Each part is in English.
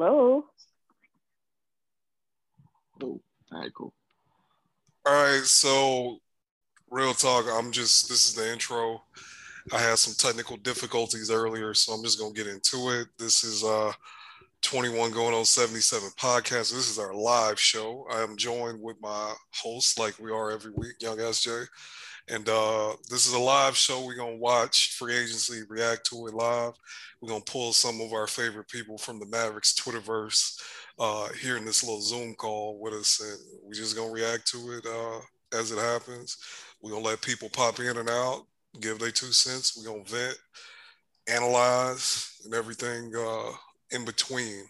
Hello. Oh, all right, cool. All right, so real talk, this is the intro. I had some technical difficulties earlier, so I'm just gonna get into it. This is 21 going on 77 podcast. This is our live show. I am joined with my host, like we are every week, Young SJ. And this is a live show. We're going to watch free agency, react to it live. We're going to pull some of our favorite people from the Mavericks Twitterverse here in this little Zoom call with us. And we're just going to react to it as it happens. We're going to let people pop in and out, give their 2 cents. We're going to vent, analyze, and everything in between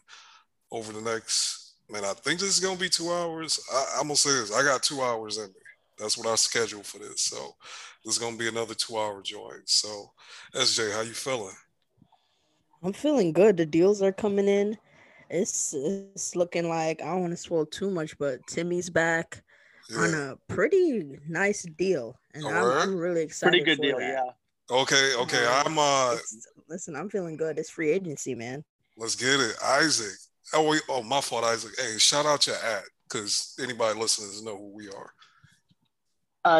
over the next, man, I think this is going to be 2 hours. I'm going to say this. I got 2 hours in me. That's what I scheduled for this. So there's going to be another 2 hour joint. So SJ, how you feeling? I'm feeling good. The deals are coming in. It's looking like, I don't want to spoil too much, but Timmy's back on a pretty nice deal. And I'm really excited. Pretty good deal, yeah. Okay. Listen, I'm feeling good. It's free agency, man. Let's get it. Isaac. Oh, my fault, Isaac. Hey, shout out your ad because anybody listening know who we are.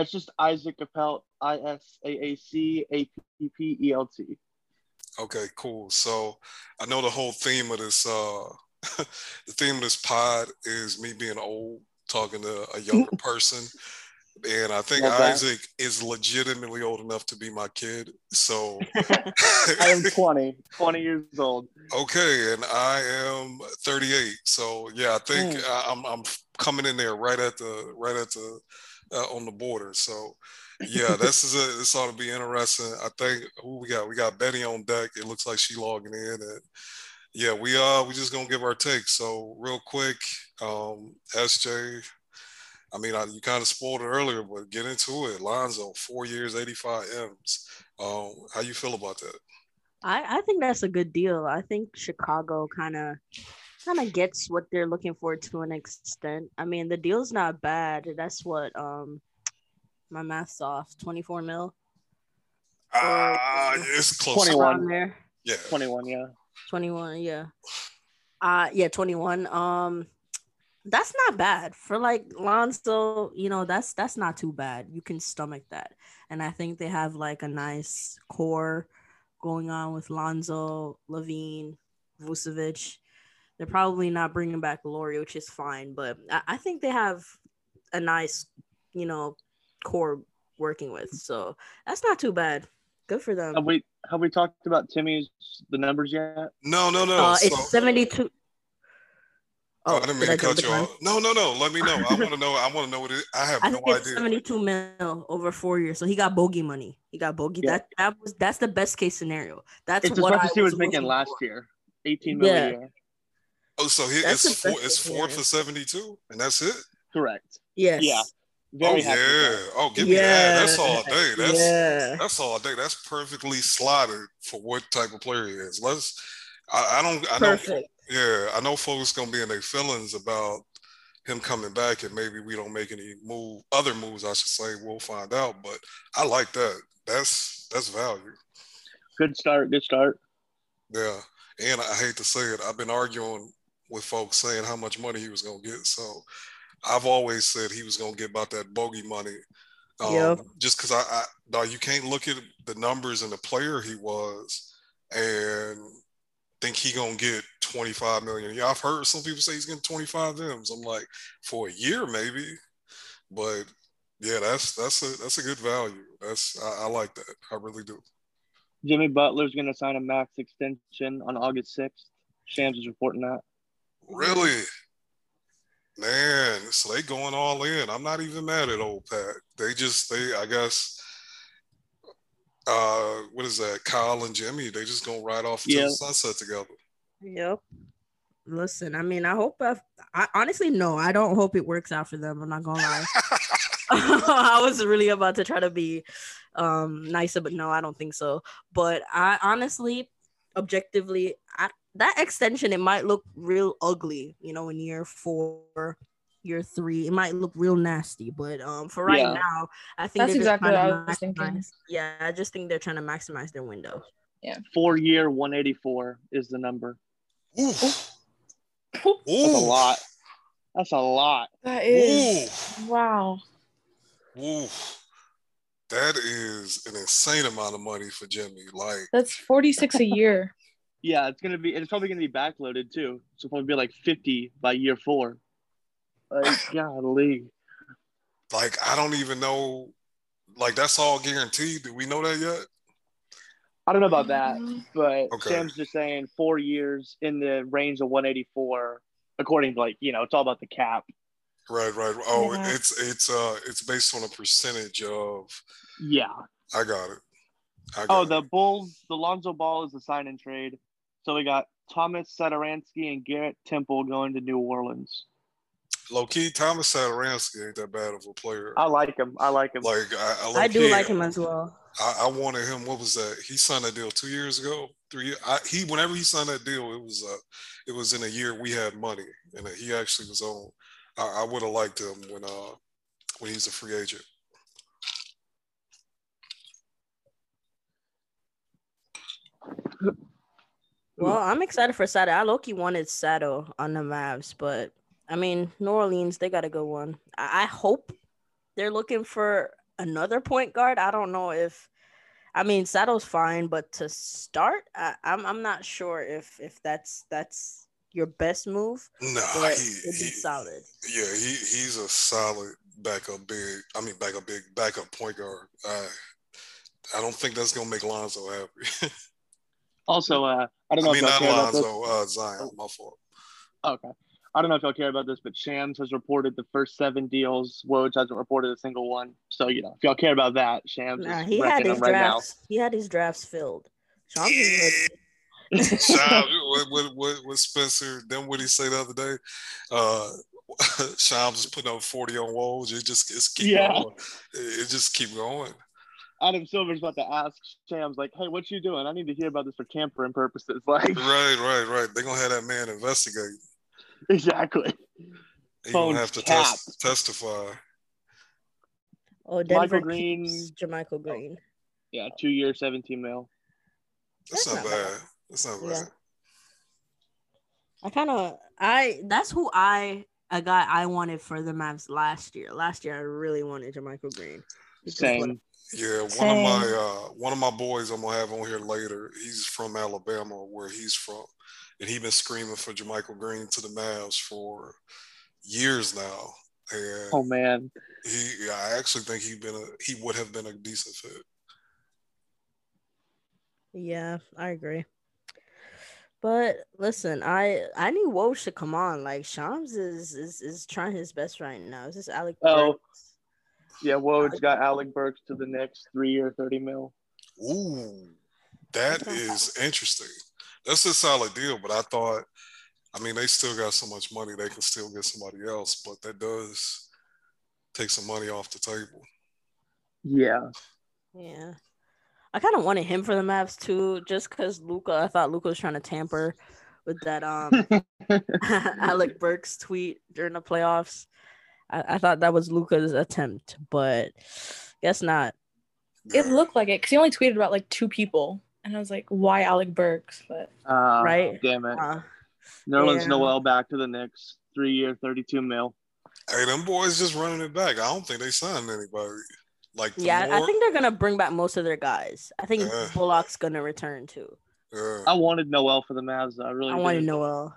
It's just Isaac Appelt, ISAACAPPELT. Okay, cool. So I know the whole theme of this, the theme of this pod is me being old, talking to a younger person. And I think Isaac is legitimately old enough to be my kid. So I am 20 years old. Okay, and I am 38. So yeah, I think I'm coming in there right at the on the border. So yeah, this ought to be interesting. I think who we got Betty on deck. It looks like she logging in, and yeah, we just gonna give our take. So real quick, SJ, you kind of spoiled it earlier, but get into it. Lonzo, 4 years, 85 M's. How you feel about that? I think that's a good deal. I think Chicago kind of gets what they're looking for to an extent. The deal's not bad. That's what my math's off, 24 mil. It's close. 21 there. Yeah. 21, yeah. 21. That's not bad for like Lonzo, that's not too bad. You can stomach that. And I think they have like a nice core going on with Lonzo, Levine, Vucevic. They're probably not bringing back Laurie, which is fine, but I think they have a nice, core working with. So that's not too bad. Good for them. Have we talked about Timmy's the numbers yet? No. It's 72. Oh, I didn't mean to cut you off. No. Let me know. I want to know what it is. I have no idea. 72 mil over 4 years. So he got bogey money. He got bogey. Yeah. That's the best case scenario. That's what he was making last year. 18 million. Yeah. A year. Oh, so it's four for 72, and that's it? Correct. Yes. Yeah. Very happy. Yeah. Oh, give me that. That's all day. That's all day. That's perfectly slotted for what type of player he is. I know folks gonna be in their feelings about him coming back, and maybe we don't make any other moves, I should say. We'll find out. But I like that. That's value. Good start. Yeah. And I hate to say it, I've been arguing with folks saying how much money he was going to get. So I've always said he was going to get about that bogey money. Just because you can't look at the numbers and the player he was and think he going to get 25 million. Yeah, I've heard some people say he's getting 25 M's. I'm like, for a year maybe. But yeah, that's a good value. I like that. I really do. Jimmy Butler's going to sign a max extension on August 6th. Shams is reporting that. Really? Man, so they going all in. I'm not even mad at old Pat. What is that? Kyle and Jimmy, they just going to ride off until the sunset together. Yep. Listen, I hope I don't hope it works out for them. I'm not going to lie. I was really about to try to be nicer, but no, I don't think so. But I honestly, objectively, that extension, it might look real ugly, in year 4, year 3, it might look real nasty. But for right now, I think that's exactly what I was thinking. Yeah, I just think they're trying to maximize their window. Yeah, 4 year 184 is the number. Oof. That's a lot. That's a lot. That is. Ooh. Wow. Ooh. That is an insane amount of money for Jimmy. Like, that's 46 a year. Yeah, it's gonna be. It's probably gonna be backloaded too. So it'll probably be like 50 by year 4. Like, golly. Like, I don't even know. Like, that's all guaranteed. Do we know that yet? I don't know about that, but okay. Sam's just saying 4 years in the range of 184, according to, like, you know, it's all about the cap. Right, right. Oh, yeah. It's based on a percentage of. Yeah. I got it. The Bulls, the Lonzo Ball is the sign and trade. So we got Thomas Satoransky and Garrett Temple going to New Orleans. Low key, Thomas Satoransky ain't that bad of a player. I like him. Like, I do like him as well. I wanted him. What was that? He signed that deal 2 years ago, 3 years. Whenever he signed that deal, it was in a year we had money, and he actually was on. I would have liked him when he's a free agent. Well, I'm excited for Sato. I low-key wanted Sato on the Mavs, but I mean, New Orleans, they got a good one. I hope they're looking for another point guard. I don't know if, I mean, Sato's fine, but to start, I'm not sure if that's your best move. No, nah, he's solid. Yeah, he's a solid backup point guard. I don't think that's gonna make Lonzo happy. Also, I don't know. I mean, if not Lonzo, Zion. My fault. Okay. I don't know if y'all care about this, but Shams has reported the first 7 deals. Woj hasn't reported a single one. So, you know, if y'all care about that, Shams is wrecking them right now. He had his drafts filled. Shams is ready. Shams, what Spencer, then what did he say the other day? Shams is putting up 40 on Woj. It just keeps going. It just keeps going. Adam Silver's about to ask Shams, like, hey, what you doing? I need to hear about this for tampering purposes. Like, Right. They're going to have that man investigate. Exactly. You don't have to testify. Oh, Denver Green, Jermichael Green. Yeah, 2 year, $17 million. That's not bad. That's not bad. Yeah. That's who a guy I wanted for the Mavs last year. Last year I really wanted Jermichael Green. One of my boys I'm gonna have on here later. He's from Alabama, where he's from. And he's been screaming for Jermichael Green to the Mavs for years now. And oh man, I actually think he would have been a decent fit. Yeah, I agree. But listen, I need Woj to come on. Like, Shams is trying his best right now. Is this Alec? Oh, Burks? Yeah, Woj got Alec Burks to the next 3 year, $30 million. Ooh, that is interesting. That's a solid deal, but I thought, I mean, they still got so much money, they can still get somebody else, but that does take some money off the table. Yeah. Yeah. I kind of wanted him for the Mavs, too, just because Luka, I thought Luka was trying to tamper with that Alec Burks tweet during the playoffs. I thought that was Luka's attempt, but guess not. It looked like it, because he only tweeted about, like, 2 people. And I was like, why Alec Burks? But right, damn it. Nerlens Noel back to the Knicks, 3 year, $32 million. Hey, them boys just running it back. I don't think they signed anybody. Like, I think they're gonna bring back most of their guys. I think Bullock's gonna return too. I wanted Noel for the Mavs. I really wanted Noel.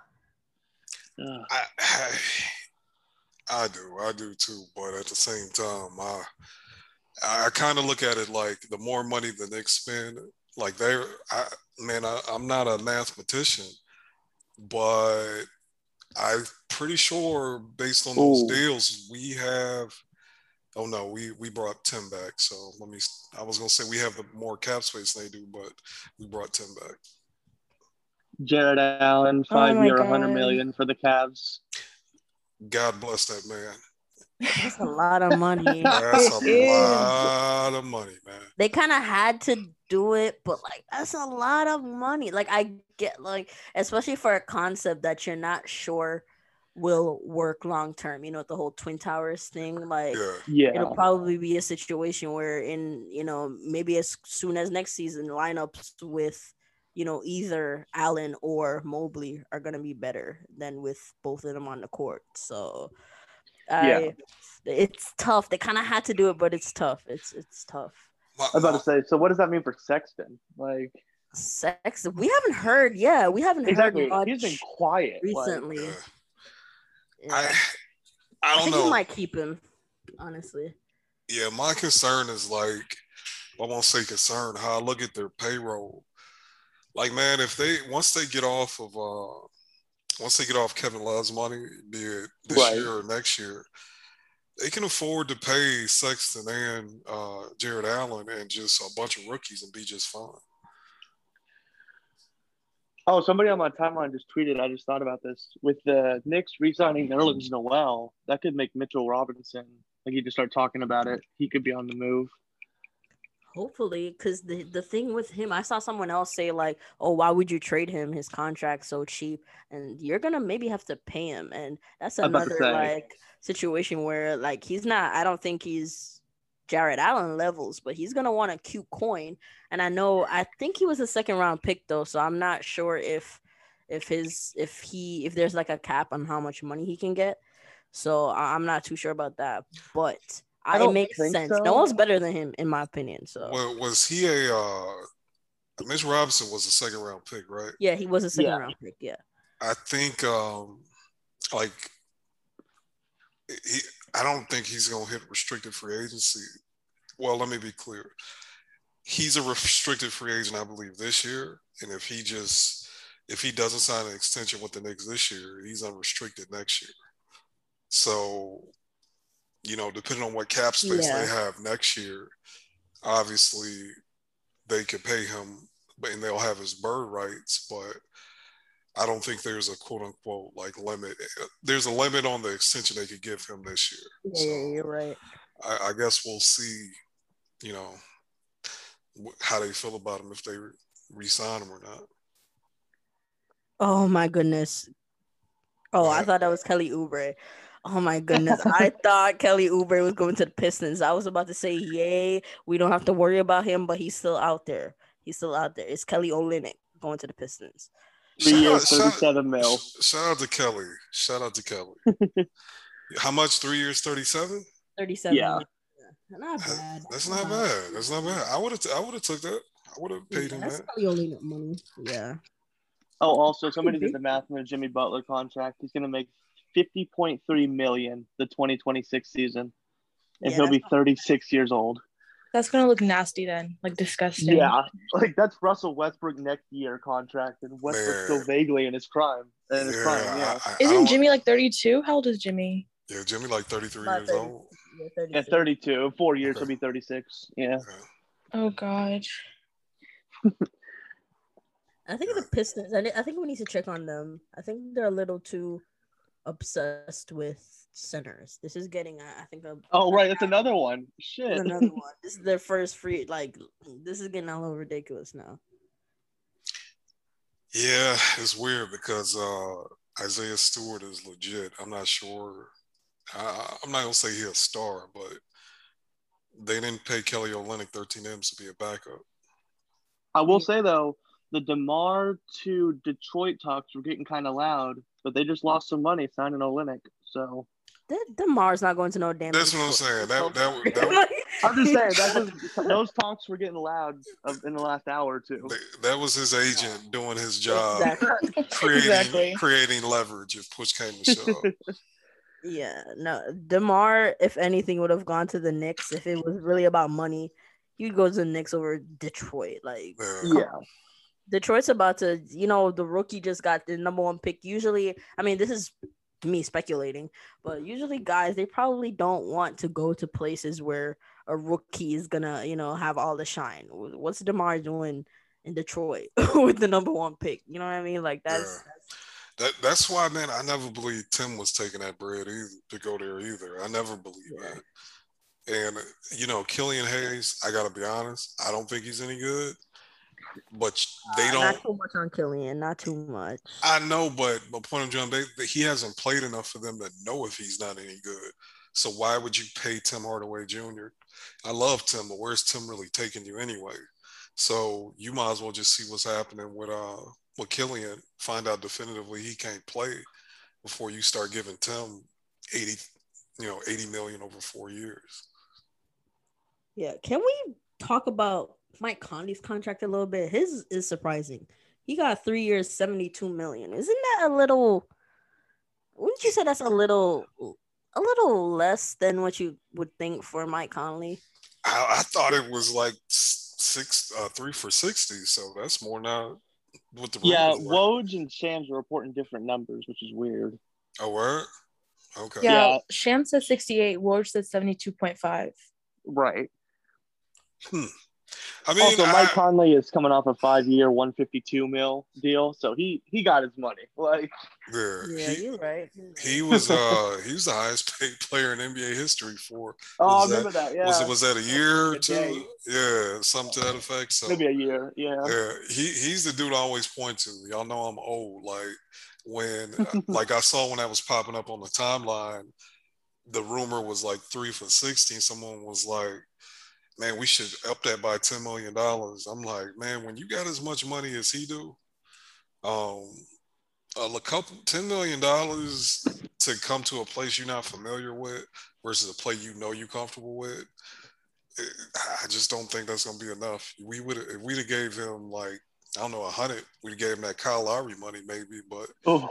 I do too. But at the same time, I kind of look at it like the more money the Knicks spend. Like, I'm not a mathematician, but I'm pretty sure based on those deals we have. Oh no, we brought 10 back. So I was gonna say we have the more cap space than they do, but we brought 10 back. Jared Allen, 5 year, $100 million for the Cavs. God bless that man. That's a lot of money. That's a lot of money, man. They kind of had to do it, but like, that's a lot of money. Like, I get, like, especially for a concept that you're not sure will work long term. You know, the whole Twin Towers thing. Like, it'll probably be a situation where, in, you know, maybe as soon as next season, lineups with you know, either Allen or Mobley are going to be better than with both of them on the court. So it's tough. They kind of had to do it, but it's tough. It's tough. I was about to say, so what does that mean for Sexton? Like, Sexton, we haven't heard. Yeah, we haven't heard much. He's been quiet recently. Like, yeah. I don't know. I think you might keep him, honestly. Yeah, my concern is like, I won't say concern, how I look at their payroll. Like, man, if they once they get off Kevin Love's money, be it this year or next year, they can afford to pay Sexton and Jared Allen and just a bunch of rookies and be just fine. Oh, somebody on my timeline just tweeted, I just thought about this. With the Knicks re-signing Nerlens Noel, that could make Mitchell Robinson, like you just start talking about it, he could be on the move. Hopefully, because the thing with him, I saw someone else say like, oh, why would you trade him? His contract's so cheap, and you're going to maybe have to pay him. And that's another like situation where like I don't think he's Jared Allen levels, but he's going to want a cute coin. And I think he was a second round pick though. So I'm not sure if there's like a cap on how much money he can get. So I'm not too sure about that, but it makes sense. So. No one's better than him, in my opinion. So was he Mitch Robinson was a second round pick, right? Yeah, he was a second round pick. Yeah, I think I don't think he's gonna hit restricted free agency. Well, let me be clear. He's a restricted free agent, I believe, this year. And if he doesn't sign an extension with the Knicks this year, he's unrestricted next year. So, you know, depending on what cap space they have next year, obviously they could pay him, and they'll have his bird rights. But I don't think there's a quote unquote like limit. There's a limit on the extension they could give him this year. Yeah, so you're right. I guess we'll see, you know, how they feel about him, if they re-sign him or not. Oh my goodness. Oh, I thought that was Kelly Oubre. Oh my goodness. I thought Kelly Oubre was going to the Pistons. I was about to say, yay, we don't have to worry about him, but he's still out there. It's Kelly Olynyk going to the Pistons. 3 years, $37 million. Shout out to Kelly. How much? 3 years, 37? 37. Yeah. Not bad. That's not bad. I would have took that. I would have paid him that. That's Kelly Olynyk money. Yeah. Oh, also, somebody did the math on the Jimmy Butler contract. He's going to make $50.3 million the 2026 season, and he'll be 36 years old. That's going to look nasty then, like disgusting. Yeah, like that's Russell Westbrook next year contract, and Westbrook's still vaguely in his prime. Isn't Jimmy like 32? How old is Jimmy? Yeah, Jimmy like 33 years old. Yeah, 32. In 4 years, he'll be 36. Yeah. Okay. Oh, God. I think the Pistons, I think we need to check on them. I think they're a little too obsessed with centers. This is getting, I think. That's another one. Shit. Another one. This is their first free. Like, this is getting all ridiculous now. Yeah, it's weird because Isaiah Stewart is legit. I'm not sure. I'm not gonna say he's a star, but they didn't pay Kelly Olynyk 13 M's to be a backup. I will say though, the DeMar to Detroit talks were getting kind of loud, but they just lost some money signing Olynyk. So DeMar's not going to no damn. That's what I'm saying. That I'm just saying those talks were getting loud in the last hour or two. That was his agent doing his job, creating leverage if push came to shove. Yeah, no, DeMar, if anything, would have gone to the Knicks if it was really about money. He'd go to the Knicks over Detroit, like Detroit's about to, you know, the rookie just got the number one pick. Usually, I mean, this is me speculating, but usually guys, they probably don't want to go to places where a rookie is going to, you know, have all the shine. What's DeMar doing in Detroit with the number one pick? You know what I mean? Like that's why, man, I never believed Tim was taking that bread to go there either. I never believed that. And, you know, Killian Hayes, I got to be honest, I don't think he's any good. But they don't. Not too much on Killian. Not too much. I know, but my point of John, he hasn't played enough for them to know if he's not any good. So why would you pay Tim Hardaway Jr.? I love Tim, but where's Tim really taking you anyway? So you might as well just see what's happening with Killian, find out definitively he can't play before you start giving Tim 80 million over 4 years. Yeah. Can we talk about Mike Conley's contract a little bit? His is surprising. He got 3 years, 72 million. Isn't that a little, wouldn't you say that's a little less than what you would think for Mike Conley? I thought it was like 3 for 60, so that's more now. What the Woj and Shams are reporting different numbers, which is weird. Oh, word? Okay. Yeah, Shams said 68, Woj said 72.5. Right. I mean, also, Mike Conley is coming off a 5-year, $152 million deal, so he got his money. Like, you're right. He was the highest paid player in NBA history for. Oh, I remember that. Yeah, was that a year or two? Yeah, something to that effect. So maybe a year. Yeah. He's the dude I always point to. Y'all know I'm old. Like when, like I saw when that was popping up on the timeline, the rumor was like 3 for 60. Someone was like, man, we should up that by $10 million. I'm like, man, when you got as much money as he do, $10 million to come to a place you're not familiar with versus a play you're comfortable with, I just don't think that's going to be enough. If we'd have gave him like, I don't know, 100, we'd have gave him that Kyle Lowry money maybe, but I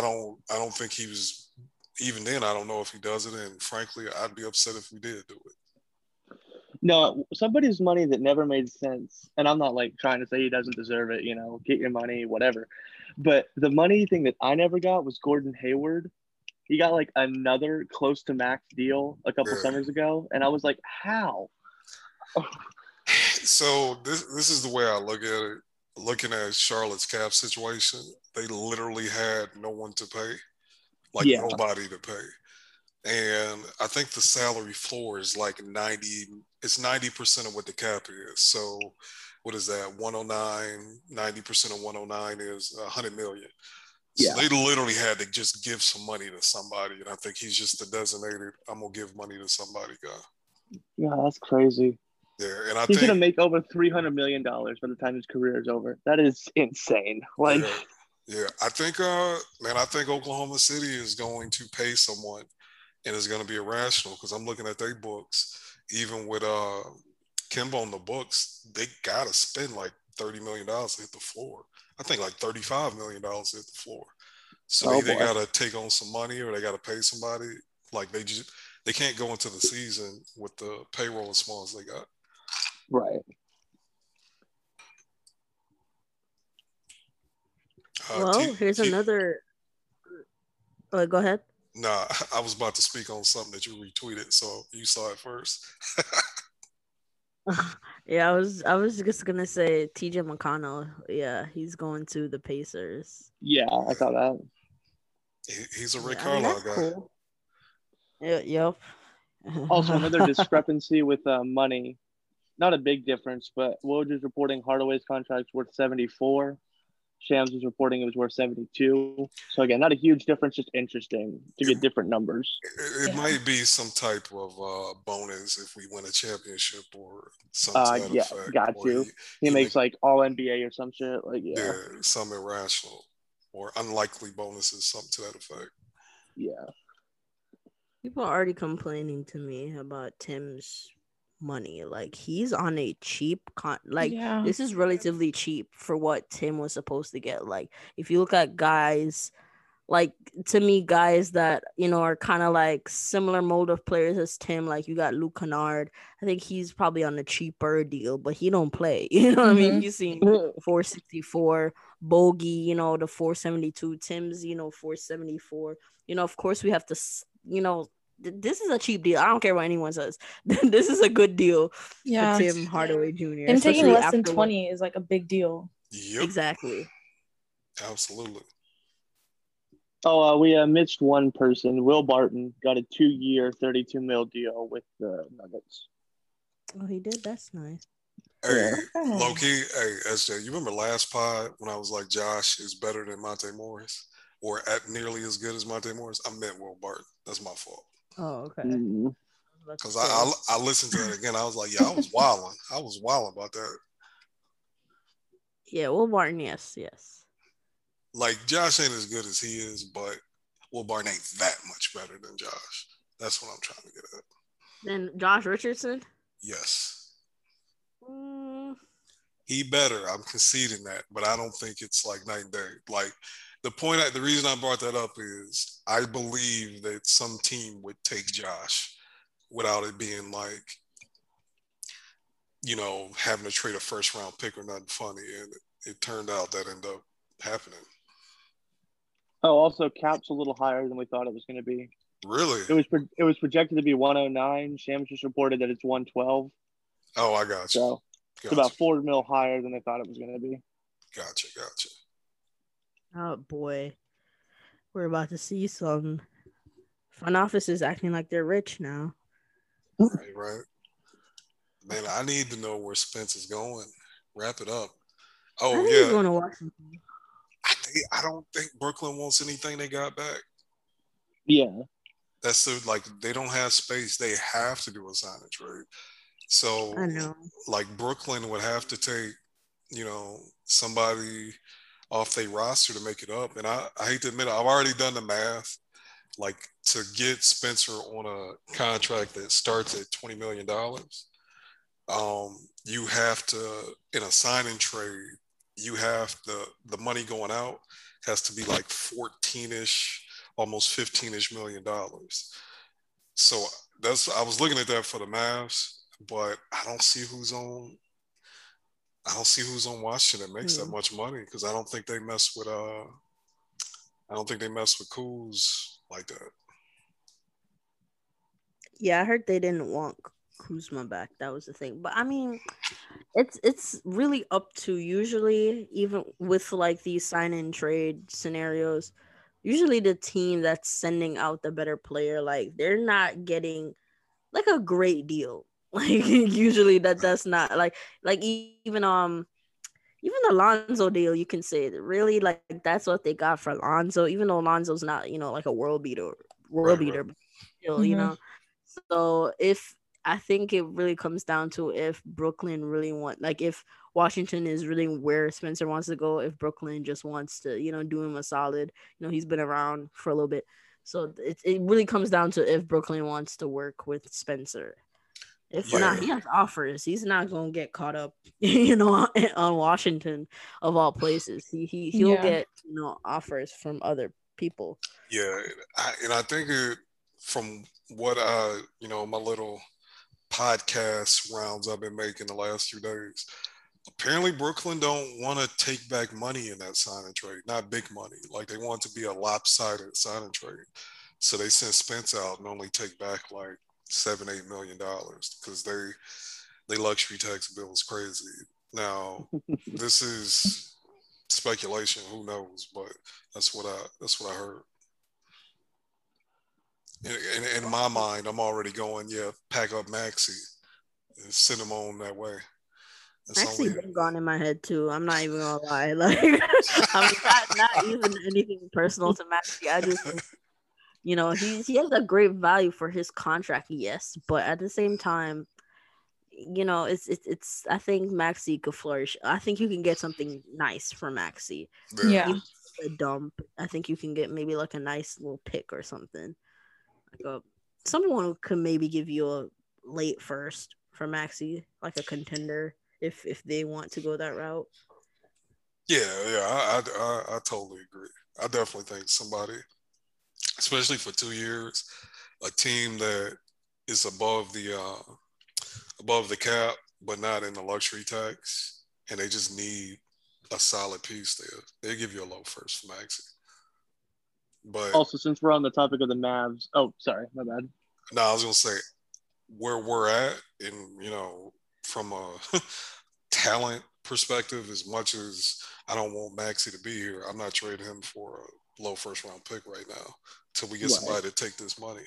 don't think he was, even then, I don't know if he does it. And frankly, I'd be upset if we did do it. No, somebody's money that never made sense, and I'm not like trying to say he doesn't deserve it, get your money, whatever. But the money thing that I never got was Gordon Hayward. He got like another close to max deal a couple summers ago, and I was like, how? So this is the way I look at it. Looking at Charlotte's cap situation, they literally had no one to pay, nobody to pay. And I think the salary floor is like 90% of what the cap is. So what is that? 109, 90% of 109 is 100 million. Yeah. So they literally had to just give some money to somebody. And I think he's just the designated, I'm going to give money to somebody guy. Yeah, that's crazy. Yeah, and he's going to make over $300 million by the time his career is over. That is insane. Like, yeah. I think, I think Oklahoma City is going to pay someone. And it's going to be irrational because I'm looking at their books. Even with Kemba on the books, they got to spend like $30 million to hit the floor. I think like $35 million to hit the floor. So they got to take on some money or they got to pay somebody. Like they can't go into the season with the payroll as small as they got. Right. Here's another. Go ahead. Nah, I was about to speak on something that you retweeted, so you saw it first. Yeah, I was just gonna say TJ McConnell. Yeah, he's going to the Pacers. Yeah, I saw that. He's a Rick Carlisle guy. Cool. Yep. Also, another discrepancy with money. Not a big difference, but Woj is reporting Hardaway's contract's worth 74. Shams was reporting it was worth 72. So, again, not a huge difference, just interesting to get different numbers. It might be some type of bonus if we win a championship or something. Got you. He makes like all NBA or some shit. Like, yeah, some irrational or unlikely bonuses, something to that effect. Yeah. People are already complaining to me about Tim's money. Like, he's on a cheap this is relatively cheap for what Tim was supposed to get. Like, if you look at guys like, to me, guys that are kind of like similar mold of players as Tim, like you got Luke Kennard. I think he's probably on a cheaper deal, but he don't play, what I mean. You see 464 Bogey, the 472 Tim's, 474. Of course we have to, this is a cheap deal. I don't care what anyone says. This is a good deal for Tim Hardaway Jr. And taking less than 20 is like a big deal. Yep. Exactly. Absolutely. Oh, we missed one person. Will Barton got a 2-year, $32 million deal with the Nuggets. Oh, he did? That's nice. Hey, low-key, SJ, you remember last pod when I was like, Josh is better than Monte Morris or at nearly as good as Monte Morris? I meant Will Barton. That's my fault. Oh, okay. Because I listened to it again. I was like, I was wilding about that. Yeah, Will Barton, yes. Like, Josh ain't as good as he is, but Will Barton ain't that much better than Josh. That's what I'm trying to get at. Then Josh Richardson? Yes. He better. I'm conceding that, but I don't think it's like night and day. Like, the reason I brought that up is I believe that some team would take Josh without it being like, you know, having to trade a first round pick or nothing funny. And it turned out that ended up happening. Oh, also cap's a little higher than we thought it was going to be. Really? It was projected to be 109. Shams just reported that it's 112. Oh, I got you. So it's about $4 million higher than they thought it was going to be. Gotcha. Oh boy, we're about to see some front offices acting like they're rich now. Right. Man, I need to know where Spence is going. Wrap it up. Oh, I think he's going to Washington. I don't think Brooklyn wants anything they got back. Yeah. That's they don't have space. They have to do a sign and trade. So, I know. Like, Brooklyn would have to take, you know, somebody off their roster to make it up. And I hate to admit it, I've already done the math. Like, to get Spencer on a contract that starts at $20 million, you have to, in a sign and trade, you have the money going out has to be like 14-ish, almost 15-ish $15-ish million. So I was looking at that for the Mavs, but I don't see who's on Washington that makes that much money, because I don't think they mess with Kuz like that. Yeah, I heard they didn't want Kuzma back. That was the thing. But I mean, it's really up to, usually, even with like these sign and trade scenarios, usually the team that's sending out the better player, like, they're not getting like a great deal. Like, usually that's not like even the Lonzo deal, you can say that really, like, that's what they got for Lonzo, even though Lonzo's not, you know, like a world beater still, you know. So I think it really comes down to if Brooklyn really if Washington is really where Spencer wants to go, if Brooklyn just wants to, you know, do him a solid. You know, he's been around for a little bit. So it really comes down to if Brooklyn wants to work with Spencer. If not, he has offers. He's not going to get caught up, you know, on Washington of all places. He'll get, you know, offers from other people. Yeah, and I think from what I, you know, my little podcast rounds I've been making the last few days, apparently Brooklyn don't want to take back money in that sign and trade, not big money. Like, they want to be a lopsided sign and trade, so they send Spence out and only take back like $7-8 million, because they luxury tax bill is crazy now. This is speculation, who knows, but that's what I heard. In my mind, I'm already going, pack up Maxie and send him on that way. That's actually been gone in my head, too. I'm not even going to lie. Like, I'm not even anything personal to Maxie. I just, you know, he has a great value for his contract, yes. But at the same time, you know, it's I think Maxie could flourish. I think you can get something nice for Maxie. Yeah. Even a dump. I think you can get maybe like a nice little pick or something. Someone could maybe give you a late first for Maxie, like a contender, if they want to go that route. Yeah, I totally agree. I definitely think somebody, especially for 2 years, a team that is above the cap, but not in the luxury tax, and they just need a solid piece there. They give you a low first for Maxie. But also, since we're on the topic of the Mavs, oh, sorry, my bad. No, I was gonna say where we're at, and you know, from a talent perspective, as much as I don't want Maxie to be here, I'm not trading him for a low first round pick right now till we get somebody to take this money.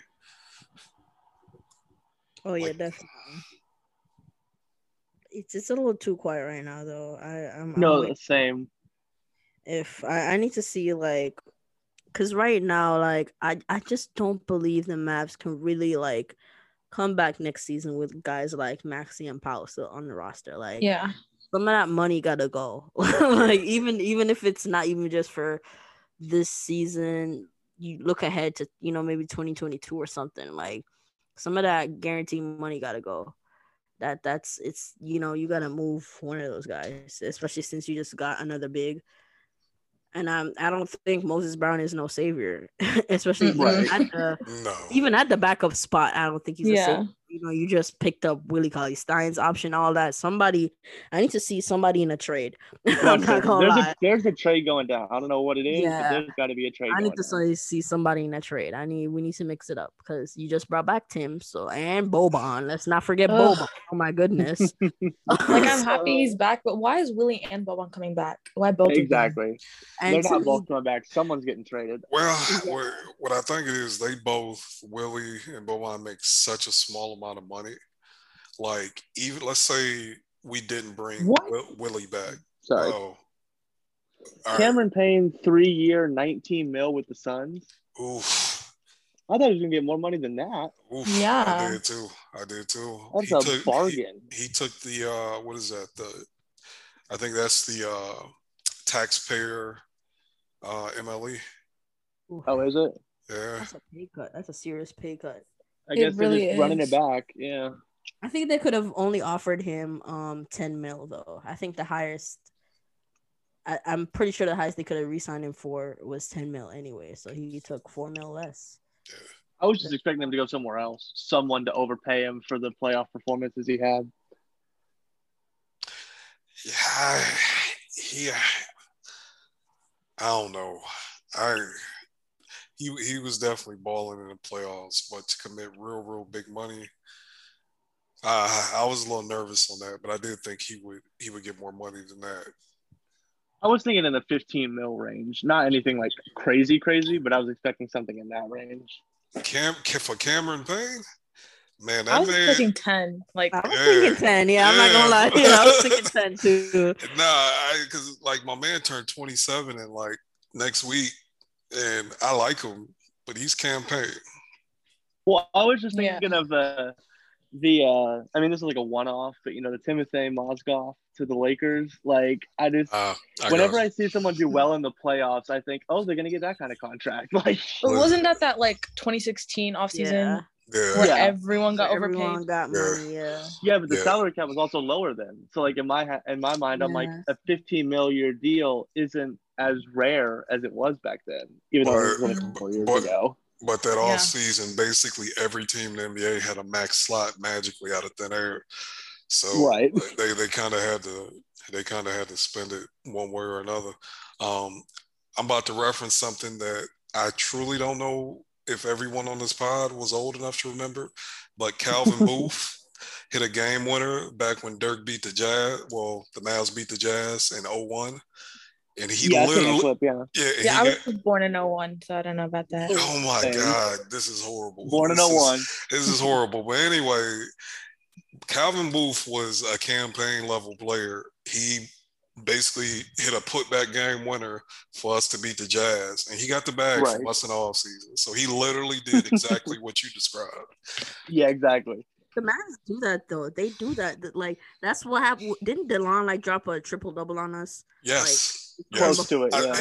Oh, yeah, definitely. It's a little too quiet right now, though. I'm the same. If I need to see like. Because right now, like, I just don't believe the Mavs can really, like, come back next season with guys like Maxie and Paolo still on the roster. Like, yeah, Some of that money gotta go. Like even if it's not even just for this season, you look ahead to, you know, maybe 2022 or something. Like some of that guaranteed money gotta go. That's you know, you gotta move one of those guys, especially since you just got another big. And I don't think Moses Brown is no savior, especially right. even at the backup spot. I don't think he's a savior. You know, you just picked up Willie Cauley-Stein's option, all that. Somebody, I need to see somebody in a trade. I'm not gonna lie. There's a trade going down. I don't know what it is, but there's got to be a trade. I need to see somebody in a trade. We need to mix it up because you just brought back Tim, and Boban. Let's not forget Boban. Oh my goodness! I'm happy he's back, but why is Willie and Boban coming back? Why both? Exactly. They're not both coming back. Someone's getting traded. Well, what I think it is, they both, Willie and Boban, make such a small amount of money. Like, even let's say we didn't bring Willie back. Sorry. Oh. Cameron Payne, 3-year, $19 million with the Suns. Oof. I thought he was going to get more money than that. Oof. Yeah. I did too. That's a bargain. He took the, what is that? I think that's the taxpayer MLE. Oh, is it? Yeah. That's a pay cut. That's a serious pay cut. I guess they're just running it back. Yeah. I think they could have only offered him $10 million though. I think the highest, I'm pretty sure the highest they could have re-signed him for was $10 million anyway. So he took $4 million less. Yeah. I was just expecting him to go somewhere else. Someone to overpay him for the playoff performances he had. Yeah. I don't know. He was definitely balling in the playoffs, but to commit real big money, I was a little nervous on that. But I did think he would get more money than that. I was thinking in the $15 million range, not anything like crazy, but I was expecting something in that range. For Cameron Payne, man, I was thinking 10. Like I was thinking 10. Yeah, I'm not gonna lie, I was thinking 10 too. Nah, because like my man turned 27 and like next week. And I like him, but he's campaigning. Well, I was just thinking of this is like a one-off, but you know, the Timothy Mozgov to the Lakers. Like I just, whenever I see someone do well in the playoffs, I think, oh, they're gonna get that kind of contract. Like, but wasn't that like 2016 offseason where everyone got overpaid? Everyone got money, yeah, but the salary cap was also lower then. So like in my mind, I'm like a $15 million deal isn't as rare as it was back then, even though it was a couple years ago. But that off season, basically every team in the NBA had a max slot magically out of thin air. So they kind of had to spend it one way or another. I'm about to reference something that I truly don't know if everyone on this pod was old enough to remember, but Calvin Booth hit a game winner back when Dirk beat the Jazz. Well, the Mavs beat the Jazz in 2001. And he literally, I was born in 2001, so I don't know about that. Oh my God, this is horrible. Born in 2001. This is horrible. But anyway, Calvin Booth was a campaign level player. He basically hit a putback game winner for us to beat the Jazz, and he got the bag from us in the offseason. So he literally did exactly what you described. Yeah, exactly. The Mavs do that though. They do that. Like that's what happened. Didn't DeLon drop a triple double on us? Yes. Close to it. Yeah.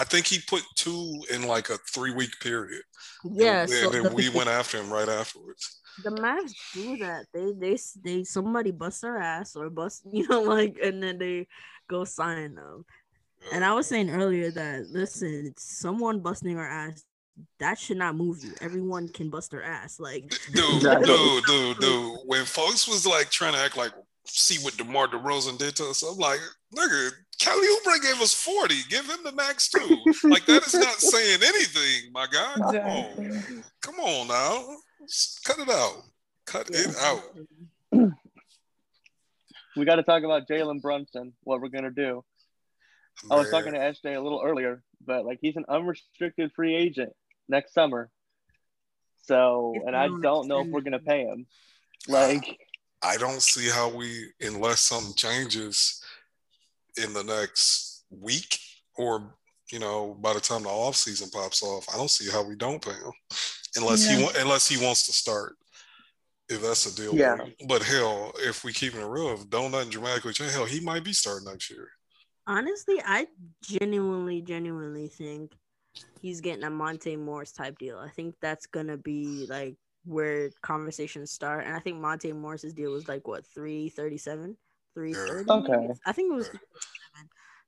I think he put 2 in like a 3-week period. Yeah, and then we went after him right afterwards. The Mavs do that. They somebody busts their ass or and then they go sign them. Yeah. And I was saying earlier that listen, someone busting their ass, that should not move you. Everyone can bust their ass, like dude. When folks was like trying to act like see what DeMar DeRozan did to us, I'm like, nigga. Kelly Oubre gave us 40. Give him the max 2. Like, that is not saying anything, my guy. Come on now. Just cut it out. Cut it out. We got to talk about Jalen Brunson, what we're going to do. Man. I was talking to SJ a little earlier, but, like, he's an unrestricted free agent next summer. So, and I don't know if we're going to pay him. Like, I don't see how unless something changes in the next week or, you know, by the time the off season pops off, I don't see how we don't pay him unless he wants to start. if that's a deal. Yeah. But hell, if we keep it real, if don't nothing dramatically change, hell, he might be starting next year. Honestly, I genuinely think he's getting a Monte Morris type deal. I think that's gonna be like where conversations start. And I think Monte Morris's deal was like what, 337, 330. Okay. I think it was.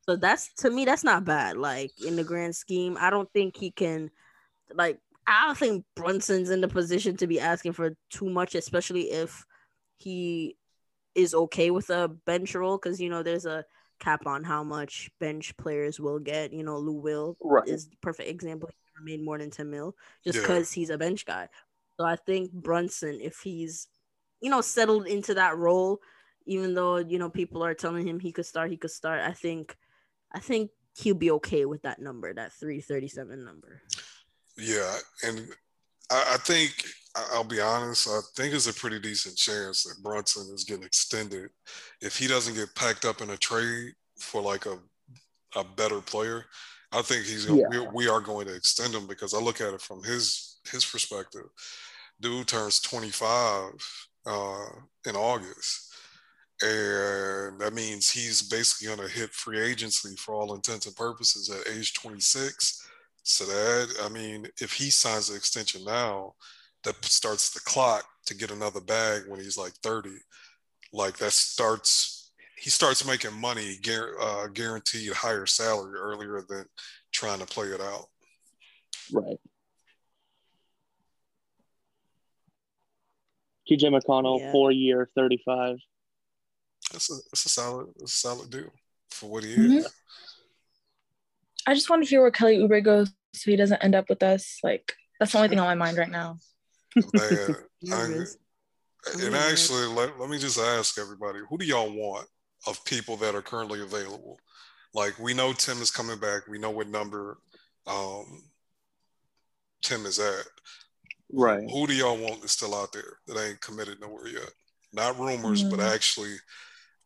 So that's, to me, that's not bad. Like in the grand scheme, I don't think he can, like, I don't think Brunson's in the position to be asking for too much, especially if he is okay with a bench role, because, you know, there's a cap on how much bench players will get. You know, Lou Will is the perfect example. He made more than 10 mil just because he's a bench guy. So I think Brunson, if he's, you know, settled into that role, even though, you know, people are telling him he could start, I think he'll be okay with that number, that 337 number. Yeah, and I think, I'll be honest, I think it's a pretty decent chance that Brunson is getting extended. If he doesn't get packed up in a trade for like a better player, I think he's gonna, we are going to extend him, because I look at it from his perspective. Dude turns 25 in August. And that means he's basically going to hit free agency for all intents and purposes at age 26. So that, I mean, if he signs the extension now, that starts the clock to get another bag when he's like 30. Like that starts, he starts making money, guaranteed higher salary earlier than trying to play it out. Right. TJ McConnell, 4-year, 35. That's a solid deal for what he is. Mm-hmm. I just want to hear where Kelly Oubre goes so he doesn't end up with us. Like, that's the only thing on my mind right now. Actually, let me just ask everybody, who do y'all want of people that are currently available? Like, we know Tim is coming back. We know what number Tim is at. Right. Who do y'all want that's still out there that ain't committed nowhere yet? Not rumors, but actually,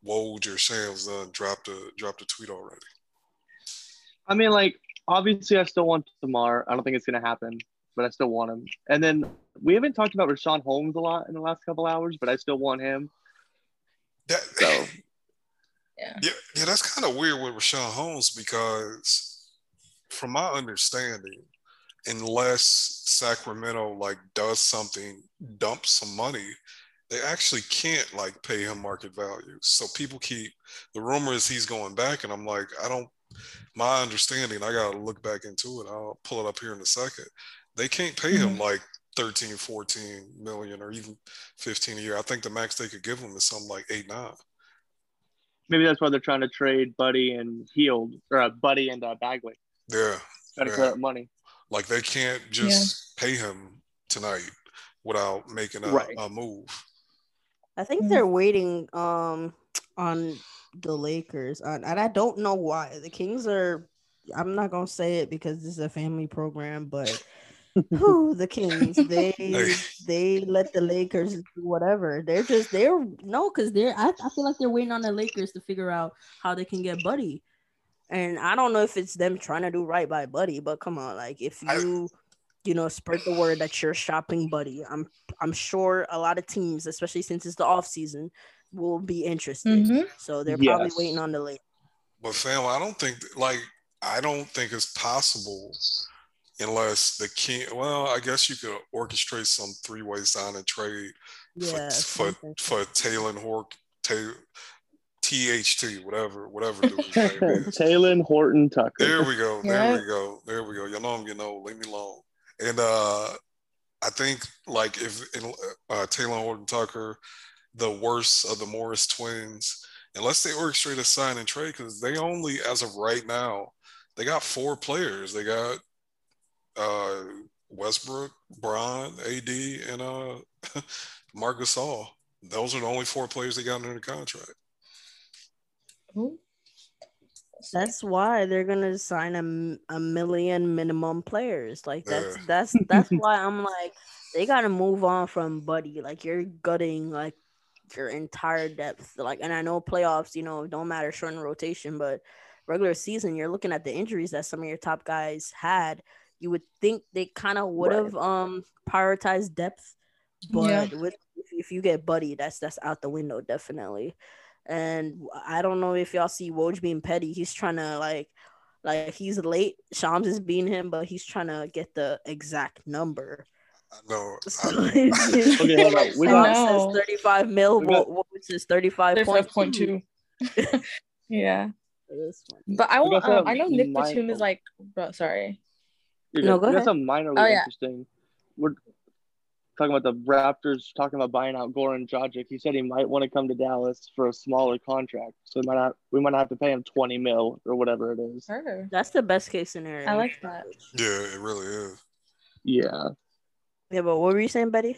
Woj or Shams done dropped a tweet already. I mean, like, obviously, I still want Samar. I don't think it's going to happen, but I still want him. And then we haven't talked about Rashawn Holmes a lot in the last couple hours, but I still want him. Yeah, that's kind of weird with Rashawn Holmes, because from my understanding, unless Sacramento, like, does something, dumps some money, they actually can't, like, pay him market value. So people keep, the rumor is he's going back, and I'm like, my understanding, I got to look back into it. I'll pull it up here in a second. They can't pay him like 13, 14 million or even 15 a year. I think the max they could give him is something like 8, 9. Maybe that's why they're trying to trade Buddy and Bagley. Yeah. Trying to clear up money. Like, they can't just pay him tonight without making a move. I think they're waiting on the Lakers, and I don't know why. The Kings are, I'm not going to say it because this is a family program, but the Kings, they let the Lakers do whatever. I feel like they're waiting on the Lakers to figure out how they can get Buddy. And I don't know if it's them trying to do right by Buddy, but come on, like, if you... you know, spread the word that you're shopping Buddy, I'm sure a lot of teams, especially since it's the off season, will be interested. Mm-hmm. So they're probably waiting on the late. But fam, I don't think it's possible unless the King. Well, I guess you could orchestrate some three-way sign and trade for Talon Horton, THT, whatever. Talon Horton Tucker. There we go. You know I'm getting old. Leave me alone. And I think, like, if Talon Horton Tucker, the worst of the Morris twins, unless they orchestrate a sign and trade, because they only, as of right now, they got 4 players. They got Westbrook, Bron, AD, and Marc Gasol. Those are the only 4 players they got under the contract. That's why they're gonna sign a million minimum players. Like, that's why I'm like, they gotta move on from Buddy. Like, you're gutting like your entire depth. Like, and I know playoffs, you know, don't matter, shorten rotation, but regular season, you're looking at the injuries that some of your top guys had. You would think they kind of would have prioritized depth, but with if you get buddy, that's out the window, definitely. And I don't know if y'all see Woj being petty. He's trying to like he's late. Shams is beating him, but he's trying to get the exact number. I know. Okay, hold on. Shams says 35 mil. Woj says 35.2. Yeah. But I want. I know Nick Batum is like. Bro, sorry. No, go ahead. That's a minorly interesting. We're talking about the Raptors talking about buying out Goran Dragic. He said he might want to come to Dallas for a smaller contract, so we might not have to pay him $20 mil or whatever it is. That's the best case scenario. I like that. Yeah, it really is. Yeah. Yeah, but what were you saying, Betty?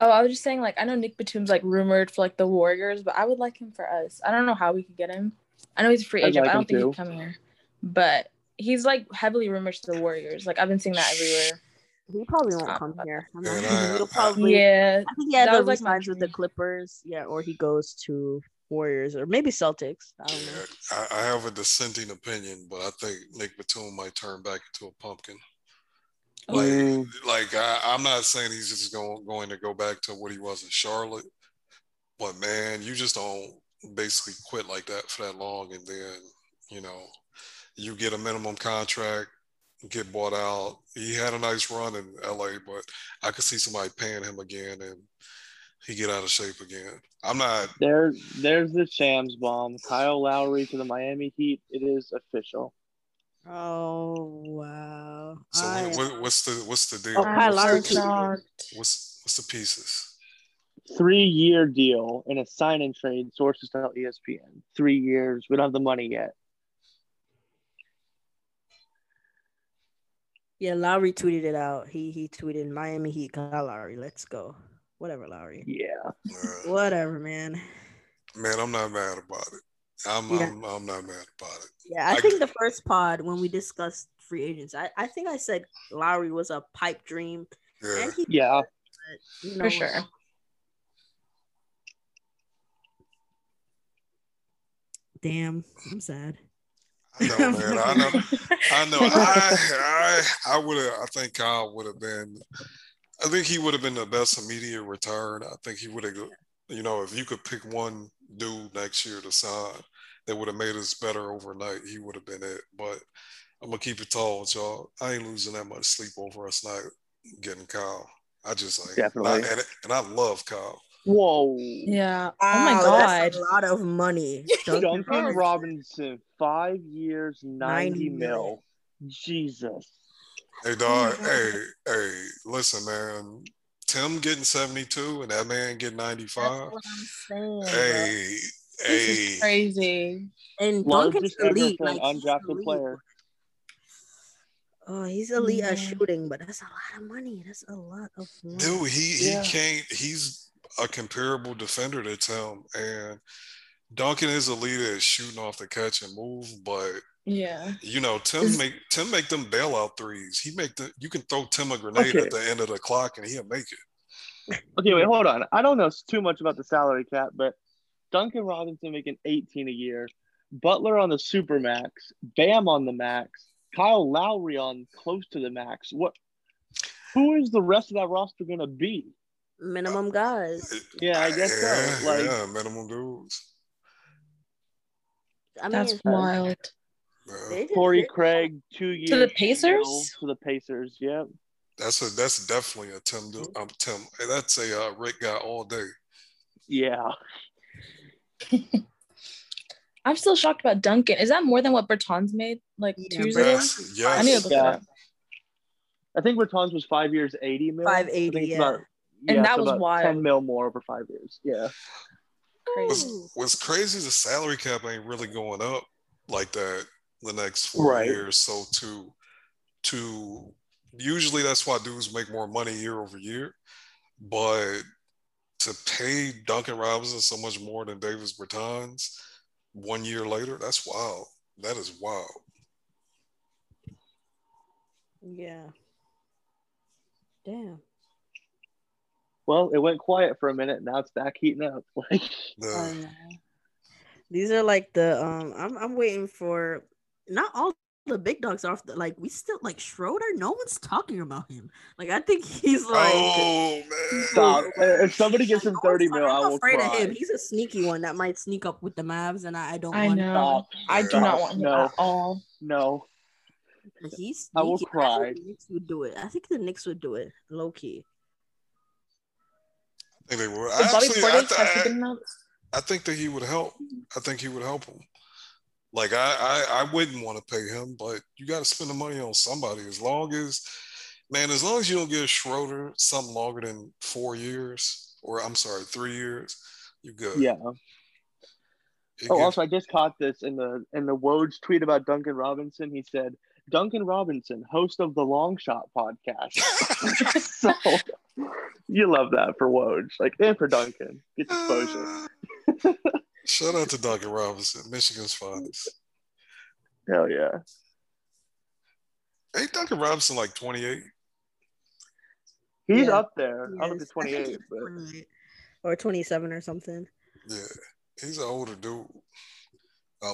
Oh, I was just saying, like, I know Nick Batum's like rumored for like the Warriors, but I would like him for us. I don't know how we could get him. I know he's a free agent. But I don't think he'd come here, but he's like heavily rumored to the Warriors. Like I've been seeing that everywhere. He probably won't come here. I think he had those signs with the Clippers. Yeah, or he goes to Warriors or maybe Celtics. I don't know. I have a dissenting opinion, but I think Nick Batum might turn back into a pumpkin. I'm not saying he's just going to go back to what he was in Charlotte, but man, you just don't basically quit like that for that long, and then you get a minimum contract, get bought out. He had a nice run in LA, but I could see somebody paying him again and he get out of shape again. I'm not there's the Shams bomb. Kyle Lowry to the Miami Heat. It is official. Oh wow. So what's the deal? Oh, Kyle Lowry what's the pieces? 3-year deal and a sign and trade, sources tell ESPN. 3 years. We don't have the money yet. Yeah, Lowry tweeted it out. He tweeted Miami Heat Kyle Lowry. Let's go. Whatever, Lowry. Yeah. Whatever, man. Man, I'm not mad about it. I'm not mad about it. Yeah, I think the first pod when we discussed free agents, I think I said Lowry was a pipe dream. Yeah. And for sure. Damn, I'm sad. I know, man. I know. I think Kyle would have been. I think he would have been the best immediate return. I think he would have. If you could pick one dude next year to sign that would have made us better overnight, he would have been it. But I'm gonna keep it tall with y'all. I ain't losing that much sleep over us not getting Kyle. I just ain't. Definitely. And I love Kyle. Whoa! Yeah. Oh my God! That's a lot of money. Duncan Robinson, 5 years, 90 mil. Jesus. Hey dog. Hey. Listen, man. Tim getting 72, and that man getting 95. That's what I'm saying. Hey, this is crazy. And Duncan's elite, like undrafted player. Oh, he's elite at shooting, but that's a lot of money. That's a lot of money. Dude, he can't. He's a comparable defender to Tim, and Duncan is a leader at shooting off the catch and move, but Tim make them bailout threes. You can throw Tim a grenade at the end of the clock and he'll make it. Okay, wait, hold on. I don't know too much about the salary cap, but Duncan Robinson making 18 a year, Butler on the supermax, Bam on the max, Kyle Lowry on close to the max. Who is the rest of that roster gonna be? Minimum guys. Yeah, I guess so. Like, yeah, minimum dudes. I mean, that's wild. Torrey Craig, 2 years. To the Pacers? To the Pacers, yeah. That's definitely a Tim dude. Tim. That's a Rick guy all day. Yeah. I'm still shocked about Duncan. Is that more than what Bertans made? Like 2 years ago? Yes. I need to look that up. I think Bertans was 5 years, 80 million. 580, yeah. And that was wild. 10 mil more over 5 years. Yeah. What's crazy is the salary cap ain't really going up like that the next 4 years. So to usually that's why dudes make more money year over year. But to pay Duncan Robinson so much more than Davis Bertans 1 year later, that's wild. That is wild. Yeah. Damn. Well, it went quiet for a minute. Now it's back heating up. Like, these are like the I'm waiting for not all the big dogs off the, like, we still, like, Schroeder, no one's talking about him. Like, I think he's like, oh man, stop. If somebody gets him 30 mil, I will cry. I'm afraid of him. He's a sneaky one that might sneak up with the Mavs, and I don't want him. I do not want him at all. No. He's sneaky. I will cry. I think the Knicks would do it. I think the Knicks would do it, low key. I think they would. I think that he would help. I think he would help him. Like, I wouldn't want to pay him, but you got to spend the money on somebody. As long as you don't give Schroeder something longer than 4 years, or I'm sorry, 3 years, you're good. Yeah. Also, I just caught this in the Woj tweet about Duncan Robinson. He said, Duncan Robinson, host of the Long Shot podcast. So you love that for Woj, like, and for Duncan, gets exposure. Shout out to Duncan Robinson, Michigan's finest. Hell yeah! Ain't Duncan Robinson like 28? He's up there. I'm up to 28, or 27 or something. Yeah, he's an older dude.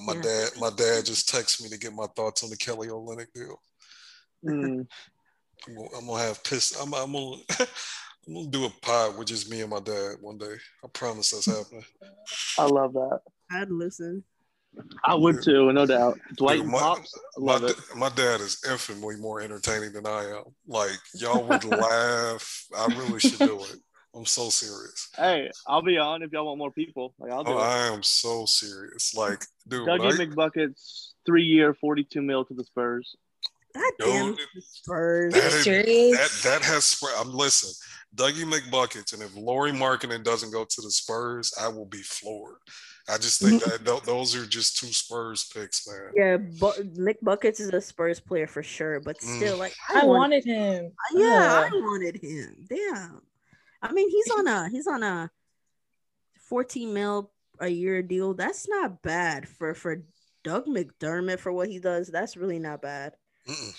My dad just texted me to get my thoughts on the Kelly Olynyk deal. Mm. I'm gonna have piss. I'm gonna do a pod with just me and my dad one day. I promise that's happening. I love that. I'd listen. I would too, no doubt. Dwight and Pops, love it. My dad is infinitely more entertaining than I am. Like, y'all would laugh. I really should do it. I'm so serious. Hey, I'll be on if y'all want more people. Like, I'll do it. I am so serious. Like, dude. Dougie McBucket's 3-year, 42 mil to the Spurs. Goddamn Spurs. I'm listening. Dougie McBuckets, and if Lauri Markkanen doesn't go to the Spurs, I will be floored. I just think that those are just two Spurs picks, man. Yeah, but McBuckets is a Spurs player for sure, but still, like, I wanted him. Yeah, I wanted him. Damn. I mean, he's on a 14 mil a year deal. That's not bad for Doug McDermott for what he does. That's really not bad.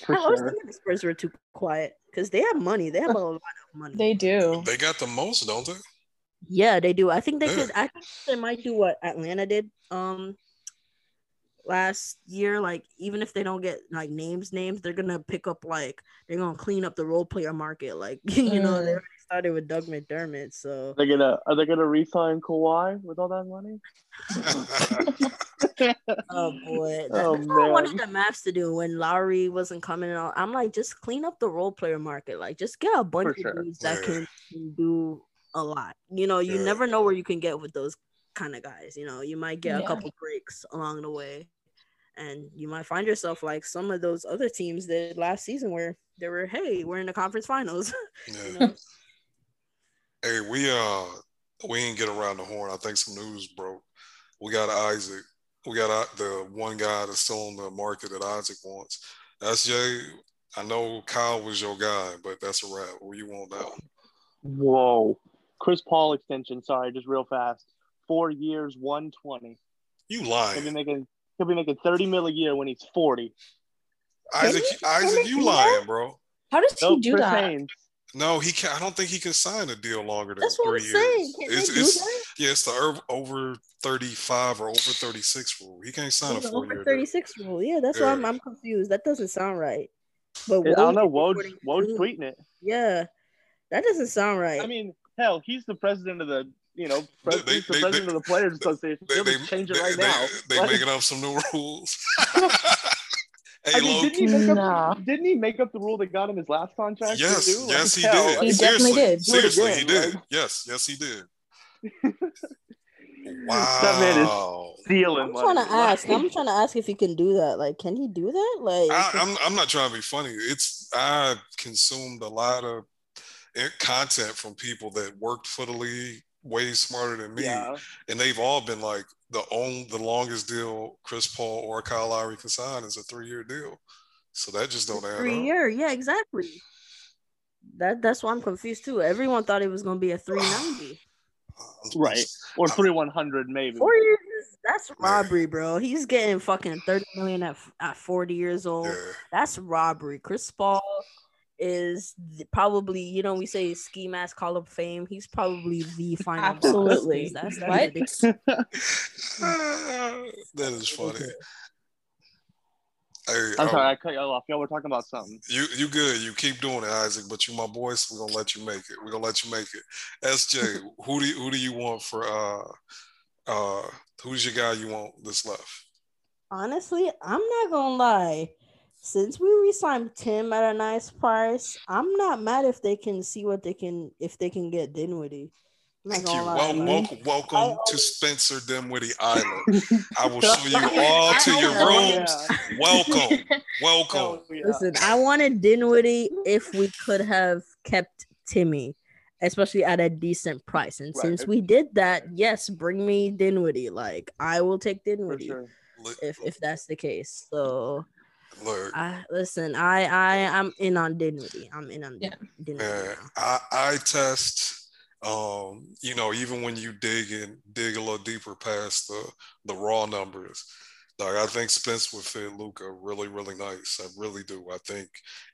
I always think the Spurs were too quiet because they have money. They have a lot of money. They do. They got the most, don't they? Yeah, they do. I think they could. I think they might do what Atlanta did last year. Like, even if they don't get like names, they're gonna pick up, like, they're gonna clean up the role player market. Like, you know, they already started with Doug McDermott. So are they gonna re-sign Kawhi with all that money? Oh boy! That's what I wanted the Mavs to do when Lowry wasn't coming out. I'm like, just clean up the role player market. Like, just get a bunch of dudes that can do a lot. You know, you never know where you can get with those kind of guys. You know, you might get a couple breaks along the way, and you might find yourself like some of those other teams did last season, where they were, hey, we're in the conference finals. You know? Hey, we didn't get around the horn. I think some news broke. We got Isaac. We got the one guy that's still on the market that Isaac wants. That's Jay. I know Kyle was your guy, but that's a wrap. What you want that one? Whoa. Chris Paul extension. Sorry, just real fast. 4 years, 120. You lying. He'll be making 30 mil a year when he's 40. Isaac, you lying, bro. How does he do that? Haynes. No, he can't. I don't think he can sign a deal longer than 3 years. It's the over 35 or over 36 rule. He can't sign a 4 year. Over 36 deal. Rule. Yeah, that's why I'm confused. That doesn't sound right. But I don't know. Woj tweeting it. Yeah, that doesn't sound right. I mean, hell, he's the president of the president of the Players Association. They'll change it now. They're making up some new rules. Hey, I mean, didn't he make up the rule that got him his last contract? Yes, he did. He definitely did. He did. Like... Yes, he did. Wow. That man is stealing money. I'm trying to ask if he can do that. Like, can he do that? Like, I'm not trying to be funny. I consumed a lot of content from people that worked for the league way smarter than me, and they've all been like, the longest deal Chris Paul or Kyle Lowry can sign is a 3-year deal. So that just don't add 3-year, yeah, exactly. That's why I'm confused too. Everyone thought it was going to be a 390. Right. Or 3,100 maybe. 4 years, that's robbery, bro. He's getting fucking 30 million at 40 years old. Yeah. That's robbery. Chris Paul is probably, you know, we say ski mask Hall of Fame. He's probably the final. Absolutely. That's that is funny. Hey, I'm sorry, I cut y'all off. Y'all were talking about something. You good. You keep doing it, Isaac, but you my boy, so we're going to let you make it. We're going to let you make it. SJ, who do you want for who's your guy you want that's left? Honestly, I'm not going to lie. Since we re-signed Tim at a nice price, I'm not mad if they can see what they can, if they can get Dinwiddie. Thank you. Welcome to Spencer Dinwiddie Island. I will show you all to your rooms. Yeah. Welcome. Oh, yeah. Listen, I wanted Dinwiddie if we could have kept Timmy, especially at a decent price. And since we did that, yes, bring me Dinwiddie. Like, I will take Dinwiddie if that's the case. So, I'm in on Dinwiddie. Dinwiddie. Yeah, I test. You know, even when you dig a little deeper past the raw numbers, like I think Spence would fit Luka really, really nice. I really do. I think,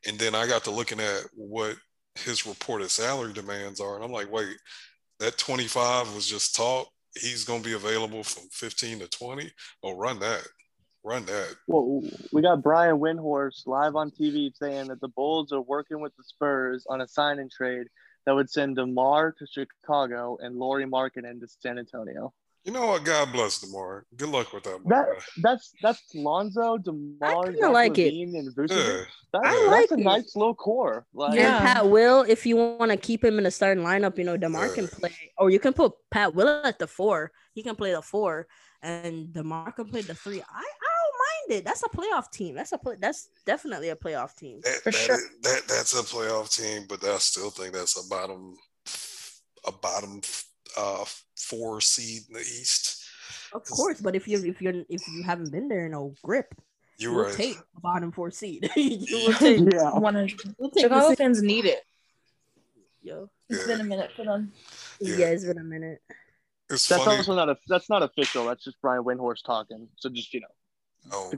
and then I got to looking at what his reported salary demands are, and I'm like, wait, that 25 was just talk. He's going to be available from 15 to 20. Oh, run that. Well, we got Brian Windhorst live on TV saying that the Bulls are working with the Spurs on a sign and trade that would send DeMar to Chicago and Lauri Markkanen to San Antonio. You know what? God bless DeMar. Good luck with that. That's Lonzo, DeMar, Levine, and Vucevic. That's a nice little core. Like, yeah. And Pat Will, if you want to keep him in a starting lineup, you know, DeMar can play. Or you can put Pat Will at the 4. He can play the 4. And DeMar can play the 3. I don't mind it. That's a playoff team. That's definitely a playoff team. For sure. That's a playoff team, but I still think that's a bottom 4 seed in the East. Of course, but if you haven't been there in a grip, you will take the bottom 4 seed. You will take 100. Chicago fans need it. Yo, it's been a minute for them. Yeah, it's been a minute. That's funny. Also that's not official. That's just Brian Windhorst talking. So just to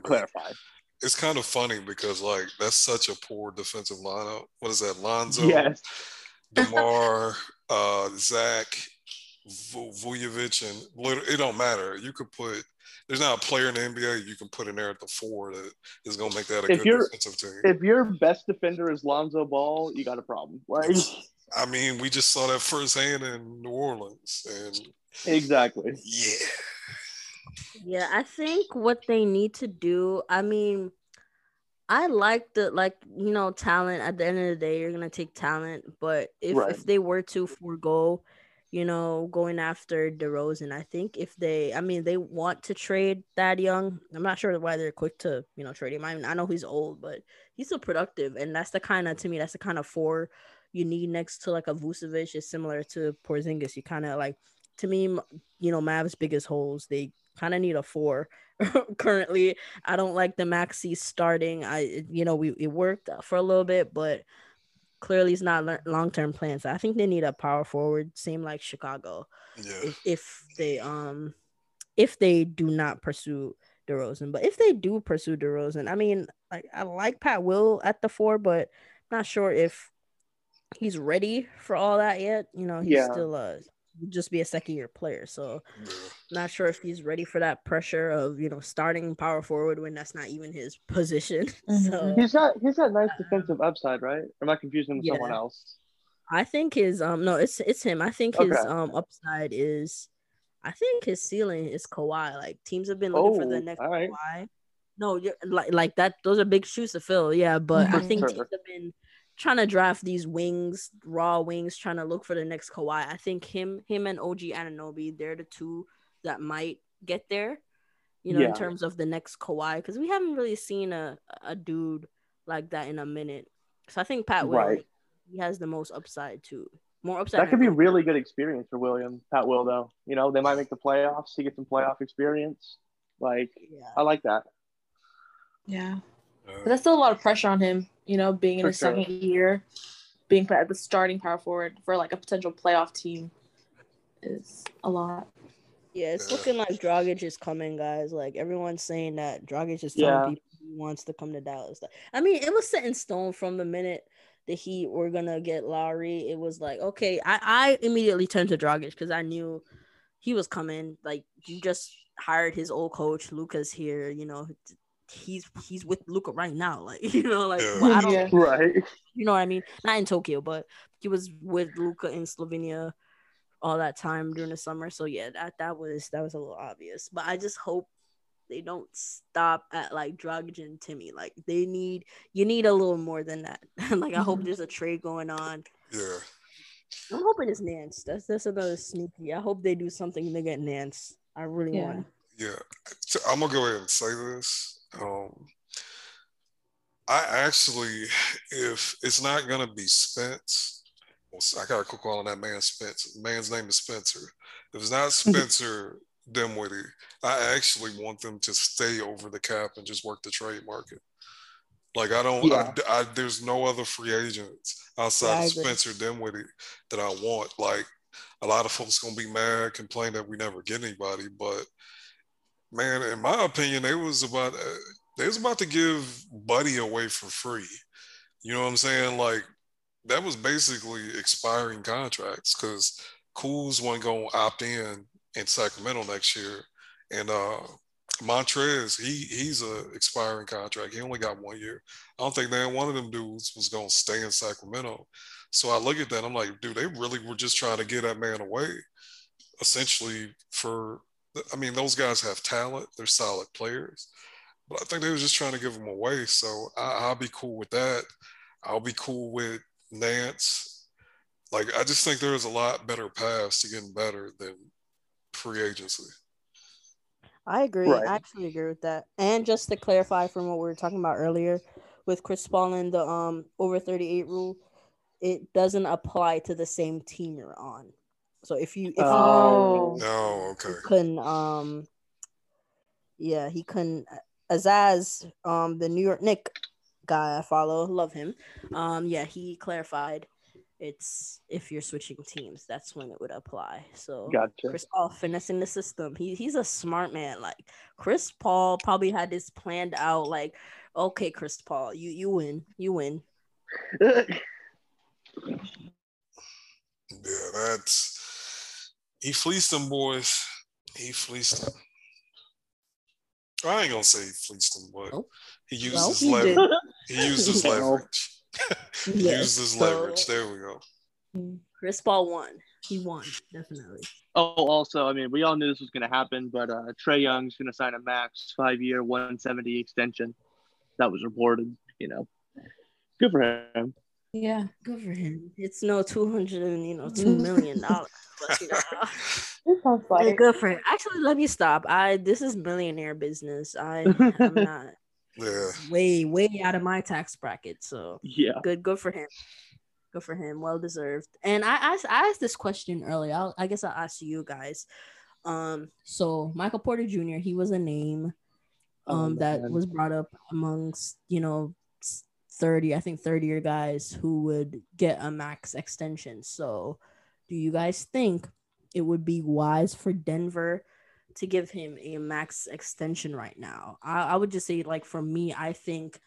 clarify. It's kind of funny because like that's such a poor defensive lineup. What is that? Lonzo, DeMar, Zach, Vujovic, and it don't matter. You could put. There's not a player in the NBA you can put in there at the 4 that is going to make that a good defensive team. If your best defender is Lonzo Ball, you got a problem. Like. I mean, we just saw that firsthand in New Orleans. Exactly. Yeah. Yeah, I think what they need to do, I mean, I like talent. At the end of the day, you're going to take talent. But if they were to forego, going after DeRozan, I think they want to trade Thad Young. I'm not sure why they're quick to, trade him. I know he's old, but he's still productive. And that's the kind of 4 you need next to like a Vucevic is similar to Porzingis. You kind of like, to me, Mav's biggest holes. They kind of need a 4 currently. I don't like the Maxi starting. It worked for a little bit, but clearly it's not long-term plans. I think they need a power forward, same like Chicago. Yeah. If they do not pursue DeRozan, but if they do pursue DeRozan, I mean, like I like Pat Will at the 4, but I'm not sure if he's ready for all that yet. He's still just be a second-year player, so not sure if he's ready for that pressure of starting power forward when that's not even his position. So he's got nice defensive upside, right? Am I confusing him with someone else? I think his it's him. I think his upside is, I think his ceiling is Kawhi. Like teams have been looking for the next Kawhi. No, like that. Those are big shoes to fill. Yeah, but I think teams have been trying to draft these wings, raw wings, trying to look for the next Kawhi. I think him and OG Anunoby, they're the 2 that might get there, in terms of the next Kawhi, because we haven't really seen a dude like that in a minute. So I think Pat Will, he has the most upside too. More upside. That could be really good experience for Pat Will, though. They might make the playoffs. He gets some playoff experience. Like, I like that. Yeah. But that's still a lot of pressure on him, being in his second year, being at the starting power forward for like a potential playoff team is a lot. Yeah, it's looking like Dragic is coming, guys. Like everyone's saying that Dragic is telling people he wants to come to Dallas. I mean, it was set in stone from the minute the Heat were gonna get Lowry. It was like, okay, I immediately turned to Dragic because I knew he was coming. Like you just hired his old coach, Luka's here. he's with Luka right now, like, you know, like, well, I don't, right, you know what I mean? Not in Tokyo, but he was with Luka in Slovenia all that time during the summer. So yeah, that was a little obvious. But I just hope they don't stop at like Dragic and Timmy. Like, you need a little more than that. Like, I hope there's a trade going on. Yeah. I'm hoping it's Nance. That's another sneaky. I hope they do something to get Nance. I really want it. Yeah. So I'm gonna go ahead and say this. I actually, if it's not gonna be Spence, I got a quick call on that man Spencer. The man's name is Spencer. If it's not Spencer Dinwiddie, I actually want them to stay over the cap and just work the trade market. Like, I don't, yeah. I there's no other free agents outside of Spencer Dinwiddie that I want. Like, a lot of folks gonna be mad, complain that we never get anybody, but man, in my opinion, they was about to give Buddy away for free. You know what I'm saying? Like, that was basically expiring contracts because Kuz wasn't gonna opt in Sacramento next year, and Montrez, he's a expiring contract. He only got 1 year. I don't think that one of them dudes was gonna stay in Sacramento. So I look at that, I'm like, dude, they really were just trying to get that man away, essentially. For, I mean, those guys have talent; they're solid players, but I think they were just trying to give him away. So I'll be cool with that. I'll be cool with Nance. Like, I just think there's a lot better paths to getting better than free agency. I agree. Right. I actually agree with that. And just to clarify from what we were talking about earlier with Chris Paul and the over 38 rule, it doesn't apply to the same team you're on. So if you couldn't, he couldn't. Azaz, the New York Knicks guy I follow, love him. He clarified, it's if you're switching teams, that's when it would apply. So gotcha. Chris Paul finessing the system. He's a smart man. Like, Chris Paul probably had this planned out. Like, okay, Chris Paul, you win. Yeah, he fleeced them, boys. He fleeced them. I ain't gonna say he fleeced them, but he used his leverage. There we go. Chris Paul won. He won, definitely. Oh, also, I mean, we all knew this was going to happen, but Trae Young's going to sign a max 5-year, $170 extension. That was reported, you know. Good for him. Yeah, good for him. It's no $2 million. But, you know, yeah, good for him. Actually, let me stop. This is millionaire business. I'm not. Yeah. Way out of my tax bracket. So yeah, good for him. Good for him. Well deserved. And I asked this question earlier. I guess I'll ask you guys. So Michael Porter Jr., he was a name that was brought up amongst, you know, 30-year guys who would get a max extension. So do you guys think it would be wise for Denver to give him a max extension right now? I would just say, like, for me, I think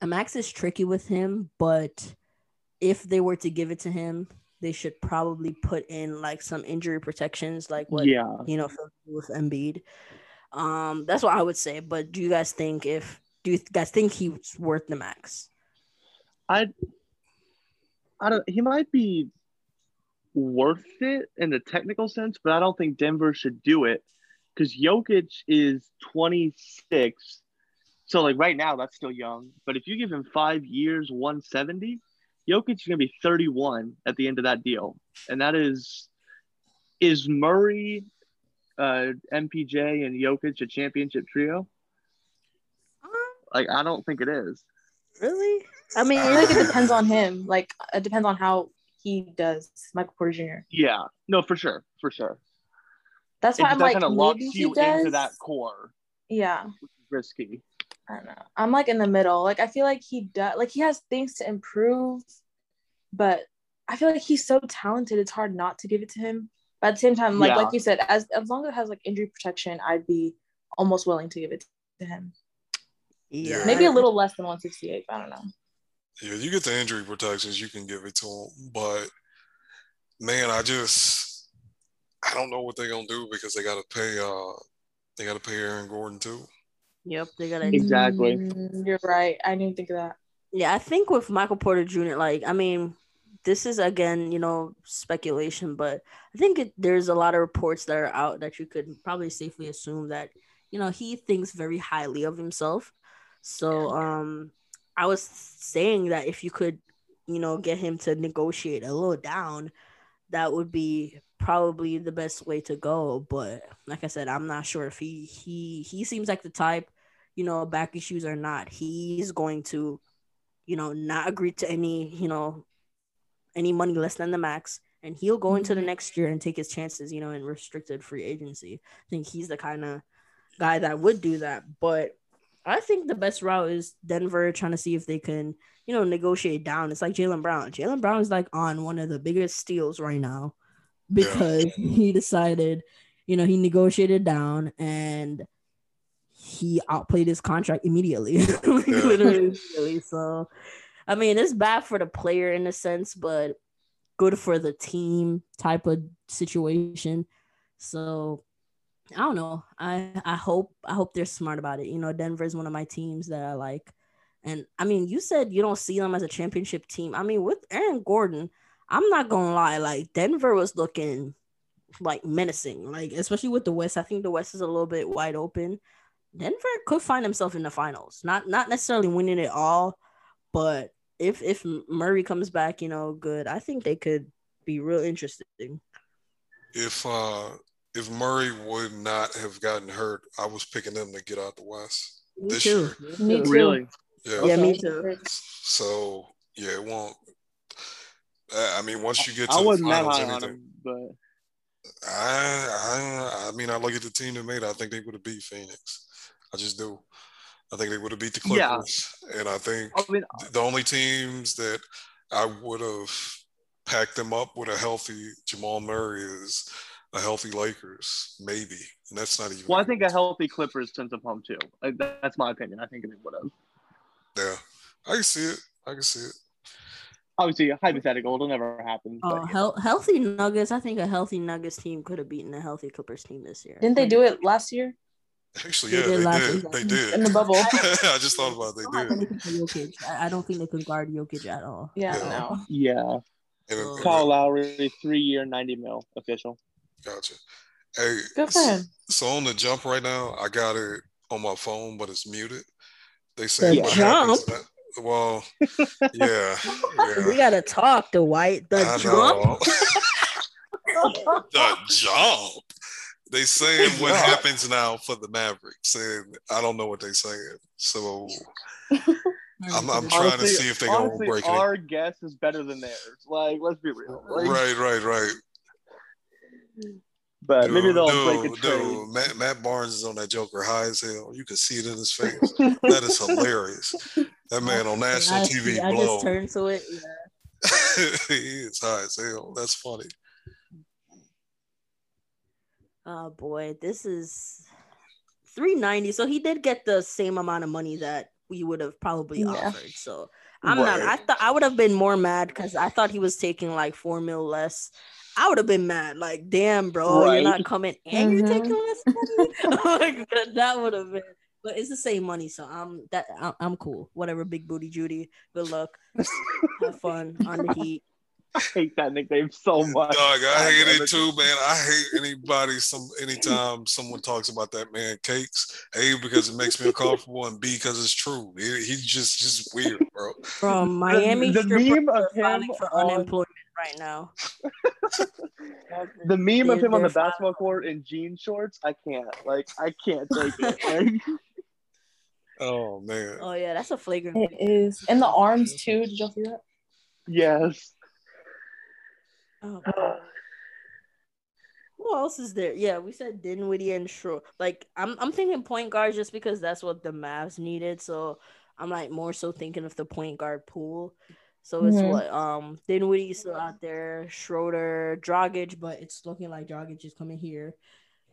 a max is tricky with him, but if they were to give it to him, they should probably put in like some injury protections, like what, you know, with Embiid. That's what I would say. But do you guys think he's worth the max? He might be worth it in the technical sense, but I don't think Denver should do it because Jokic is 26. So, like, right now, that's still young. But if you give him 5 years, 170, Jokic is going to be 31 at the end of that deal. And that is Murray, MPJ, and Jokic a championship trio? Like, I don't think it is. Really? I mean, like, it depends on him. Like, it depends on how he does, Michael Porter Jr. Yeah, no, for sure. That's why I'm like, maybe into that core. Yeah, risky. I don't know. I'm like in the middle. Like, I feel like he does. Like, he has things to improve, but I feel like he's so talented. It's hard not to give it to him. But at the same time, like you said, as long as it has like injury protection, I'd be almost willing to give it to him. Yeah, maybe a little less than 168. I don't know. Yeah, you get the injury protections, you can give it to them. But, man, I don't know what they're going to do because they got to pay Aaron Gordon too. Yep, they got it. Exactly. You're right. I didn't think of that. Yeah, I think with Michael Porter Jr., like, I mean, this is, again, you know, speculation, but I think there's a lot of reports that are out that you could probably safely assume that, you know, he thinks very highly of himself. So I was saying that if you could, you know, get him to negotiate a little down, that would be probably the best way to go. But like I said, I'm not sure if he seems like the type, you know, back issues or not, he's going to, you know, not agree to any, you know, any money less than the max, and he'll go into the next year and take his chances, you know, in restricted free agency. I think he's the kind of guy that would do that. But I think the best route is Denver trying to see if they can, you know, negotiate down. It's like Jaylen Brown. Jaylen Brown is like on one of the biggest steals right now because he decided, you know, he negotiated down and he outplayed his contract immediately. Literally. So, I mean, it's bad for the player in a sense, but good for the team type of situation. So, I don't know. I hope they're smart about it. You know, Denver is one of my teams that I like. And, I mean, you said you don't see them as a championship team. I mean, with Aaron Gordon, I'm not going to lie. Like, Denver was looking, like, menacing. Like, especially with the West. I think the West is a little bit wide open. Denver could find himself in the finals. Not necessarily winning it all, but if Murray comes back, you know, good, I think they could be real interesting. If Murray would not have gotten hurt, I was picking them to get out the West this year. Me too. Really? Yeah. Yeah, me too. So, yeah, it won't. I mean, once you get to the finals, anything. But I mean, I look at the team they made. I think they would have beat Phoenix. I just do. I think they would have beat the Clippers. Yeah. And I think the only teams that I would have packed them up with a healthy Jamal Murray is a healthy Lakers, maybe. And that's not even. Well, I think a healthy Clippers sends them home, too. That's my opinion. I think they would have. Yeah. I can see it. Obviously, a hypothetical. It'll never happen. Healthy Nuggets. I think a healthy Nuggets team could have beaten a healthy Clippers team this year. Didn't they do it last year? Actually, yeah, they did. They did. In the bubble. I just thought about it. They did. I don't think they could guard Jokic at all. Yeah. Yeah. Kyle Lowry, 3-year, $90 million official. Gotcha. Hey, good for him. So on the jump right now, I got it on my phone, but it's muted. They say the jump. Well, yeah. We gotta talk, Dwight. The jump. They saying what happens now for the Mavericks, and I don't know what they saying. So I'm trying to see if they gonna break it. Our guess is better than theirs. Like, let's be real. Like, right. But dude, maybe they'll break it. Dude, Matt Barnes is on that Joker high as hell. You can see it in his face. That is hilarious. That man on national TV blow. I just turned to it. Yeah. He is high as hell. That's funny. Oh boy, this is $390. So he did get the same amount of money that we would have probably offered. So I'm not. I would have been more mad because I thought he was taking like $4 million less. I would have been mad. Like, damn, bro, you're not coming and you're taking less money. Like, that would have been. But it's the same money, so I'm cool. Whatever, Big Booty Judy. Good luck. Have fun on the Heat. I hate that nickname so much. Dog, I hate it too, man. I hate anybody. Anytime someone talks about that man Cakes, A, because it makes me uncomfortable, and B, because it's true. He's just weird, bro. From Miami, the meme of him for unemployment right now. The meme of him on the basketball court in jean shorts. I can't take it. Like, oh man. Oh yeah, that's a flagrant. It is, and the arms too. Did y'all see that? Yes. Oh. Who else is there? Yeah, we said Dinwiddie and Schroeder. Like, I'm thinking point guards just because that's what the Mavs needed. So I'm like more so thinking of the point guard pool. So it's what Dinwiddie's still out there, Schroeder, Dragic, but it's looking like Dragic is coming here.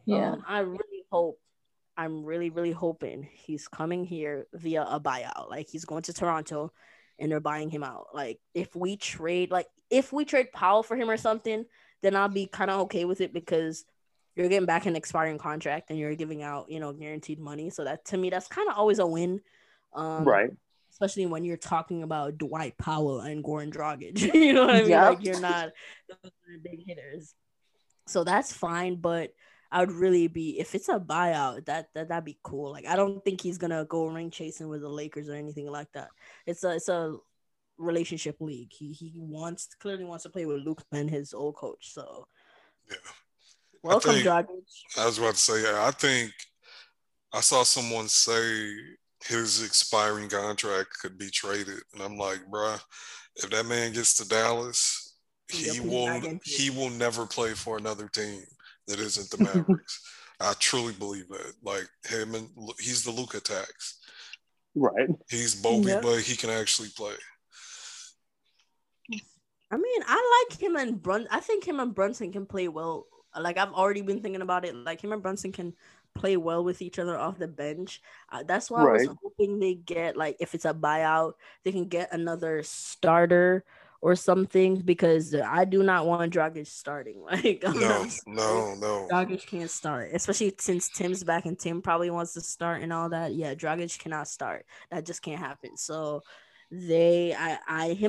Yeah, I'm really, really hoping he's coming here via a buyout. Like, he's going to Toronto and they're buying him out. Like, if we trade Powell for him or something, then I'll be kind of okay with it because you're getting back an expiring contract and you're giving out, you know, guaranteed money. So that, to me, that's kind of always a win. Right. Especially when you're talking about Dwight Powell and Goran Dragic. You know what I mean? Yep. Like, you're not big hitters. So that's fine, but I would really be, if it's a buyout, that'd be cool. Like, I don't think he's gonna go ring chasing with the Lakers or anything like that. It's a relationship league. He clearly wants to play with Luke and his old coach. So yeah. Welcome, Dragic. I was about to say, I think I saw someone say his expiring contract could be traded. And I'm like, bruh, if that man gets to Dallas, he will never play for another team that isn't the Mavericks. I truly believe that. Like, him and he's the Luka tax. Right. He's Bobby, yep. But he can actually play. I mean, I like him and Brunson. I think him and Brunson can play well. Like, I've already been thinking about it. Like, him and Brunson can play well with each other off the bench. That's why I was hoping they get, like, if it's a buyout, they can get another starter or something, because I do not want Dragic starting. Like, no. Dragic can't start, especially since Tim's back and Tim probably wants to start and all that. Yeah, Dragic cannot start. That just can't happen. So him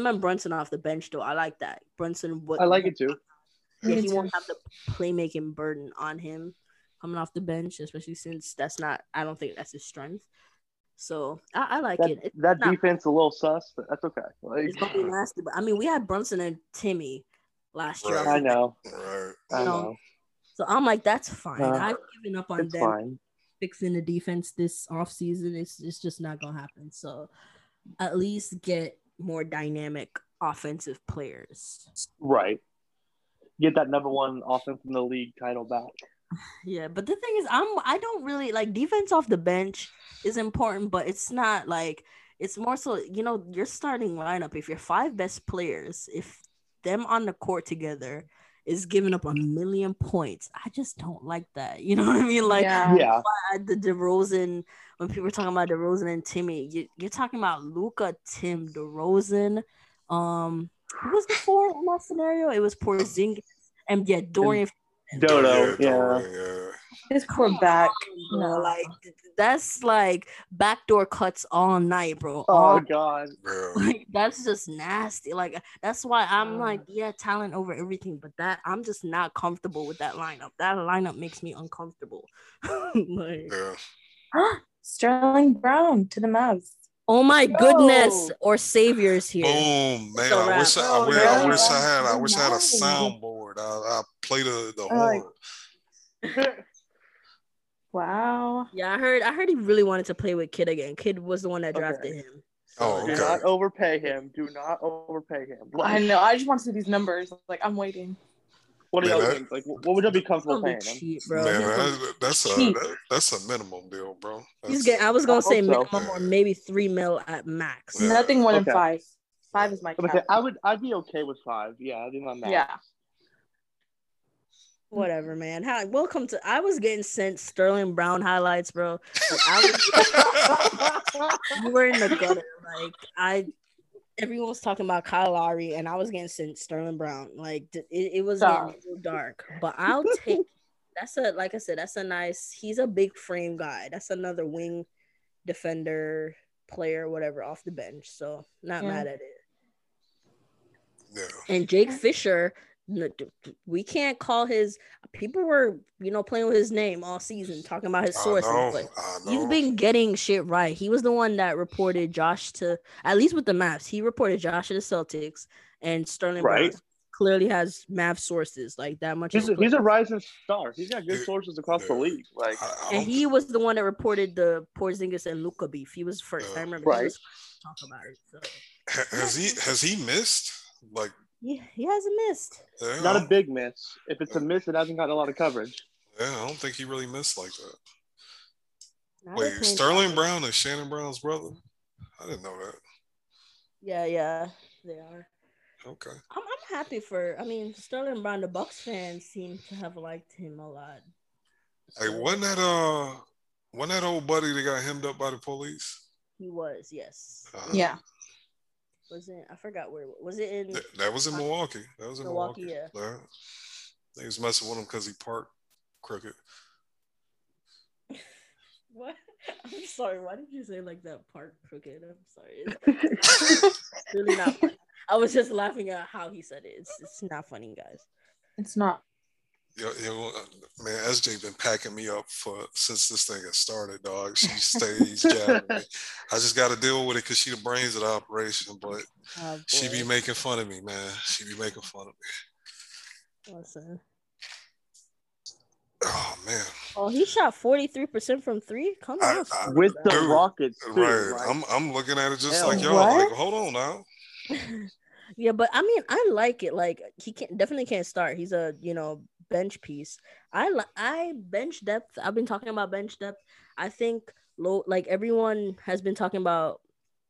and Brunson off the bench, though. I like that. Brunson would. I like it too. Yeah, he won't have the playmaking burden on him coming off the bench, especially since I don't think that's his strength. So I like that, it. That defense a little sus, but that's okay. Like, it's going to be nasty. But, I mean, we had Brunson and Timmy last year. I know. I know. So I'm like, that's fine. I've given up on them fixing the defense this offseason. It's just not going to happen. So at least get more dynamic offensive players. Right. Get that number one offense in the league title back. Yeah, but the thing is, I don't really like defense off the bench is important, but it's not like, it's more so, you know, your starting lineup, if your five best players, if them on the court together is giving up 1,000,000 points, I just don't like that. You know what I mean? Like, yeah. The DeRozan, when people are talking about DeRozan and Timmy, you're talking about Luka, Tim, DeRozan, who was before in that scenario? It was Porzingis and Dorian Dodo. Yeah. His quarterback. No, like, that's like backdoor cuts all night, bro. Oh god. Like, that's just nasty. Like, that's why I'm like, yeah, talent over everything, but that I'm just not comfortable with that lineup. That lineup makes me uncomfortable. Like, Sterling Brown to the Mavs. Oh my goodness! Or saviors here. Boom, man! I wish I had a soundboard. I played the horn. Wow. Yeah, I heard he really wanted to play with Kidd again. Kidd was the one that drafted him. Oh, okay. Do not overpay him. Like, I know. I just want to see these numbers. Like, I'm waiting. What are those things? Like, what would you be comfortable paying him? Cheap, bro. Man, that's a minimum deal, bro. I was gonna say minimum or maybe $3 million at max. Yeah. Nothing more than five. Five is my cap. Okay, I'd be okay with five. Yeah, I'd be my max. Yeah. Whatever, man. I was getting sent Sterling Brown highlights, bro. Like, you were in the gutter. Like, everyone was talking about Kyle Lowry, and I was getting sent Sterling Brown. Like, it was so dark, but I'll take. Like I said, that's a nice. He's a big frame guy. That's another wing defender, player, whatever, off the bench. So not mad at it. No. And Jake Fisher, we can't call his. People were, you know, playing with his name all season, talking about his sources. But he's been getting shit right. He was the one that reported Josh to, at least with the Mavs, he reported Josh to the Celtics, and Sterling Brown clearly has Mavs sources, like that much. He's a rising star. He's got good sources across the league. Like, and he was the one that reported the Porzingis and Luka beef. He was first. I remember. Right. Talk about it. So. Has he missed? Like. Yeah, he hasn't missed. Yeah, not a big miss. If it's a miss, it hasn't gotten a lot of coverage. Yeah, I don't think he really missed like that. Wait, Sterling Brown is Shannon Brown's brother? I didn't know that. Yeah, they are. Okay. I'm happy Sterling Brown, the Bucks fans seem to have liked him a lot. Hey, wasn't that old buddy that got hemmed up by the police? He was, yes. Yeah. That was in Milwaukee. Yeah. They was messing with him because he parked Crooked. What? I'm sorry. Why did you say like that? Park crooked. I'm sorry. It's really not funny. I was just laughing at how he said it. It's not funny, guys. It's not. Yo, man, SJ been packing me up since this thing has started, dog. She stays jabbing me. I just got to deal with it because she the brains of the operation, but she be making fun of me, man. She be making fun of me. Listen. Oh, man. Oh, he shot 43% from three? Come on. With the Rockets, too, right. Like, I'm looking at it just like, y'all. Like, hold on now. Yeah, but I mean, I like it. Like, he definitely can't start. He's a, bench piece. I bench depth. I've been talking about bench depth. I think everyone has been talking about,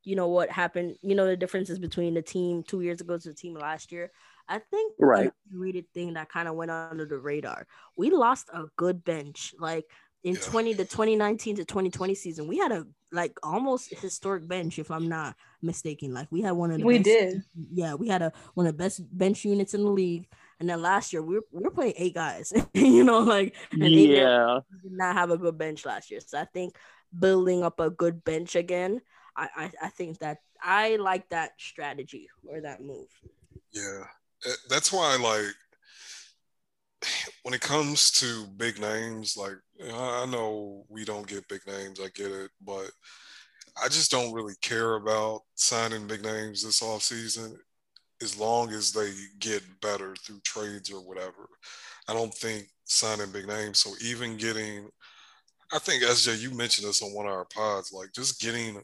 what happened, the differences between the team 2 years ago to the team last year. I think right. The underrated thing that kind of went under the radar. We lost a good bench. Like in 2019 to 2020 season, we had a almost historic bench, if I'm not mistaken. Like we had one of the one of the best bench units in the league. And then last year we were playing eight guys, we did not have a good bench last year. So I think building up a good bench again, I think that I like that strategy or that move. Yeah. That's why, when it comes to big names, I know we don't get big names, I get it, but I just don't really care about signing big names this offseason as long as they get better through trades or whatever. I don't think signing big names, so even getting, I think, SJ, you mentioned this on one of our pods, just getting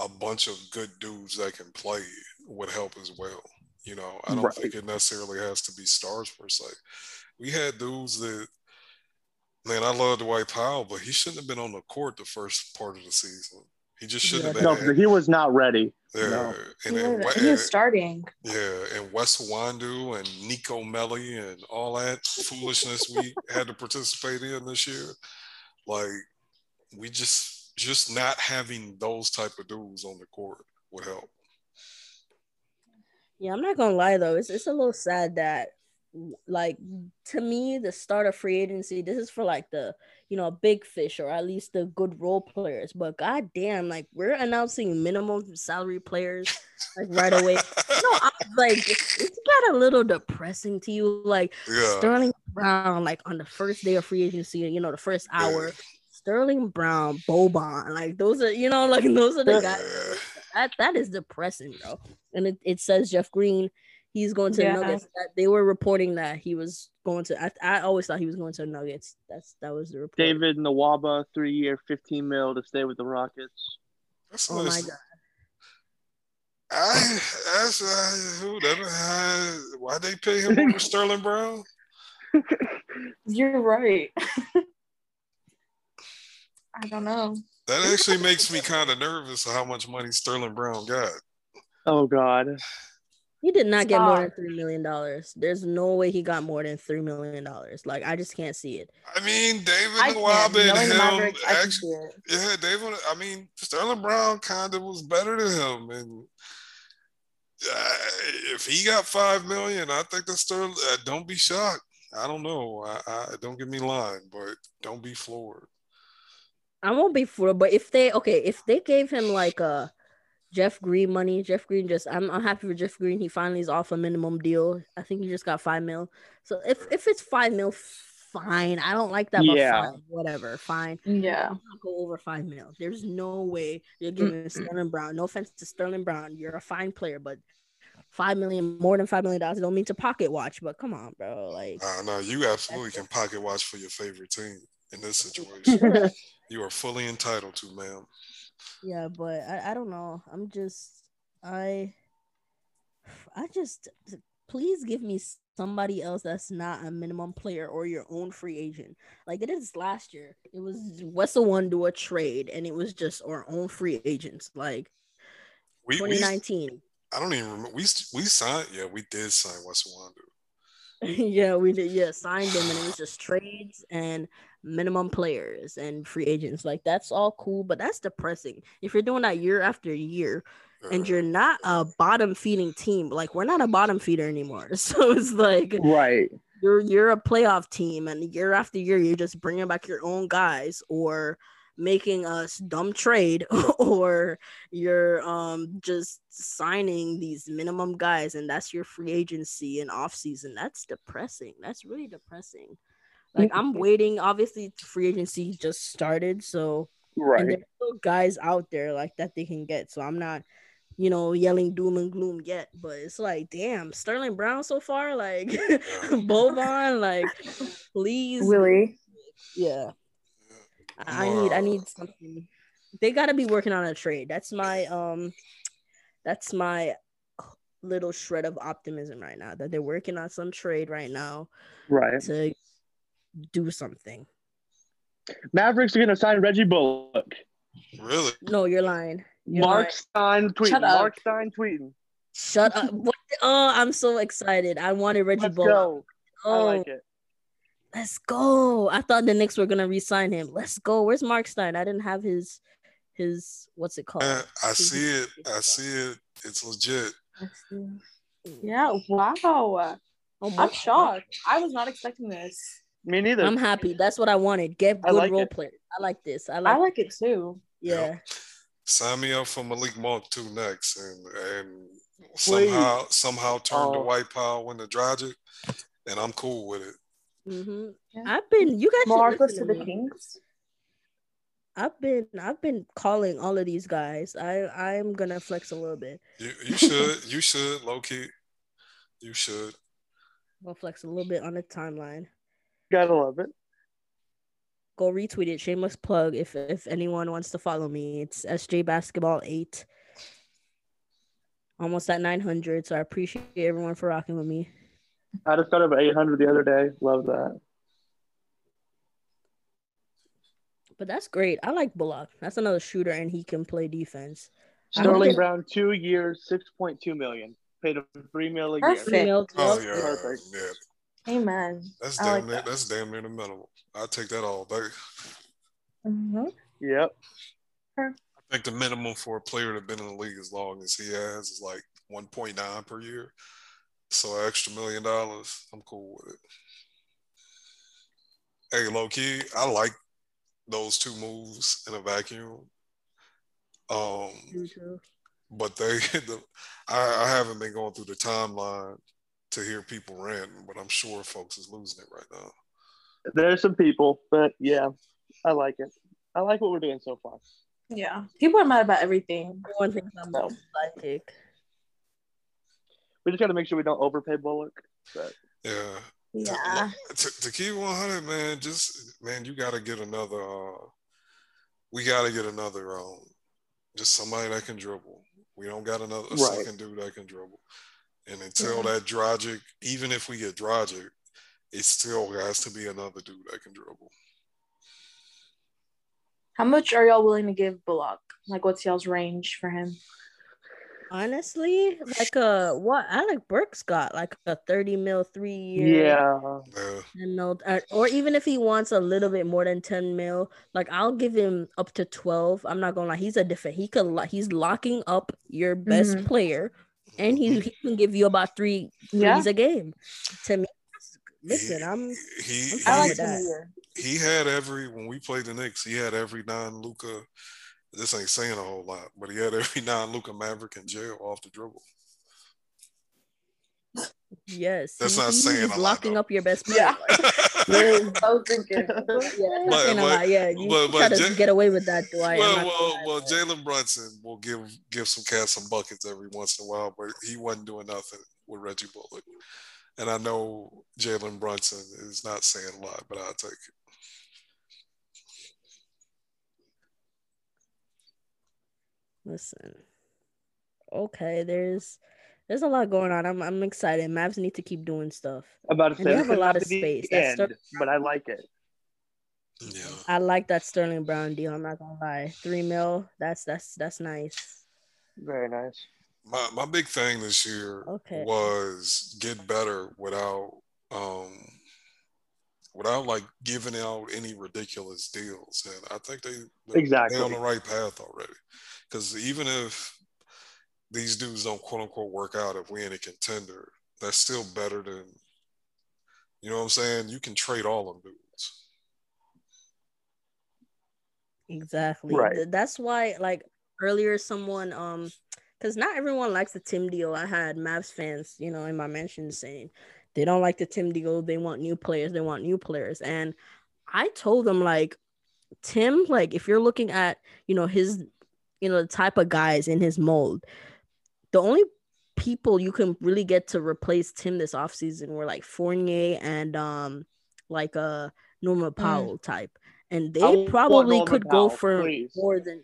a bunch of good dudes that can play would help as well. I don't think it necessarily has to be stars per se. We had dudes that, man, I love Dwight Powell, but he shouldn't have been on the coort the first part of the season. He just shouldn't have been. No, he was not ready. Yeah, no. He was starting. Yeah, and Wes Wandu and Nico Melli and all that foolishness we had to participate in this year. We just not having those type of dudes on the court would help. Yeah, I'm not gonna lie though, it's a little sad that to me the start of free agency, this is for the big fish or at least the good role players. But goddamn, we're announcing minimum salary players right away. It's got a little depressing to you. Sterling Brown, on the first day of free agency, the first hour, Sterling Brown, Boban, those are those are the guys. That is depressing, bro. And it says Jeff Green, he's going to Nuggets. They were reporting that he was going to. I always thought he was going to Nuggets. That was the report. David Nwaba, 3-year, $15 million to stay with the Rockets. My God. Why they pay him over Sterling Brown? You're right. I don't know. That actually makes me kind of nervous of how much money Sterling Brown got. Oh, God. He did not get more than $3 million. There's no way he got more than $3 million. I just can't see it. I mean, David Nwaba and him. Sterling Brown kind of was better than him. And if he got $5 million, I think that Sterling, don't be shocked. I don't know. Don't get me lying, but don't be floored. I won't be fooled, but if they gave him Jeff Green money, I'm happy with Jeff Green. He finally is off a minimum deal. I think he just got $5 million. So if it's $5 million, fine. I don't like that, but fine, whatever, fine. Yeah, I'll go over $5 million. There's no way you're giving Sterling Brown. No offense to Sterling Brown, you're a fine player, but $5 million, more than $5 million, don't mean to pocket watch. But come on, bro, no, you absolutely can pocket watch for your favorite team in this situation. You are fully entitled to, ma'am. Yeah, but I don't know. I'm just I please give me somebody else that's not a minimum player or your own free agent. It is last year. It was Wes Wandu a trade, and it was just our own free agents. 2019. I don't even remember. We signed. Yeah, we did sign Wes Wandu. Yeah, we did. Yeah, signed him, and it was just trades and minimum players and free agents. That's all cool, but that's depressing if you're doing that year after year and you're not a bottom feeding team. We're not a bottom feeder anymore, so it's right you're a playoff team, and year after year, you're just bringing back your own guys, or making a dumb trade, or you're just signing these minimum guys, and that's your free agency and offseason. That's depressing. That's really depressing. Like, I'm waiting. Obviously, free agency just started, so right, there's still guys out there like that they can get. So I'm not, you know, yelling doom and gloom yet, but it's like, damn, Sterling Brown so far, like Boban, like, please, Willie, yeah. I need something. They gotta be working on a trade. That's my little shred of optimism right now, that they're working on some trade right now, right, to do something. Mavericks are gonna sign Reggie Bullock. Really? No, you're lying. Mark Stein tweeting. Shut up! What? Oh, I'm so excited. I wanted Reggie Bullock. Go. Oh. I like it. Let's go. I thought the Knicks were going to re-sign him. Let's go. Where's Mark Stein? I didn't have his what's it called? I see it. It's legit. Yeah, wow. I'm shocked. I was not expecting this. Me neither. I'm happy. That's what I wanted. Get good role players. I like this. I like it too. Yeah. Yep. Sign me up for Malik Monk too next. And somehow turn the Dwight Powell into Dragic, and I'm cool with it. Mm-hmm. Yeah. You guys should listen to the Kings. I've been calling all of these guys. I'm gonna flex a little bit. You should low key. You should. We'll flex a little bit on the timeline. Gotta love it. Go retweet it. Shameless plug. If anyone wants to follow me, it's SJBasketball8. Almost at 900. So I appreciate everyone for rocking with me. I just got over 800 the other day. Love that. But that's great. I like Bullock. That's another shooter, and he can play defense. Sterling Brown, 2 years, $6.2 million. Paid him $3 million a year. $3 million. Oh, yeah. Perfect. Yeah. Amen. That's damn like near. That's damn near the middle. I'll take that all day. Mm-hmm. Yep. Perfect. I think the minimum for a player to have been in the league as long as he has is like 1.9 per year. So an extra $1 million, I'm cool with it. Hey, low-key, I like those two moves in a vacuum. But I haven't been going through the timeline to hear people ranting, but I'm sure folks is losing it right now. There's some people, but yeah, I like it. I like what we're doing so far. Yeah, people are mad about everything. Everyone thinks I'm a psychic. We just got to make sure we don't overpay Bullock. But. Yeah. To keep 100, man, you got to get another. We got to get another. Just somebody that can dribble. We don't got another second dude that can dribble. And until that Dragic, even if we get Dragic, it still has to be another dude that can dribble. How much are y'all willing to give Bullock? Like, what's y'all's range for him? Honestly, like what Alec Burks got, like a $30 million 3 year. Yeah. And no, or even if he wants a little bit more than $10 million, like I'll give him up to 12. I'm not gonna lie, he's locking up your best player, and he can give you about 3 threes a game. To me, listen, I like that. When we played the Knicks, he had every non-Luka. This ain't saying a whole lot, but he had every non-Luka Maverick in jail off the dribble. Yes. That's not saying a lot. Locking up your best player. Yeah. I was thinking. Yeah, you try to get away with that, Dwight. Well, Jalen Brunson will give some cats some buckets every once in a while, but he wasn't doing nothing with Reggie Bullock. And I know Jalen Brunson is not saying a lot, but I'll take it. Listen, okay, there's a lot going on. I'm excited. Mavs need to keep doing stuff. About to say, they have a lot of space. But I like it. Yeah. I like that Sterling Brown deal. I'm not gonna lie, $3 million. That's nice. Very nice. My big thing this year was get better without like giving out any ridiculous deals, and I think they're exactly on the right path already. Because even if these dudes don't quote unquote work out, if we ain't a contender, that's still better than You know what I'm saying? You can trade all of them dudes. Exactly. Right. That's why, like, earlier someone, because not everyone likes the Tim deal. I had Mavs fans, you know, in my mentions saying they don't like the Tim deal. They want new players. They want new players. And I told them, like, Tim, like, if you're looking at, you know, his, you know, the type of guys in his mold, the only people you can really get to replace Tim this offseason were like Fournier and like a Norman Powell type. And they probably could go for more than,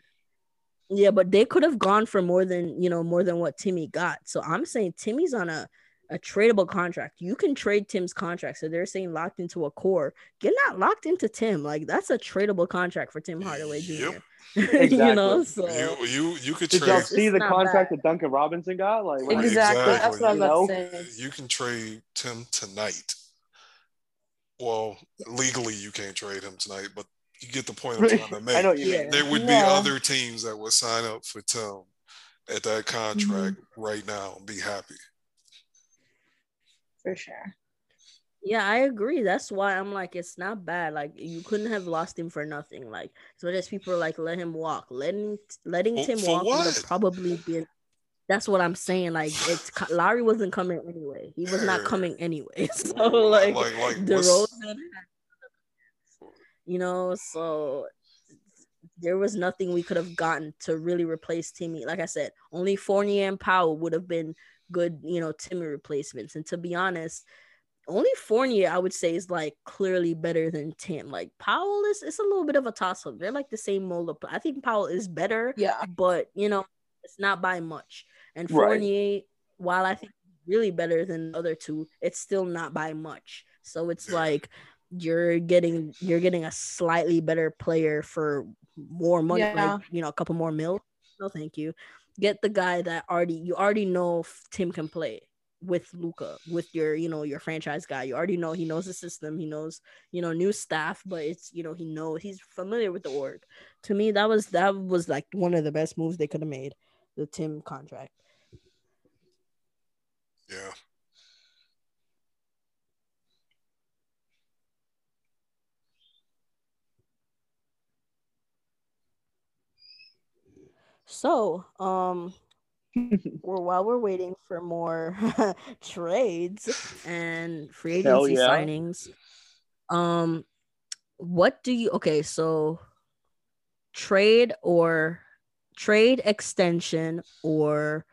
yeah, but they could have gone for more than, you know, more than what Timmy got. So I'm saying Timmy's on a tradable contract. You can trade Tim's contract. So they're saying locked into a core. Get not locked into Tim. Like, that's a tradable contract for Tim Hardaway Jr. Yep. Exactly. You know, so you could trade. Did y'all see the contract that Duncan Robinson got? Like, exactly. That's what I was about to say. You can trade Tim tonight. Well, legally you can't trade him tonight, but you get the point I'm trying to make. I know you mean. There would be other teams that would sign up for Tim at that contract right now and be happy. For sure. Yeah, I agree. That's why I'm like, it's not bad. Like, you couldn't have lost him for nothing. Like, so there's people like, let him walk. Letting Tim walk would probably be. That's what I'm saying. Like, it's Lowry wasn't coming anyway. He was not coming anyway. So like DeRozan, you know. So there was nothing we could have gotten to really replace Timmy. Like I said, only Fournier and Powell would have been good, you know, Timmy replacements. And to be honest, only Fournier, I would say, is like clearly better than Tim. Like Powell is, it's a little bit of a toss up. They're like the same mold up. I think Powell is better, yeah, but you know, it's not by much. And Fournier, while I think really better than the other two, it's still not by much. So it's like you're getting a slightly better player for more money, like, you know, a couple more mil. No, thank you. Get the guy that you already know Tim can play. With Luka, with your, you know, your franchise guy, you already know he knows the system, he knows, you know, new staff, but it's, you know, he knows, he's familiar with the org. To me, that was like one of the best moves they could have made, the Tim contract. Yeah. So, well, while we're waiting for more trades and free agency signings, what do you? Okay, so trade extension or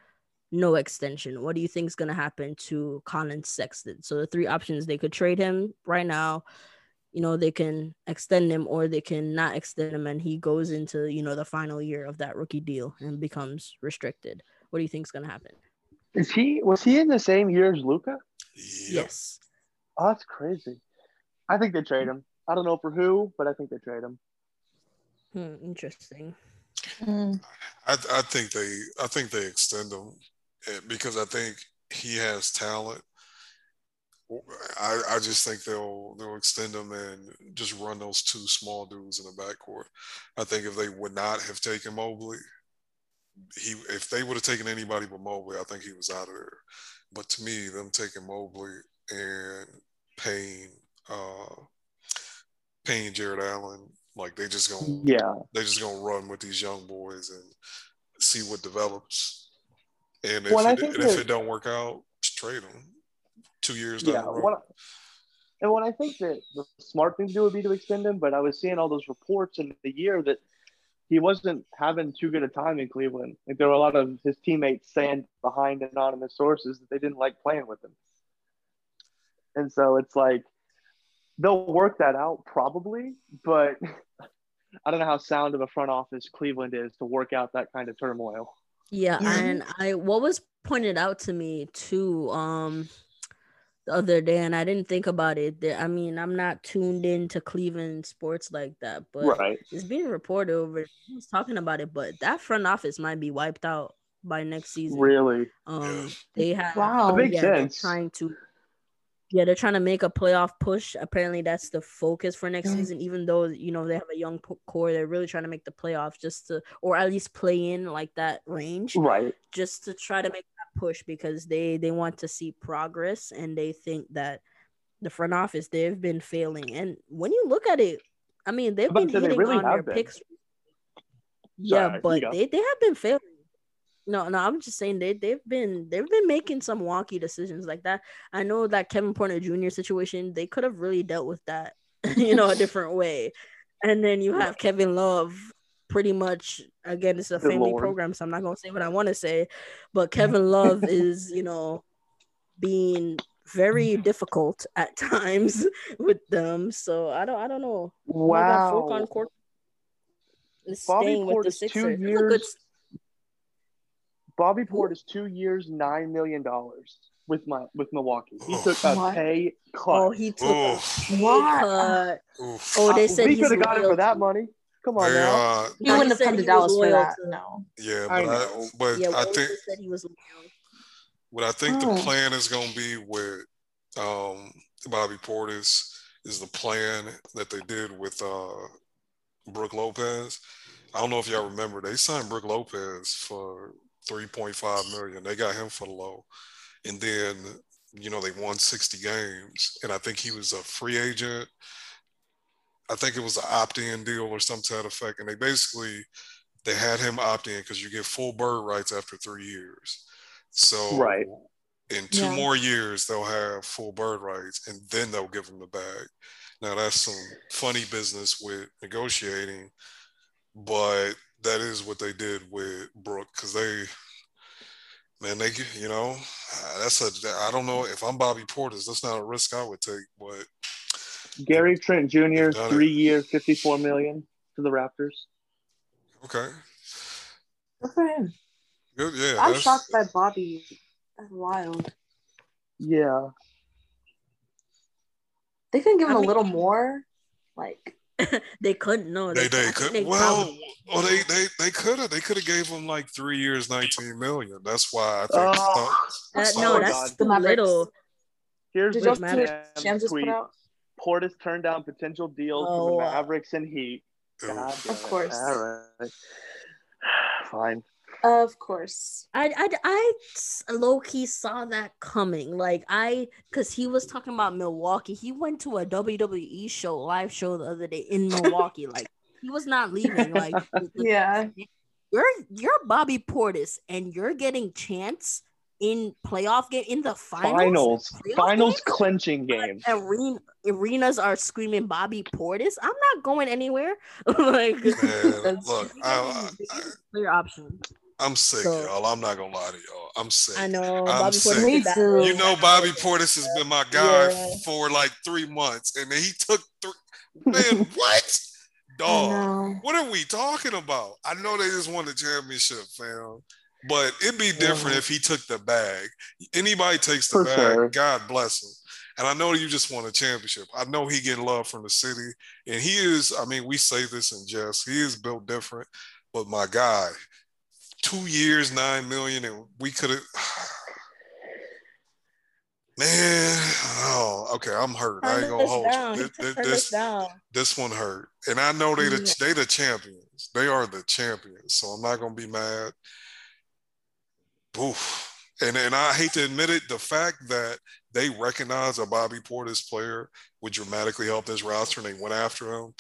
no extension. What do you think is going to happen to Colin Sexton? So the three options: they could trade him right now, you know, they can extend him, or they can not extend him, and he goes into, you know, the final year of that rookie deal and becomes restricted. What do you think is going to happen? Was he in the same year as Luka? Yes. Oh, that's crazy. I think they trade him. I don't know for who, but I think they trade him. Interesting. I think they extend him because I think he has talent. I just think they'll extend him and just run those two small dudes in the backcourt. I think if they would not have taken Mobley, if they would have taken anybody but Mobley, I think he was out of there. But to me, them taking Mobley and paying Jared Allen, like they just gonna run with these young boys and see what develops. And if it don't work out, just trade them 2 years down the road. And I think that the smart thing to do would be to extend him. But I was seeing all those reports in the year that he wasn't having too good a time in Cleveland. Like, there were a lot of his teammates saying behind anonymous sources that they didn't like playing with him. And so it's like, they'll work that out probably, but I don't know how sound of a front office Cleveland is to work out that kind of turmoil. Yeah, and what was pointed out to me too the other day, and I didn't think about it. I mean, I'm not tuned into Cleveland sports like that, but it's being reported over. He was talking about it, but that front office might be wiped out by next season. Really? They have. Wow, that makes sense. They're trying to make a playoff push. Apparently, that's the focus for next season. Even though, you know, they have a young core, they're really trying to make the playoffs just to, or at least play in like that range, right? Just to try to make push because they want to see progress, and they think that the front office, they've been failing. And when you look at it, I mean, they've been hitting on their picks. Yeah, but they have been failing. No, I'm just saying they've been making some wonky decisions like that. I know that Kevin Porter Jr. situation, they could have really dealt with that, a different way. And then you have Kevin Love, pretty much, again, it's a family program, so I'm not going to say what I want to say, but Kevin Love is, being very difficult at times with them. So I don't know. Wow. Court is staying with the Sixers. 2 years. Bobby Port is 2 years, $9 million with Milwaukee. He took a pay cut. Oh, he took a pay cut. Oh, they said he could have got it for that money. Come on, now. He wouldn't have come to Dallas for that. No. Yeah, I think said he was loyal. What I think the plan is going to be with Bobby Portis is the plan that they did with Brook Lopez. I don't know if y'all remember, they signed Brook Lopez for $3.5 million. They got him for the low, and then they won 60 games, and I think he was a free agent. I think it was an opt-in deal or some kind of effect, and they had him opt-in because you get full bird rights after 3 years. So in two more years they'll have full bird rights, and then they'll give him the bag. Now that's some funny business with negotiating, but that is what they did with Brook, because I don't know, if I'm Bobby Portis, that's not a risk I would take. But Gary Trent Jr., 3 years, $54 million to the Raptors. Okay. Good for him. Good, yeah. I'm shocked by Bobby. That's wild. Yeah. They couldn't give him a little more, like. They couldn't. No, they could. They could have. They could have gave him like 3 years, $19 million. That's why I think. That's the little. Here's what Shams tweet. Portis turned down potential deals from the Mavericks and Heat. God, of course. All right. Fine. Of course. I low-key saw that coming. Like, because he was talking about Milwaukee. He went to a WWE live show the other day in Milwaukee. Like, he was not leaving. Like, yeah. You're Bobby Portis, and you're getting chance in playoff game, in the finals clinching game. Arenas are screaming Bobby Portis. I'm not going anywhere. Like, man, look, I clear option. I'm sick, y'all. I'm not gonna lie to y'all. I'm sick. I know. I'm sick. Bobby Portis has been my guy for like 3 months, and then he took three. Man, what? Dog, what are we talking about? I know they just won the championship, fam. But it'd be different if he took the bag. Anybody takes the bag, sure. God bless him. And I know you just won a championship. I know he getting love from the city. And he is, I mean, we say this in jest, he is built different. But my God, 2 years, $9 million, and we could have... Man, I'm hurt. I ain't gonna hold you. This one hurt. And I know they the champions. They are the champions. So I'm not gonna be mad. Oof. And I hate to admit it, the fact that they recognize a Bobby Portis player would dramatically help this roster, and they went after him.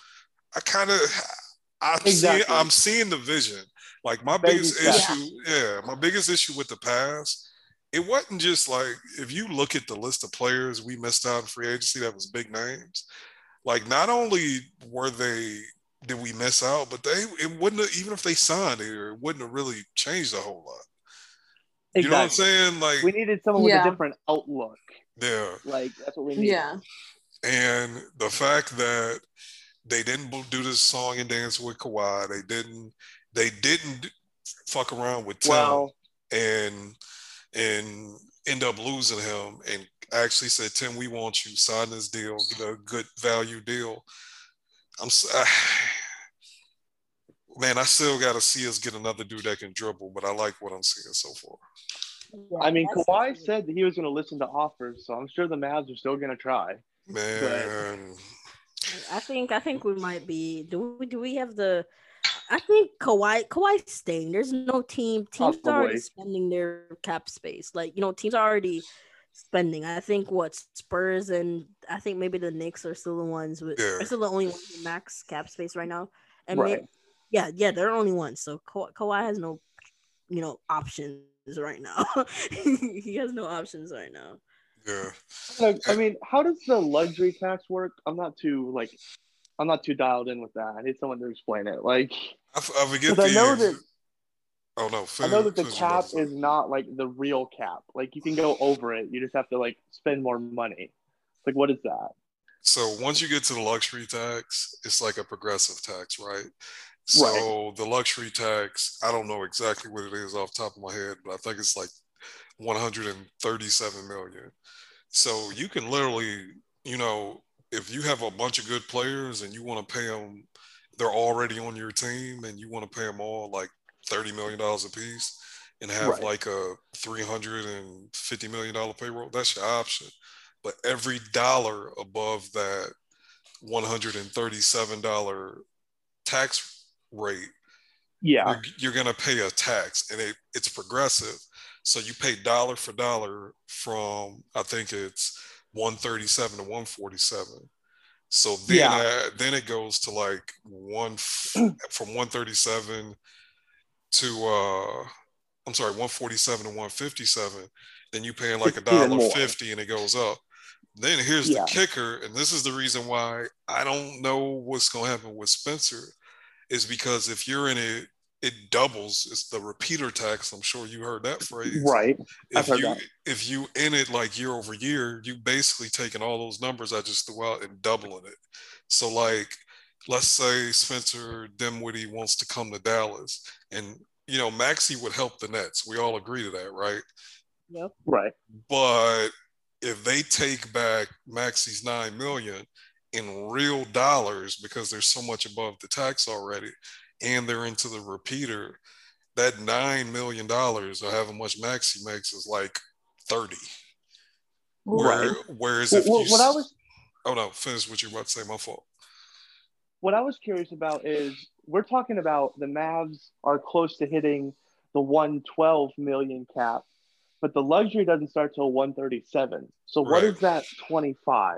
I'm seeing the vision. Like my biggest issue with the past, it wasn't just like, if you look at the list of players we missed out in free agency, that was big names. Like, not only did we miss out, but it wouldn't have, even if they signed here, it wouldn't have really changed a whole lot. Exactly. You know what I'm saying? Like, we needed someone with a different outlook. Yeah. Like, that's what we need. Yeah. And the fact that they didn't do this song and dance with Kawhi, they didn't fuck around with Tim and end up losing him, and actually said, Tim, we want you, sign this deal, get a good value deal. Man, I still got to see us get another dude that can dribble, but I like what I'm seeing so far. Yeah, I mean, Kawhi said that he was going to listen to offers, so I'm sure the Mavs are still going to try. Man. But... I think we might be. Do we have the – I think Kawhi's staying. There's no team. Teams are already spending their cap space. Like, teams are already – spending. I think what Spurs and I think maybe the Knicks are still the ones with are still the only ones with max cap space right now. And right. Yeah, they're the only ones. So Kawhi has no, options right now. He has no options right now. Yeah. I mean, how does the luxury tax work? I'm not too dialed in with that. I need someone to explain it. I forget. Because I know that the cap is not the real cap. You can go over it. You just have to spend more money. What is that? So once you get to the luxury tax, it's a progressive tax, right? So right. The luxury tax, I don't know exactly what it is off the top of my head, but I think it's 137 million. So you can literally, if you have a bunch of good players and you want to pay them, they're already on your team and you want to pay them all $30 million a piece and have right. A $350 million payroll, that's your option. But every dollar above that $137 tax rate, you're going to pay a tax, and it's progressive. So you pay dollar for dollar from, I think it's 137 to 147. So then it goes to from 137 to, 147 to 157. Then you paying $1.50 and it goes up. Then here's the kicker, and this is the reason why I don't know what's going to happen with Spencer, is because if you're in it, it doubles. It's the repeater tax. I'm sure you heard that phrase. Right. If you in it year over year, you basically taking all those numbers I just threw out and doubling it. So let's say Spencer Dinwiddie wants to come to Dallas, and Maxey would help the Nets. We all agree to that, right? Yep. Right. But if they take back Maxey's $9 million in real dollars, because there's so much above the tax already, and they're into the repeater, that $9 million or however much Maxey makes is 30. Right. Whereas finish what you're about to say. My fault. What I was curious about is we're talking about the Mavs are close to hitting the 112 million cap, but the luxury doesn't start till 137. So what is that 25?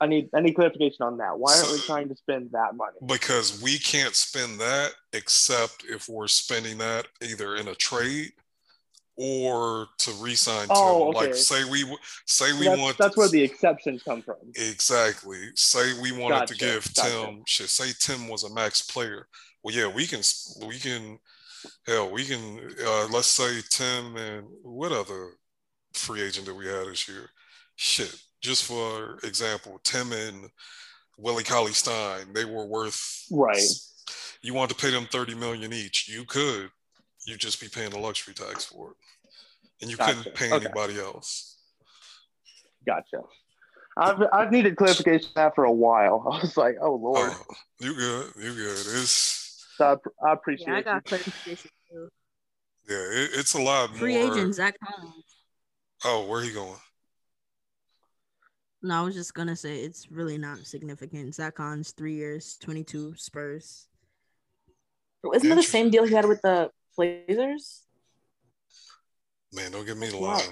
I need any clarification on that. Why aren't we trying to spend that money? Because we can't spend that except if we're spending that either in a trade or to re-sign to okay. That's where the exceptions come from. Exactly. Say we wanted to give Tim shit. Say Tim was a max player. Well, yeah, we can let's say Tim and what other free agent that we had this year? Shit, just for example, Tim and Willie Cauley-Stein, they were worth you want to pay them $30 million each. You could, you just be paying the luxury tax for it, and you couldn't pay anybody else. Gotcha. I've needed clarification on that for a while. I was like, oh Lord, you good. I appreciate it. I got clarification too. Yeah, it's a lot more. Free agent Zach Collins. Oh, where are you going? No, I was just going to say it's really not significant. Zach Collins, 3 years, 22, Spurs. Isn't that the same deal he had with the Blazers? Man, don't give me a lie.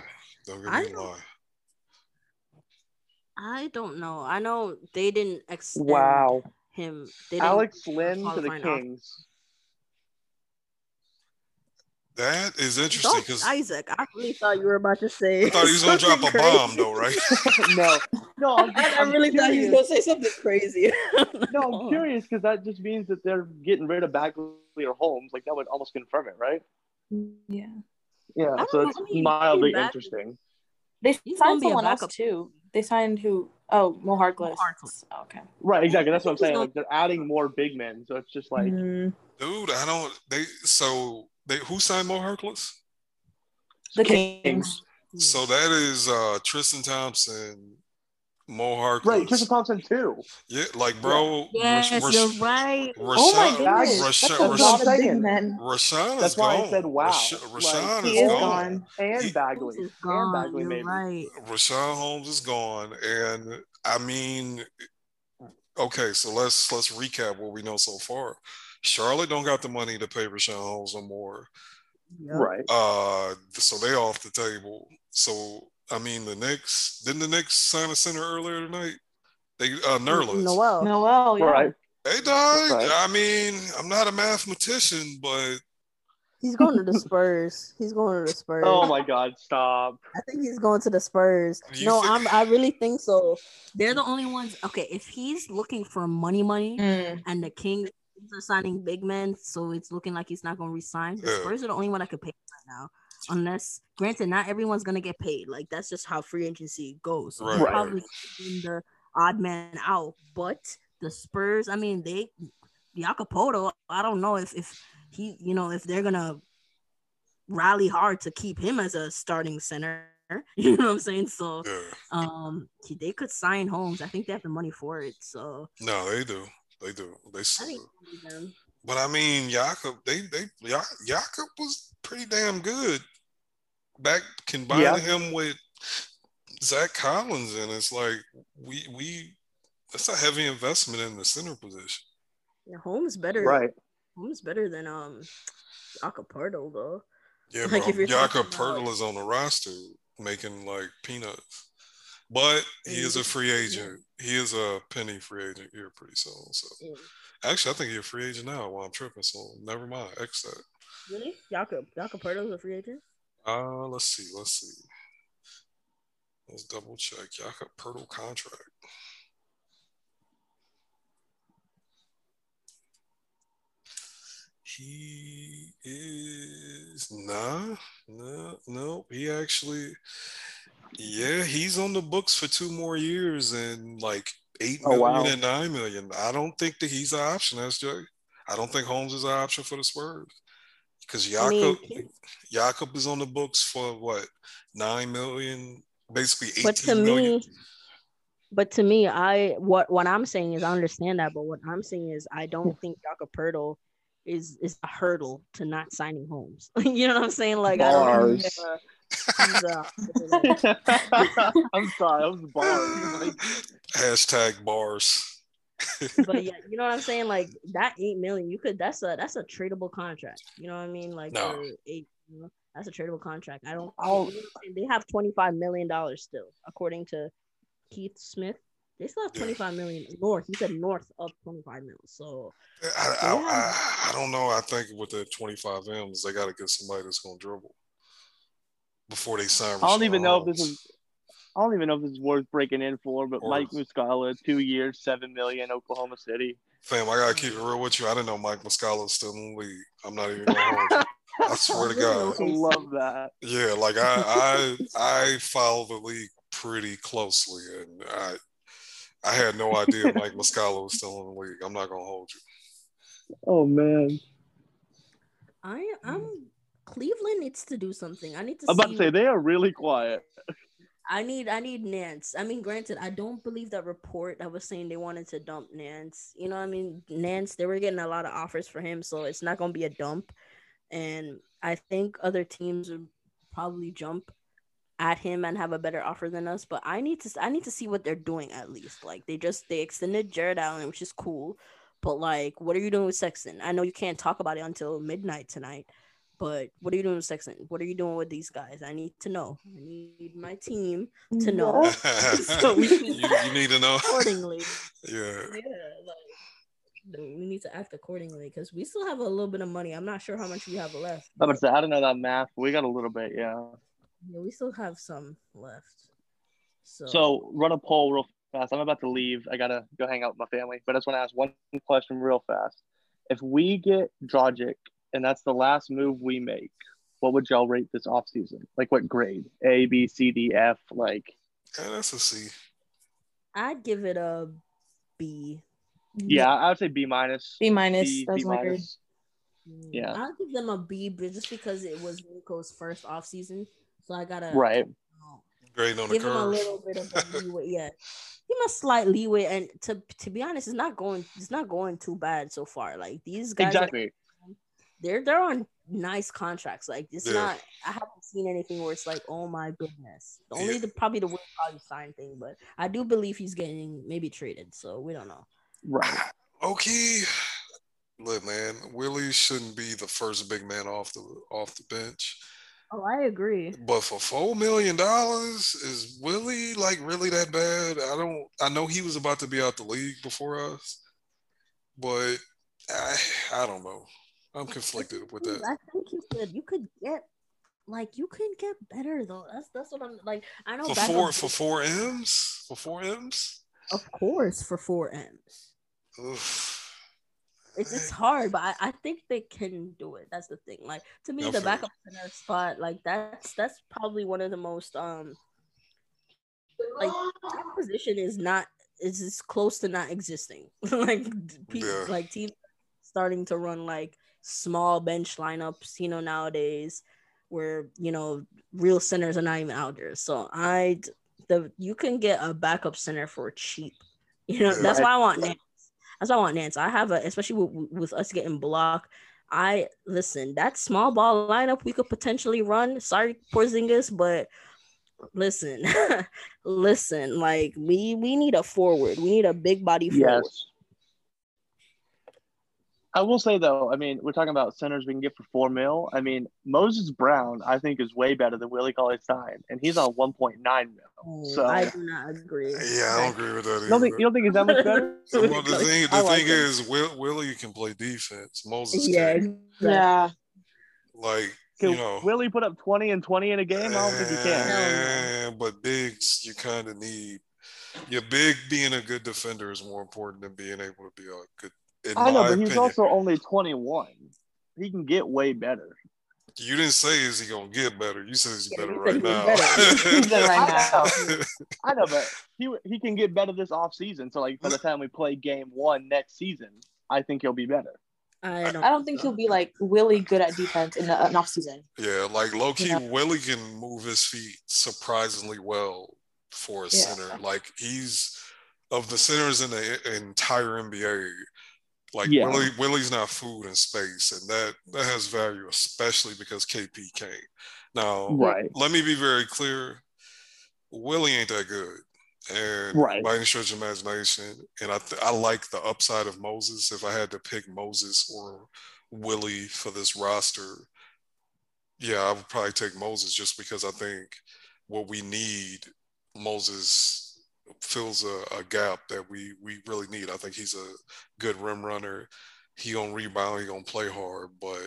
I don't know. I know they didn't extend. Wow. Him. Alex Lynn to the Kings. That is interesting because Isaac, I really thought you were about to say. I thought he was gonna drop a bomb, though, right? No. I really thought he was gonna say something crazy. No, I'm curious because that just means that they're getting rid of Bagley or Holmes. That would almost confirm it, right? Yeah. Yeah. So it's mildly interesting. They signed someone else too. They signed who? Oh, Mo Harkless. Okay. Right, exactly. That's what I'm saying. They're adding more big men, so it's just dude, I don't. Who signed Mo Harkless? The Kings. So that is Tristan Thompson, Mo Harkless. Right, Tristan Thompson too. Yeah, bro. Yes, you're right. Oh my gosh, Rashaan is gone. That's why I said wow. Rashaan is gone. And Bagley. Maybe. Right. Rashaan Holmes is gone, and I mean, okay. So let's recap what we know so far. Charlotte don't got the money to pay Rashaan Holmes no more. Right. So they off the table. So I mean, the Knicks sign a center earlier tonight? They Noel, yeah. Right. They died. Right. I mean, I'm not a mathematician, but he's going to the Spurs. Oh my God, stop! I think he's going to the Spurs. I really think so. They're the only ones. Okay, if he's looking for money, and the Kings are signing big men, so it's looking like he's not going to resign. The Spurs are the only one I could pay right now. Unless, granted, not everyone's going to get paid. Like, that's just how free agency goes. So right. Probably the odd man out. But the Spurs, I mean, Jacopoto, I don't know if he, if they're going to rally hard to keep him as a starting center. You know what I'm saying? So, they could sign Holmes. I think they have the money for it. So, no, they do. But I mean, Jakob was pretty damn good. Back combining him with Zach Collins, and it's like we that's a heavy investment in the center position. Yeah, Holmes better, right? Holmes better than Jakob Poeltl though. Yeah, like but Jakob Poeltl is on the roster making like peanuts, but he is a free agent. Yeah. He is a penny free agent here pretty soon. So actually, I think he's a free agent now. While I'm tripping, so never mind. X that. Really? Jakob Poeltl's a free agent? Let's see. Let's double check. Jakob Poeltl contract. He is no. He actually, he's on the books for 2 more years and like $8 million and $9 million. I don't think that he's an option, SJ. I don't think Holmes is an option for the Spurs. Because Jakob is on the books for what, $9 million, basically $18 million. But to me, what I'm saying is I understand that, but what I'm saying is I don't think Jakob Poeltl is a hurdle to not signing Holmes. You know what I'm saying? Like Bars. I'm sorry, I was bars. Like, hashtag bars. But yeah, you know what I'm saying? Like that $8 million, that's a tradable contract. You know what I mean? Like that's a tradable contract. They have $25 million still, according to Keith Smith. They still have $25 million north. He said north of 25 mil. So I don't know. I think with the 25 m's, they got to get somebody that's going to dribble before they sign. I don't even know if this is worth breaking in for, but Mike Muscala, 2 years, $7 million, Oklahoma City. Fam, I gotta keep it real with you. I didn't know Mike Muscala was still in the league. I'm not even gonna hold you. I swear to God. I love that. Yeah, like I follow the league pretty closely, and I had no idea Mike Muscala was still in the league. I'm not gonna hold you. Oh man, Cleveland needs to do something. I'm about to say they are really quiet. I need Nance. I mean, granted, I don't believe that report that was saying they wanted to dump Nance. You know what I mean? Nance, they were getting a lot of offers for him, so it's not going to be a dump. And I think other teams would probably jump at him and have a better offer than us. But I need to see what they're doing at least. Like they extended Jared Allen, which is cool. But like, what are you doing with Sexton? I know you can't talk about it until midnight tonight. But what are you doing with Sexton? What are you doing with these guys? I need to know. I need my team to know. So you need to know accordingly. We need to act accordingly because we still have a little bit of money. I'm not sure how much we have left. I don't know that math. We got a little bit, yeah. We still have some left. So run a poll real fast. I'm about to leave. I gotta go hang out with my family. But I just want to ask one question real fast. If we get Dragic, and that's the last move we make, what would y'all rate this offseason? Like what grade? A, B, C, D, F, that's a C. I'd give it a B. Yeah, I would say B minus. B minus. That's my grade. Yeah. I'll give them a B, but just because it was Nico's first offseason. So I gotta grade on the curve. Give him a little bit of a leeway. Yeah. Give him a slight leeway. And to be honest, it's not going too bad so far. Like these guys They're on nice contracts. Like it's not. I haven't seen anything where it's like, oh my goodness. Probably the Will Colley sign thing, but I do believe he's getting maybe traded. So we don't know. Right. Okay. Look, man, Willie shouldn't be the first big man off the bench. Oh, I agree. But for $4 million, is Willie like really that bad? I know he was about to be out the league before us, but I don't know. I'm conflicted with that. I think you said you couldn't get better though. That's what I'm like. I know for four M's. Of course, for 4 M's. Oof. It's hard, but I think they can do it. That's the thing. Like, to me, the backup center spot, like that's probably one of the most that position is close to not existing. Like people, like teams starting to run like small bench lineups, nowadays where, real centers are not even out there. So you can get a backup center for cheap. That's why I want Nance. That's why I want Nance. I have especially with us getting blocked. That small ball lineup we could potentially run. Sorry, Porzingis, but listen. Like we need a forward. We need a big body forward. Yes. I will say though, we're talking about centers we can get for $4 million. Moses Brown, I think, is way better than Willie Cauley-Stein, and he's on $1.9 million. So I do not agree. Yeah, I don't agree with that either. You don't think he's that much better? Well, the thing is, Willie can play defense. Moses, can. Yeah. Like Willie put up 20 and 20 in a game. I don't think he can. Yeah, but bigs, you kind of need your big being a good defender is more important than being able to be a good. I know, but he's also only 21. He can get way better. You didn't say is he gonna get better. You said he's better right now. He's better right now. I know, but he can get better this offseason. So by the time we play game one next season, I think he'll be better. I don't think he'll be Willie good at defense in an offseason. Yeah, low key, Willie can move his feet surprisingly well for a center. He's of the centers in the entire NBA. Willie's not food in space, and that has value, especially because KP came. Now, let me be very clear. Willie ain't that good, and by any stretch of imagination. And I like the upside of Moses. If I had to pick Moses or Willie for this roster, I would probably take Moses just because I think what we need, Moses fills a gap that we really need. I think he's a good rim runner. He gonna rebound. He gonna play hard. But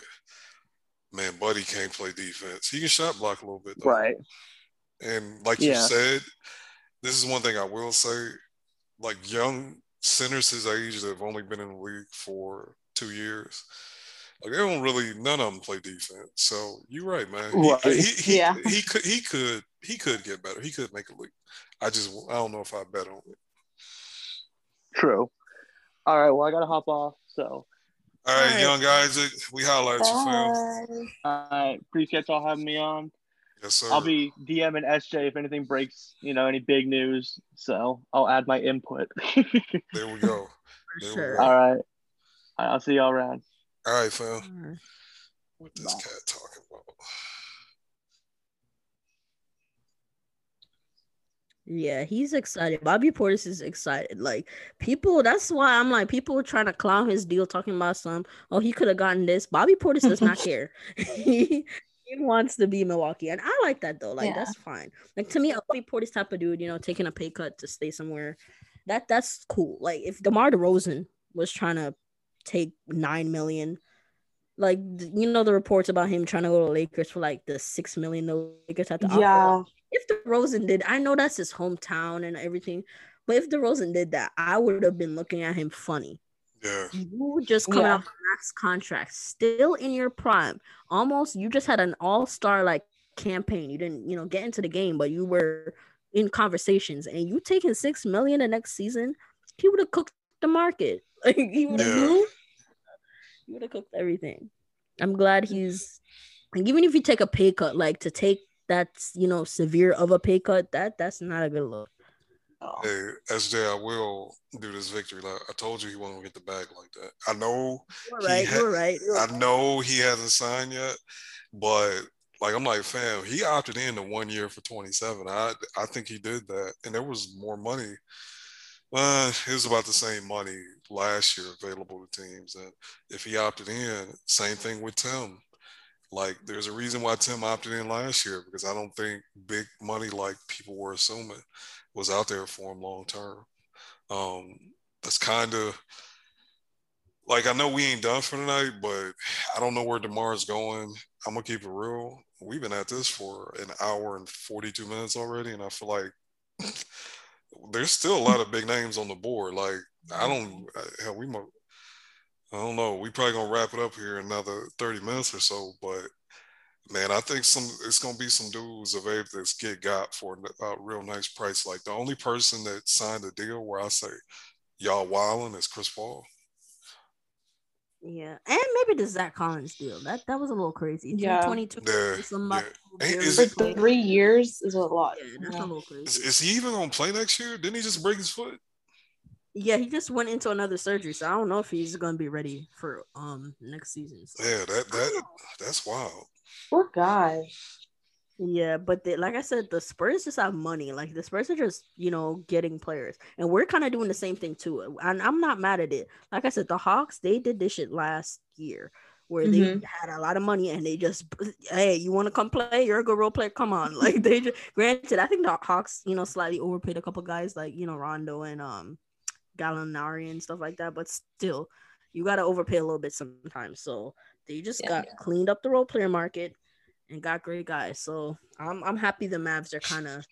man, Buddy can't play defense. He can shot block a little bit, though. Right? And you said, this is one thing I will say. Young centers his age that have only been in the league for 2 years, they don't really. None of them play defense. So you're right, man. He could get better. He could make a league. I don't know if I bet on it. True. All right. Well, I got to hop off. So. All right, Young Isaac. We highlight you, fam. All right. Appreciate y'all having me on. Yes, sir. I'll be DMing SJ if anything breaks, any big news. So I'll add my input. There we go. There we go. All right. I'll see y'all around. All right, fam. Right. What this cat talking about? Yeah, he's excited. Bobby Portis is excited. People, that's why I'm people were trying to clown his deal, talking about he could have gotten this. Bobby Portis does not care. He wants to be Milwaukee. And I like that, though. That's fine. To me, a Bobby Portis type of dude, taking a pay cut to stay somewhere, that's cool. If DeMar DeRozan was trying to take $9 million, the reports about him trying to go to Lakers for, the $6 million the Lakers had to offer. Yeah. If DeRozan did, I know that's his hometown and everything, but if DeRozan did that, I would have been looking at him funny. Yeah. You just come out of the max contract, still in your prime. Almost, you just had an all-star, campaign. You didn't, get into the game, but you were in conversations, and you taking $6 million the next season, he would have cooked the market. He would have he would have cooked everything. I'm glad he's, and even if you take a pay cut, to take that's severe of a pay cut, that's not a good look. Oh. Hey, SJ, I will do this victory. I told you he wasn't gonna get the bag like that. I know you're right. I know he hasn't signed yet, but I'm fam, he opted in to 1 year for 27. I think he did that, and there was more money. It was about the same money last year available to teams, and if he opted in, same thing with Tim. Like, there's a reason why Tim opted in last year, because I don't think big money, like people were assuming, was out there for him long term. That's kind of like, I know we ain't done for tonight, but I don't know where DeMar's going. I'm going to keep it real. We've been at this for an hour and 42 minutes already, and I feel like there's still a lot of big names on the board. Like, I don't know. We probably gonna wrap it up here in another 30 minutes or so. But man, I think it's gonna be some dudes of Abe that's got for a real nice price. Like, the only person that signed a deal where I say y'all wilding is Chris Paul. Yeah, and maybe the Zach Collins deal. That was a little crazy. Yeah, 22. For 3 years is a lot. Yeah, that's a little crazy. Is he even gonna play next year? Didn't he just break his foot? Yeah, he just went into another surgery, so I don't know if he's gonna be ready for next season. So. Yeah, that's wild. Poor guy. Yeah, but like I said, the Spurs just have money. Like, the Spurs are just, getting players, and we're kind of doing the same thing too. And I'm not mad at it. Like I said, the Hawks, they did this shit last year, where they had a lot of money and they just, hey, you want to come play? You're a good role player. Come on. Like, they just, granted, I think the Hawks, slightly overpaid a couple guys, like Rondo and Gallinari and stuff like that, but still, you got to overpay a little bit sometimes. So they just cleaned up the role player market and got great guys. So I'm happy the Mavs are kind of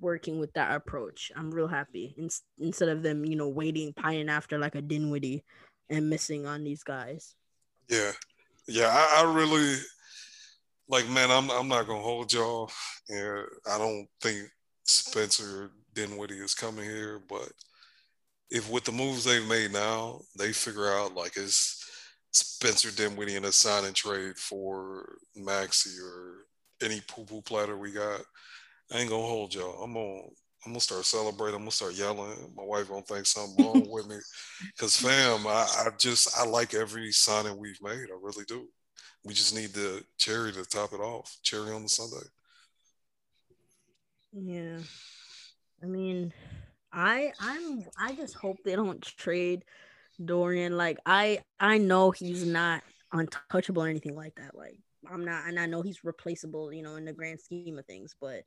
working with that approach. I'm real happy instead of them waiting, pining after like a Dinwiddie and missing on these guys. Yeah, I really like, man, I'm not gonna hold y'all, and I don't think Spencer Dinwiddie is coming here, but if with the moves they've made now, they figure out, like, is Spencer Dinwiddie in a sign and trade for Maxey or any poo-poo platter we got, I ain't gonna hold y'all. I'm gonna start celebrating. I'm gonna start yelling. My wife gonna think something wrong with me, because fam, I like every signing we've made. I really do. We just need the cherry to top it off. Cherry on the Sunday. Yeah. I mean, I just hope they don't trade Dorian. Like, I know he's not untouchable or anything like that. Like, I'm not, and I know he's replaceable, in the grand scheme of things. But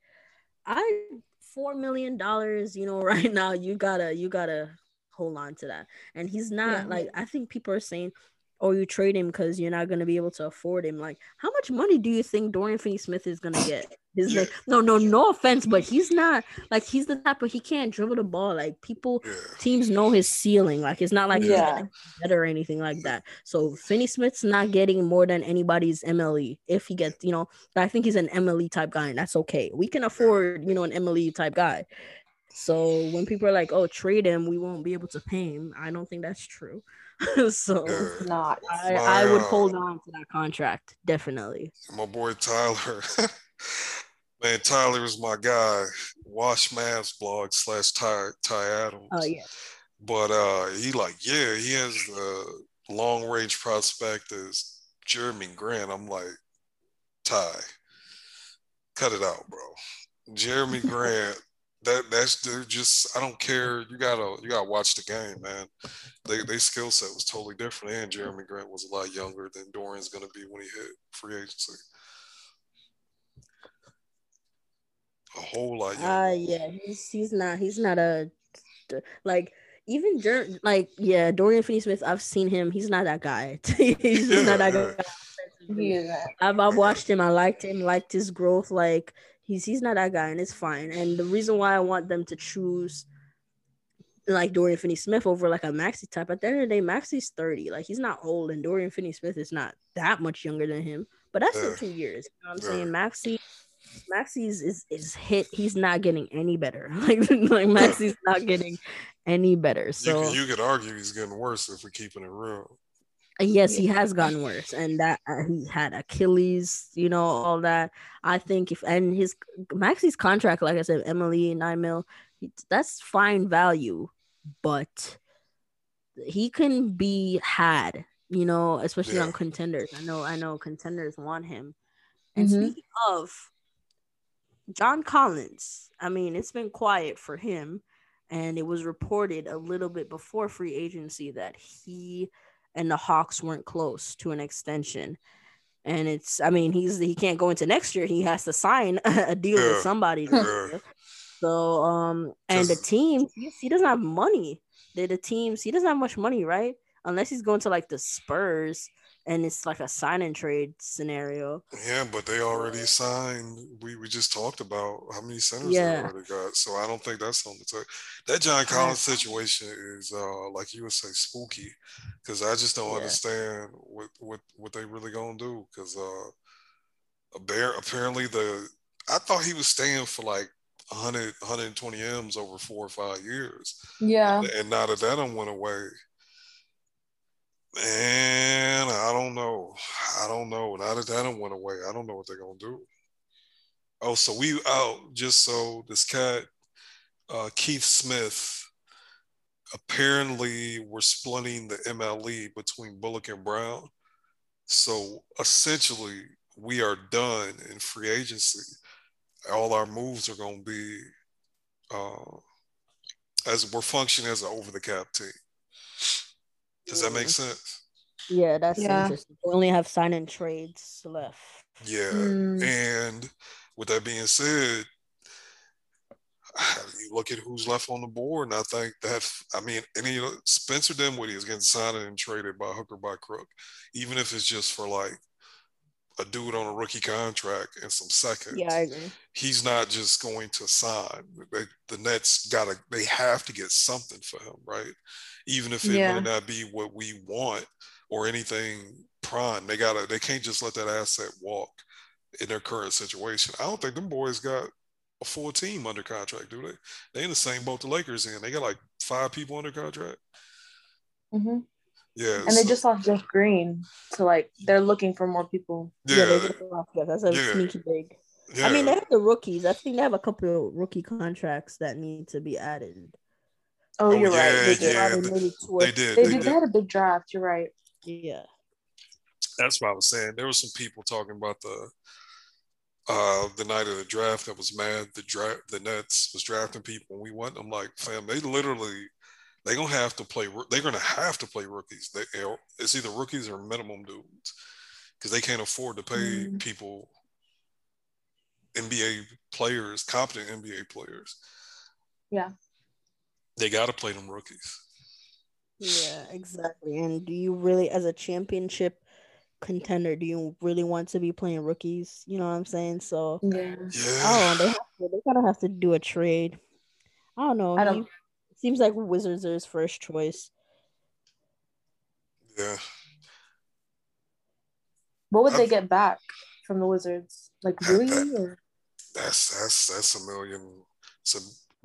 $4 million, right now, you gotta hold on to that. And he's not like, I think people are saying, oh, you trade him because you're not gonna be able to afford him. Like, how much money do you think Dorian Finney-Smith is gonna get? He's like, no offense, but he's not like, he's the type of, he can't dribble the ball. Like, teams know his ceiling. Like, it's not like he's gonna get better or anything like that. So Finney-Smith's not getting more than anybody's MLE. If he gets, I think he's an MLE type guy, and that's okay. We can afford, an MLE type guy. So when people are like, oh, trade him, we won't be able to pay him, I don't think that's true. So not. I would hold on to that contract, definitely. My boy Tyler. Man, Tyler is my guy. Wash Mavs blog / Ty Adams. Oh, yeah. But he he has the long-range prospect as Jeremy Grant. I'm like, Ty, cut it out, bro. Jeremy Grant. I don't care. You gotta watch the game, man. They skill set was totally different, and Jeremy Grant was a lot younger than Dorian's gonna be when he hit free agency. A whole lot younger. He's not a, like, even Dorian Finney-Smith, I've seen him. He's not that guy. He's just not that guy. Yeah. I've watched him. I liked him. Liked his growth. Like. He's not that guy, and it's fine. And the reason why I want them to choose like Dorian Finney-Smith over like a Maxey type, at the end of the day, Maxey's 30. Like, he's not old, and Dorian Finney-Smith is not that much younger than him. But that's in 2 years. You know what I'm saying? Maxey's is hit. He's not getting any better. Like Maxey's not getting any better. So you could argue he's getting worse if we're keeping it real. Yes, he has gotten worse, and that he had Achilles, all that. I think his Maxey's contract, like I said, MLE, $9 million, that's fine value, but he can be had, especially on contenders. I know contenders want him. And speaking of John Collins, I mean, it's been quiet for him, and it was reported a little bit before free agency that he and the Hawks weren't close to an extension. And it's, I mean, he can't go into next year. He has to sign a deal with somebody. So, and the team, he doesn't have money. The teams, he doesn't have much money, right? Unless he's going to like the Spurs, and it's like a sign and trade scenario. Yeah, but they already signed. We just talked about how many centers they already got. So I don't think that's on the table. That John Collins situation is, like you would say, spooky, because I just don't understand what they really gonna do. Because apparently I thought he was staying for like 100, 120 M's over 4 or 5 years. Yeah, and now that went away. Man, I don't know. Now that went away, I don't know what they're going to do. Oh, so we out just so this cat, Keith Smith, apparently we're splitting the MLE between Bullock and Brown. So essentially, we are done in free agency. All our moves are going to be, as we're functioning as an over-the-cap team. Does that make sense? Yeah, that's interesting. We only have sign and trades left. Yeah, and with that being said, you look at who's left on the board, and I think Spencer Dinwiddie is getting signed and traded by hook or by crook, even if it's just for like a dude on a rookie contract and some seconds. Yeah, I agree. He's not just going to sign. The Nets they have to get something for him, right? Even if it may not be what we want or anything prime, they can't just let that asset walk in their current situation. I don't think them boys got a full team under contract, do they? They in the same boat the Lakers in. They got like 5 people under contract. Mm-hmm. Yeah, and they just lost Jeff Green, so like they're looking for more people. That's a sneaky big. Yeah. I mean, they have the rookies. I think they have a couple of rookie contracts that need to be added. Oh, you're right. They did. They had a big draft. You're right. Yeah, that's what I was saying. There were some people talking about the night of the draft that was mad. The Nets was drafting people, and we went. I'm like, fam, they literally. They're going to have to play rookies. It's either rookies or minimum dudes because they can't afford to pay people, NBA players, competent NBA players. Yeah. They got to play them rookies. Yeah, exactly. And do you really, as a championship contender, do you really want to be playing rookies? You know what I'm saying? So, I don't know. They kind of have to do a trade. I don't know. Seems like Wizards are his first choice. Yeah. What would they get back from the Wizards? Like Rui? That's it's a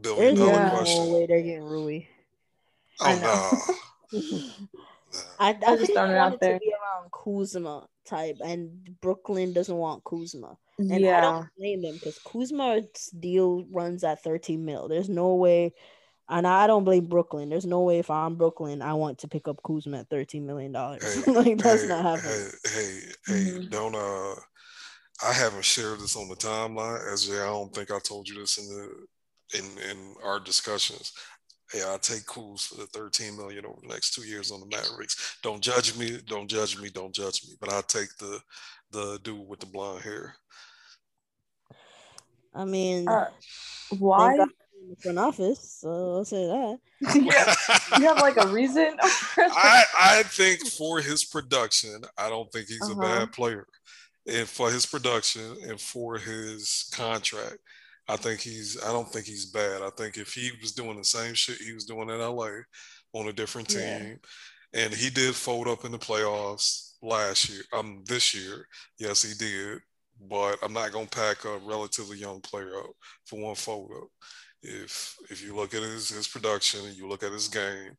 billion-dollar question. No way they're getting Rui. Oh no. I just thrown it out there. To be around Kuzma type, and Brooklyn doesn't want Kuzma. And I don't blame them because Kuzma's deal runs at $13 million. There's no way. And I don't blame Brooklyn. There's no way if I'm Brooklyn, I want to pick up Kuzma at $13 million. That's not happening. I haven't shared this on the timeline. SJ, I don't think I told you this in our discussions. Hey, I'll take Kuz for the $13 million over the next 2 years on the Mavericks. Don't judge me. But I'll take the dude with the blonde hair. I mean, why? Front office, so I'll say that. You have like a reason. I think for his production, I don't think he's a bad player, and for his production and for his contract, I don't think he's bad. I think if he was doing the same shit he was doing in LA on a different team, and he did fold up in the playoffs this year. Yes, he did, but I'm not gonna pack a relatively young player up for one fold up. If you look at his production and you look at his game,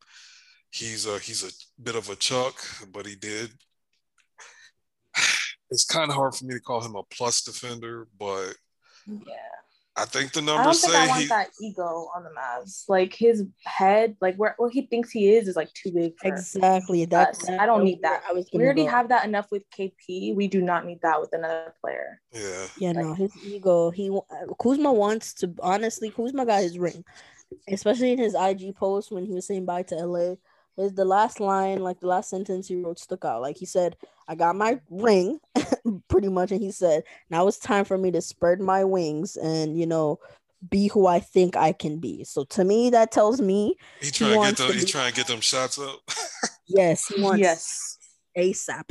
he's a bit of a chuck, but he did. It's kind of hard for me to call him a plus defender, but I think the numbers say I want that ego on the Mavs. Like his head, like what he thinks he is like too big. Exactly. I don't need that. We already have that enough with KP. We do not need that with another player. Yeah. Yeah. Like, no, his ego. Kuzma wants to. Honestly, Kuzma got his ring, especially in his IG post when he was saying bye to LA. is the last line, like the last sentence he wrote stuck out. Like he said, I got my ring pretty much. And he said, now it's time for me to spread my wings and, you know, be who I think I can be. So to me, that tells me he's trying to get them shots up. Yes, he wants ASAP.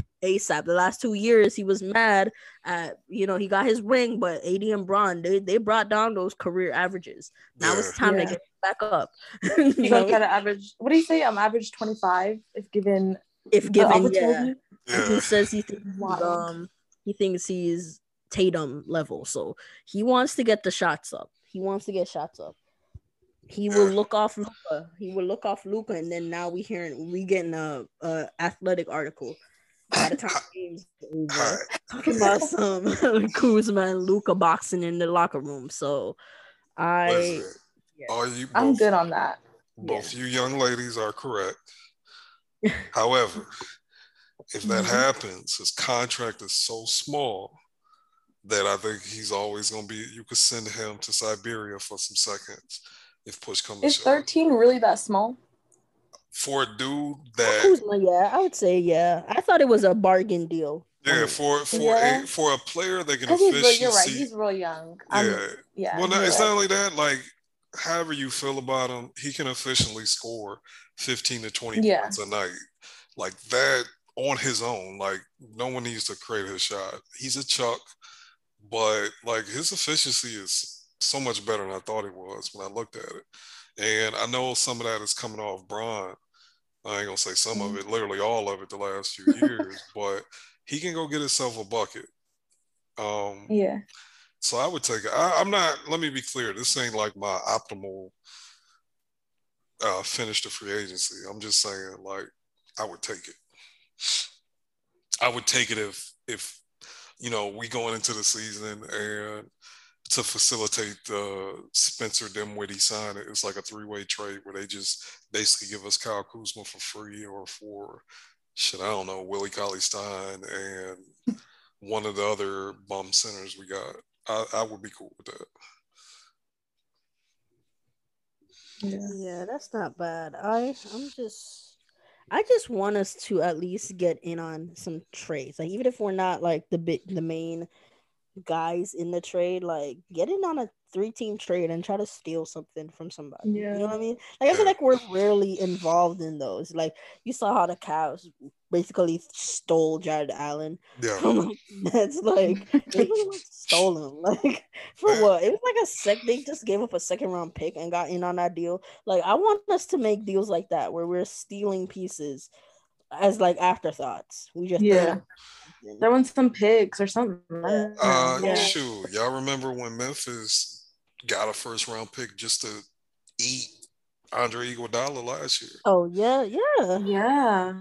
The last 2 years he was mad at, you know, he got his ring, but AD and Bron, they brought down those career averages. Now it's time to get back up. You gotta kind of average. What do you say? Average 25 if given. Yeah. He says he thinks he's Tatum level, so he wants to get the shots up. He wants to get shots up. He will look off Luka. And then now we getting a athletic article. By the time game's over, talking about some Kuzma and Luka boxing in the locker room. So I'm good on that. Both you young ladies are correct. However, if that happens, his contract is so small that I think he's always going to be, you could send him to Siberia for some seconds if push comes to shove. Is 13 really that small? For a dude that... Kuzma, I would say, I thought it was a bargain deal. Yeah, for a player that can efficiency... You're right, he's real young. It's not only that, like, however you feel about him, he can efficiently score 15 to 20 points a night. Like, that on his own. Like, no one needs to create his shot. He's a chuck. But, like, his efficiency is so much better than I thought it was when I looked at it. And I know some of that is coming off Bron. I ain't going to say some of it, literally all of it the last few years. But he can go get himself a bucket. So I would take it. Let me be clear. This ain't, like, my optimal finish to free agency. I'm just saying, like, I would take it. I would take it if you know, we going into the season and to facilitate the Spencer Dinwiddie sign, it's like a three-way trade where they just basically give us Kyle Kuzma for free or for, Willie Cauley-Stein and one of the other bum centers we got. I would be cool with that. Yeah, that's not bad. I just want us to at least get in on some trades. Like, even if we're not, like, the main guys in the trade, like, get in on a 3-team trade and try to steal something from somebody. Yeah. You know what I mean? Like, I feel like we're rarely involved in those. Like, you saw how the Cavs basically stole Jared Allen. Yeah. That's like, they stole him. Like, for what? It was like they just gave up a second-round pick and got in on that deal. Like, I want us to make deals like that where we're stealing pieces as, like, afterthoughts. We just throwing some picks or something. Shoot, y'all remember when Memphis got a first-round pick just to eat Andre Iguodala last year? Oh, yeah.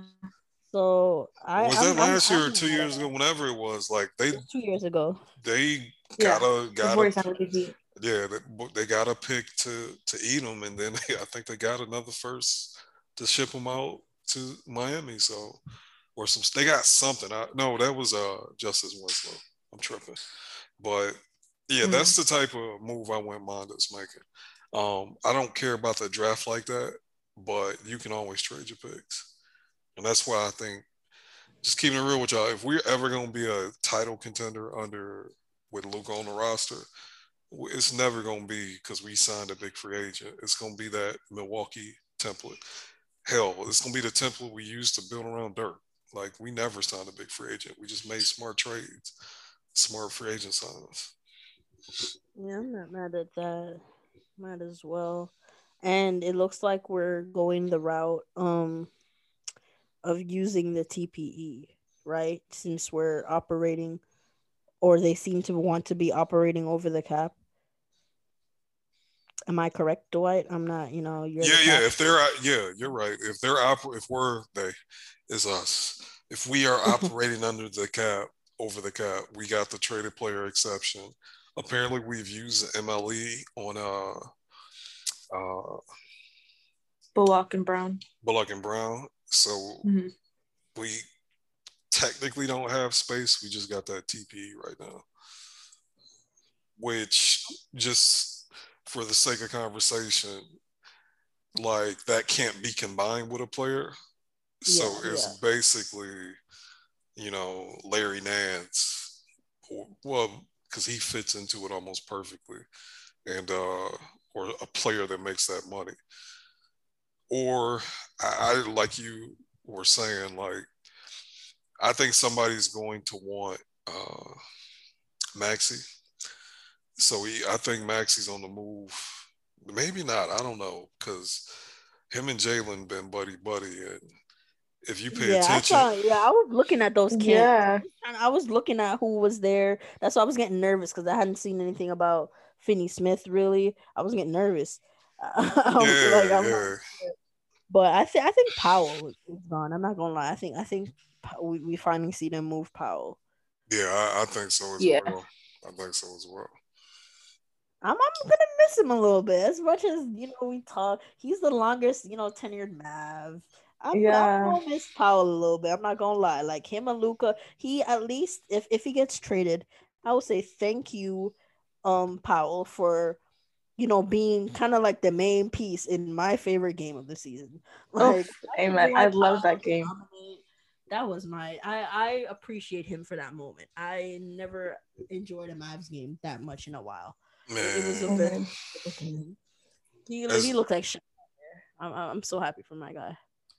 So was that last year or 2 years ago? Whenever it was, like, they 2 years ago, they got a pick to eat them, and then I think they got another first to ship them out to Miami. So. Or some, they got something. That was Justice Winslow. I'm tripping, but that's the type of move I wouldn't mind us making. I don't care about the draft like that, but you can always trade your picks, and that's why I think just keeping it real with y'all. If we're ever gonna be a title contender with Luka on the roster, it's never gonna be because we signed a big free agent. It's gonna be that Milwaukee template. Hell, it's gonna be the template we use to build around Dirk. Like, we never signed a big free agent. We just made smart trades, smart free agent signings. Yeah, I'm not mad at that. Might as well. And it looks like we're going the route of using the TPE, right? Since we're operating, or they seem to want to be operating over the cap. Am I correct, Dwight? I'm not. You know, you're you're right. If they're is us. If we are operating over the cap, we got the traded player exception. Apparently, we've used MLE on Bullock and Brown. So we technically don't have space. We just got that TPE right now, which just for the sake of conversation, like that can't be combined with a player. So it's basically, you know, Larry Nance, well, because he fits into it almost perfectly, and or a player that makes that money. Or I like you were saying, like, I think somebody's going to want Maxey. So I think Maxey's on the move. Maybe not. I don't know, because him and Jalen been buddy, and if you pay attention, I was looking at those kids. Yeah, I was looking at who was there. That's why I was getting nervous, because I hadn't seen anything about Finney Smith really. I was getting nervous. But I think Powell is gone. I'm not gonna lie. I think we finally see them move Powell. Yeah, I think so as well. I think so as well. I'm gonna miss him a little bit. As much as, you know, we talk, he's the longest, you know, tenured Mav. I'm gonna miss Powell a little bit. I'm not gonna lie. Like him and Luka, he at least if he gets traded, I would say thank you, Powell, for, you know, being kind of like the main piece in my favorite game of the season. Like, amen. I love that game. That was I appreciate him for that moment. I never enjoyed a Mavs game that much in a while. Man. It was a very he looked like shit. I'm so happy for my guy.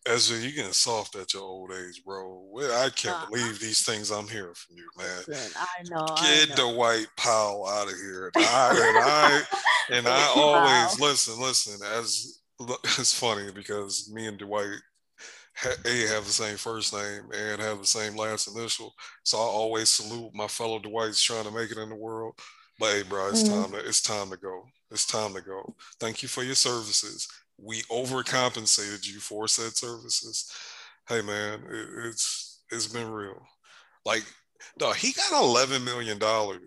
Ezra, you're getting soft at your old age, bro. I can't believe these things I'm hearing from you, man. Listen, I know. Get the white Powell out of here. And I always listen. As it's funny because me and Dwight have the same first name and have the same last initial, so I always salute my fellow Dwights trying to make it in the world. But hey, bro, it's time to go. Thank you for your services. We overcompensated you for said services. Hey man, it's been real. Like, no, he got $11 million. What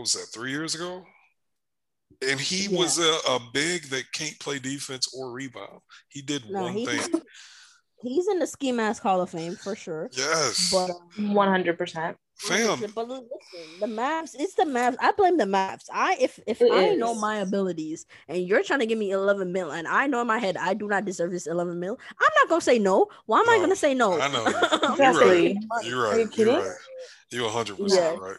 was that, 3 years ago? And he was a big that can't play defense or rebound. He did one thing. He's in the Ski Mask Hall of Fame for sure. Yes, but 100%. Fam. But listen, the Mavs, it's the Mavs. I blame the Mavs. If I know my abilities and you're trying to give me $11 million and I know in my head I do not deserve this $11 million, I'm not gonna say no. Why am I gonna say no? I know. You're right. You're 100% right.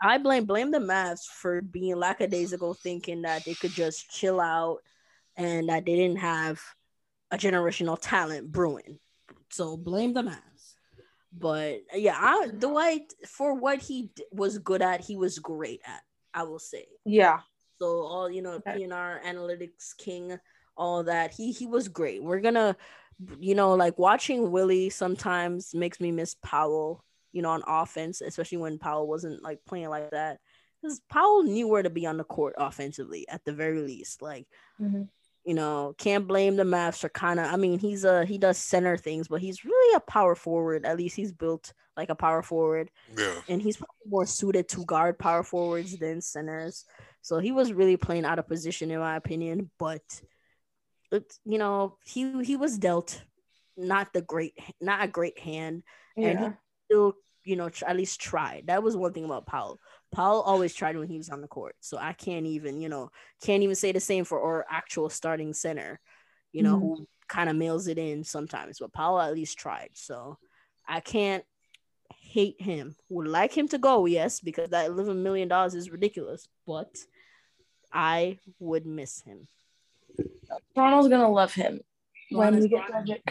I blame the Mavs for being lackadaisical, thinking that they could just chill out and that they didn't have a generational talent brewing. So blame the Mavs. But yeah, Dwight, for what he was good at, he was great at, I will say. Yeah. So all, you know, PNR, analytics king, all that, he was great. We're gonna, you know, like watching Willie sometimes makes me miss Powell, you know, on offense, especially when Powell wasn't like playing like that, because Powell knew where to be on the court offensively at the very least. Like, you know, can't blame the Mavs for kind of, I mean, he does center things, but he's really a power forward. At least he's built like a power forward. Yeah. And he's probably more suited to guard power forwards than centers. So he was really playing out of position, in my opinion. But, you know, he was dealt not a great hand. Yeah. And he still, you know, at least tried. That was one thing about Powell. Powell always tried when he was on the court, so I can't even say the same for our actual starting center, you know, who kind of mails it in sometimes, but Powell at least tried, so I can't hate him. Would like him to go, yes, because that $11 million is ridiculous, but I would miss him. Toronto's gonna love him when we get Magic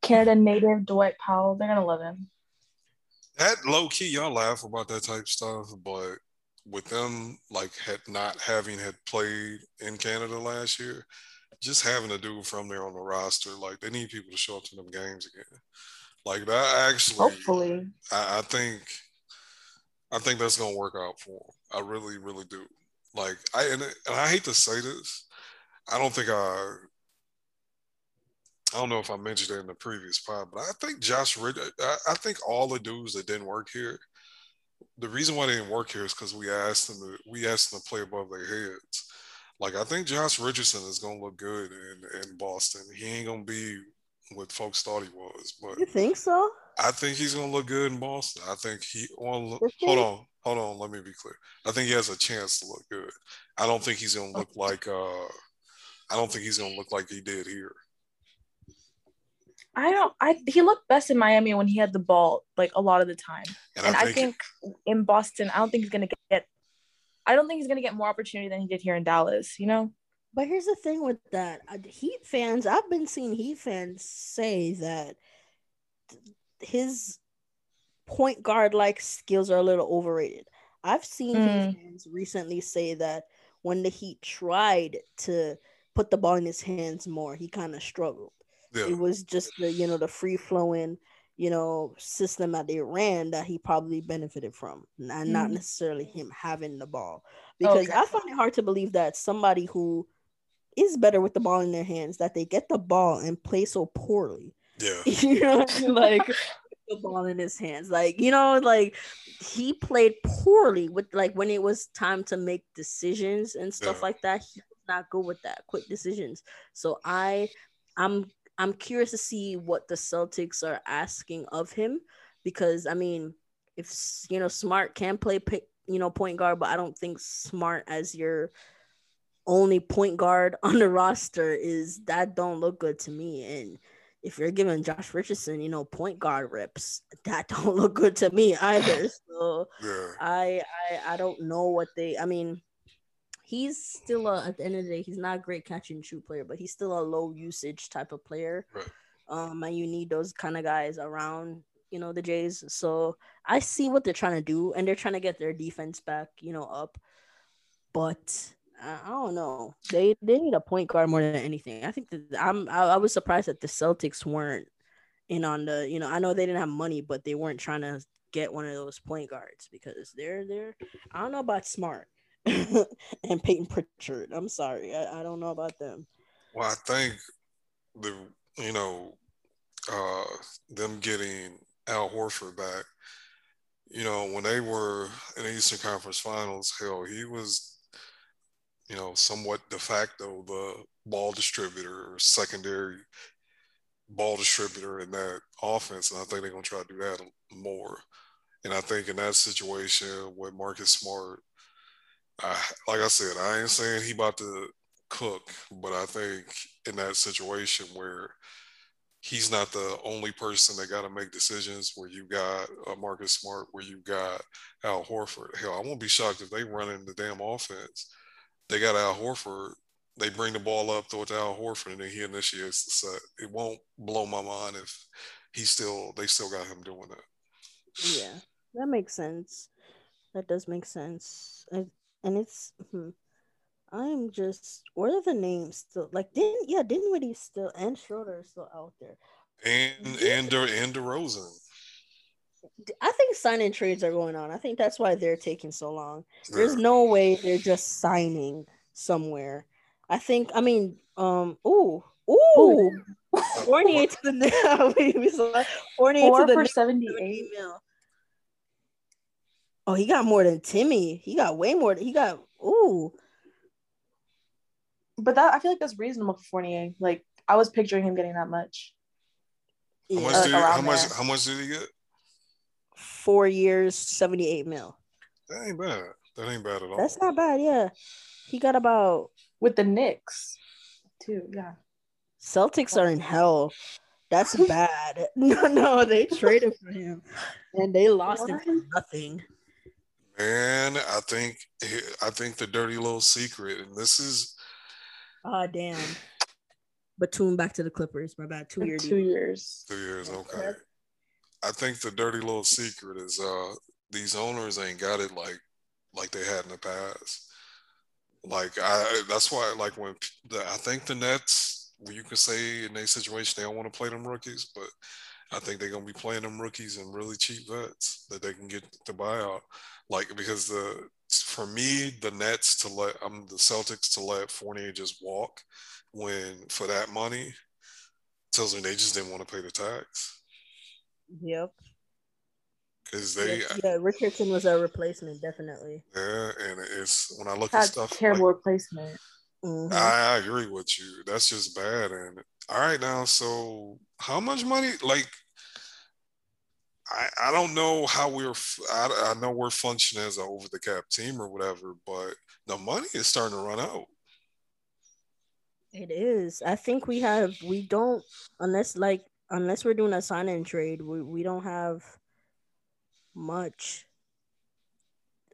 Canada native Dwight Powell. They're gonna love him. That low-key, y'all laugh about that type of stuff, but with them, like, not having played in Canada last year, just having a dude from there on the roster, like, they need people to show up to them games again. Like, that actually, hopefully, I think that's going to work out for them. I really, really do. Like, and I hate to say this, I don't know if I mentioned it in the previous pod, but I think Josh Richardson, I think all the dudes that didn't work here, the reason why they didn't work here is because we asked them to play above their heads. Like, I think Josh Richardson is going to look good in Boston. He ain't going to be what folks thought he was. But you think so? I think he's going to look good in Boston. I think hold on. Let me be clear. I think he has a chance to look good. I don't think he's going to look like I don't think he's going to look like he did here. He looked best in Miami when he had the ball, like, a lot of the time. And I think in Boston, I don't think he's going to get more opportunity than he did here in Dallas, you know? But here's the thing with that. Heat fans, I've been seeing Heat fans say that his point guard-like skills are a little overrated. I've seen Heat fans recently say that when the Heat tried to put the ball in his hands more, he kind of struggled. Yeah. It was just the free flowing, system that they ran that he probably benefited from, and not necessarily him having the ball. Because I find it hard to believe that somebody who is better with the ball in their hands, that they get the ball and play so poorly. Yeah. You know what I mean? Like, the ball in his hands. Like, he played poorly with, like, when it was time to make decisions and stuff like that. He was not good with that, quick decisions. So I'm curious to see what the Celtics are asking of him, because, I mean, if, Smart can play, point guard, but I don't think Smart as your only point guard on the roster don't look good to me. And if you're giving Josh Richardson, point guard reps, that don't look good to me either. So yeah. I don't know what he's still at the end of the day, he's not a great catch and shoot player, but he's still a low usage type of player. Right. And you need those kind of guys around, the Jays. So I see what they're trying to do, and they're trying to get their defense back, up. But I don't know. They need a point guard more than anything. I think that I was surprised that the Celtics weren't in on the, I know they didn't have money, but they weren't trying to get one of those point guards, because I don't know about Smart. And Peyton Pritchard. I'm sorry. I don't know about them. Well, I think them getting Al Horford back, when they were in the Eastern Conference Finals, hell, he was, somewhat de facto the ball distributor or secondary ball distributor in that offense. And I think they're going to try to do that more. And I think in that situation with Marcus Smart, like I said, I ain't saying he about to cook, but I think in that situation where he's not the only person that got to make decisions, where you got Marcus Smart, where you got Al Horford. Hell, I won't be shocked if they run in the damn offense. They got Al Horford. They bring the ball up, throw it to Al Horford, and then he initiates the set. It won't blow my mind if they still got him doing that. Yeah, that makes sense. That does make sense. And it's, I'm just, what are the names still? Like, Dinwiddie's still, and Schroeder is still out there. And DeRozan. I think signing trades are going on. I think that's why they're taking so long. Yeah. There's no way they're just signing somewhere. I think, Fournier to the net. Fournier to the 4 for 78. Oh, he got more than Timmy. He got way more. He got But I feel like that's reasonable for Fournier. Like, I was picturing him getting that much. Yeah. How much did he get? 4 years, 78 mil. That ain't bad. That ain't bad at all. That's not bad. Yeah, he got about with the Knicks, too. Yeah. Celtics are in hell. That's bad. No, they traded for him, and they lost him for nothing. Man, I think the dirty little secret, and this is damn. Batum back to the Clippers. My bad. 2 years. 2 years. 2 years. Okay. I think the dirty little secret is these owners ain't got it like they had in the past. Like that's why I think the Nets, you can say in their situation they don't want to play them rookies, but I think they're going to be playing them rookies and really cheap vets that they can get to buy out. Like, because for me, the Nets to let, the Celtics to let Fournier just walk for that money tells me they just didn't want to pay the tax. Yep. Because Richardson was a replacement, definitely. Yeah, and it's, when I look at stuff. Terrible replacement. Mm-hmm. I agree with you. That's just bad. And all right, now, so how much money? Like, I don't know how I know we're functioning as an over the cap team or whatever, but the money is starting to run out. It is. I think we don't unless we're doing a sign and trade, we don't have much.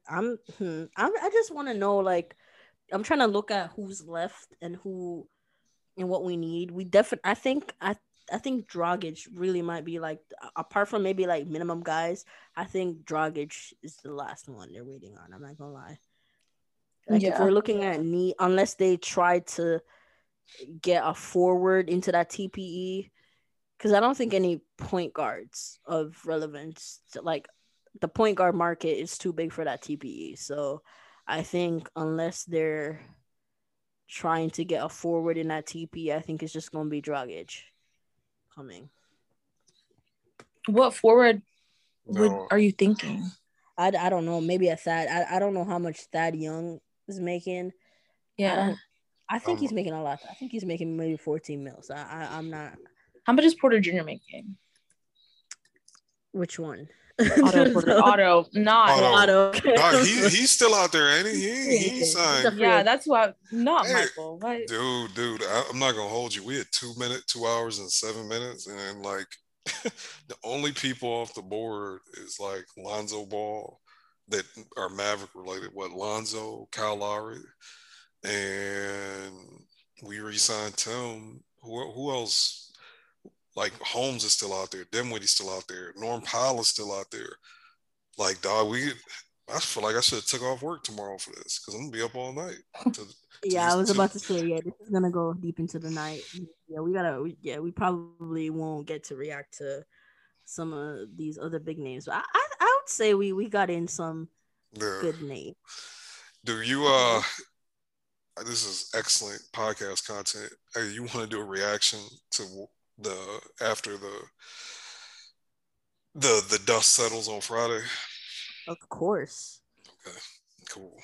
I just want to know, I'm trying to look at who's left and who and what we need. We definitely, I think Dragic really might be apart from maybe minimum guys, I think Dragic is the last one they're waiting on. I'm not gonna lie. If we're looking at need, unless they try to get a forward into that TPE, because I don't think any point guards of relevance, the point guard market is too big for that TPE. So I think unless they're trying to get a forward in that TPE, I think it's just going to be Dragic coming. What forward are you thinking? I don't know. Maybe a Thad. I don't know how much Thad Young is making. Yeah. I think he's making a lot. I think he's making maybe 14 mils. I'm not. How much is Porter Jr. making? Which one? Otto. God, he's still out there, ain't he? He's signed. Yeah, that's why. Not hey, Michael. What? Dude, I'm not gonna hold you. We had 2 hours and 7 minutes, and the only people off the board is Lonzo Ball that are Maverick related. What, Lonzo, Kyle Lowry, and we re-signed Tim. Who else? Holmes is still out there. Dinwiddie's still out there. Norm Powell is still out there. I feel like I should have took off work tomorrow for this because I'm going to be up all night. About to say, this is going to go deep into the night. Yeah, we probably won't get to react to some of these other big names. But I would say we got in some good names. Do you, this is excellent podcast content. Hey, you want to do a reaction to after the dust settles on Friday? Of course. Okay, cool.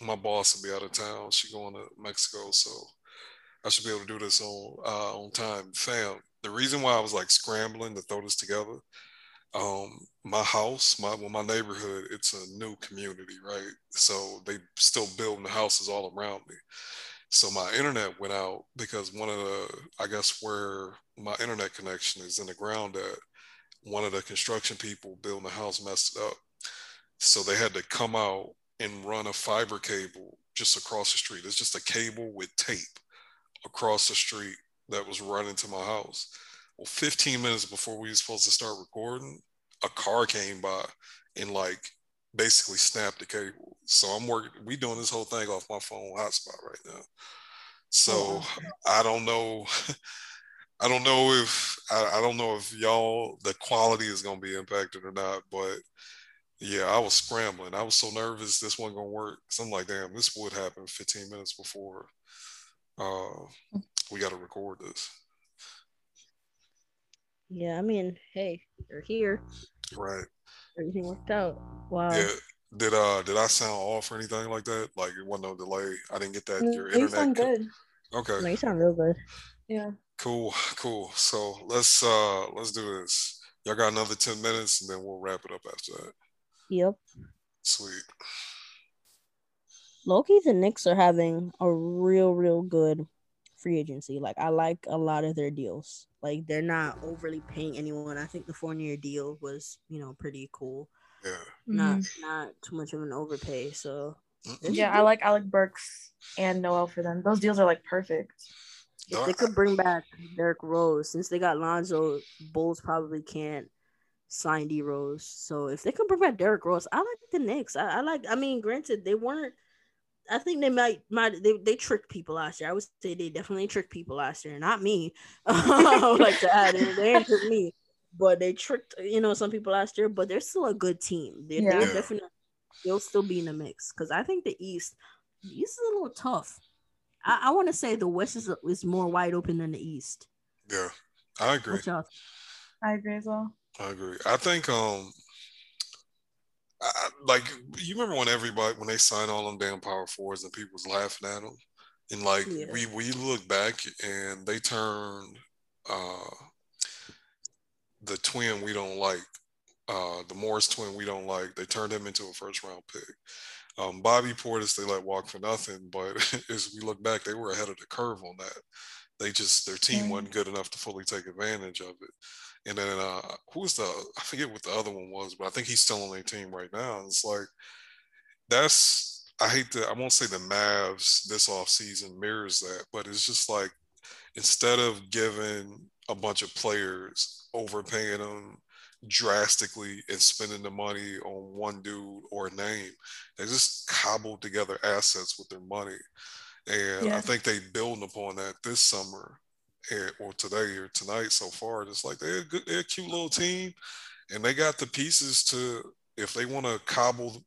My boss will be out of town. She's going to Mexico, so I should be able to do this on time. Fam, the reason why I was scrambling to throw this together, my house, my neighborhood, it's a new community, right? So they still building the houses all around me. So my internet went out because where my internet connection is in the ground at, one of the construction people building the house messed it up. So they had to come out and run a fiber cable just across the street. It's just a cable with tape across the street that was running to my house. Well, 15 minutes before we were supposed to start recording, a car came by and basically snapped the cable. So I'm we doing this whole thing off my phone hotspot right now. So I don't know if y'all, the quality is going to be impacted or not, but yeah, I was scrambling. I was so nervous this wasn't going to work. So I'm damn, this would happen 15 minutes before we got to record this. Yeah, hey, you're here. Right. Everything worked out. Wow. Yeah. Did I sound off or anything like that? It wasn't no delay. I didn't get that. Your internet. You sound good. Okay. No, you sound real good. Yeah. Cool. So let's do this. Y'all got another 10 minutes, and then we'll wrap it up after that. Yep. Sweet. Loki, the Knicks are having a real, real good free agency. I like a lot of their deals. They're not overly paying anyone. I think the 4-year deal was, pretty cool. Yeah. Not too much of an overpay. So yeah, I like Alec Burks and Noel for them. Those deals are perfect. If they could bring back Derrick Rose, since they got Lonzo, Bulls probably can't sign D Rose. So if they could bring back Derrick Rose, I like the Knicks. Granted, they weren't. I think they might they tricked people last year. I would say they definitely tricked people last year. Not me. I would like to add it. They didn't trick me. But they tricked, some people last year. But they're still a good team. They'll still be in the mix because I think the East is a little tough. I want to say the West is more wide open than the East. Yeah, I agree. I agree as well. I agree. I think you remember when they signed all them damn power forwards and people was laughing at them, and we look back and they turned the twin we don't like, the Morris twin we don't like, they turned him into a first round pick. Bobby Portis, they let walk for nothing, but as we look back, they were ahead of the curve on that. They just, their team wasn't good enough to fully take advantage of it. And then who was I forget what the other one was, but I think he's still on their team right now. It's like, I won't say the Mavs this offseason mirrors that, but it's just like, instead of giving a bunch of players, overpaying them drastically and spending the money on one dude or a name, they just cobbled together assets with their money. And I think they build upon that this summer or today or tonight so far. It's like they're a cute little team, and they got the pieces to, if they want to cobble,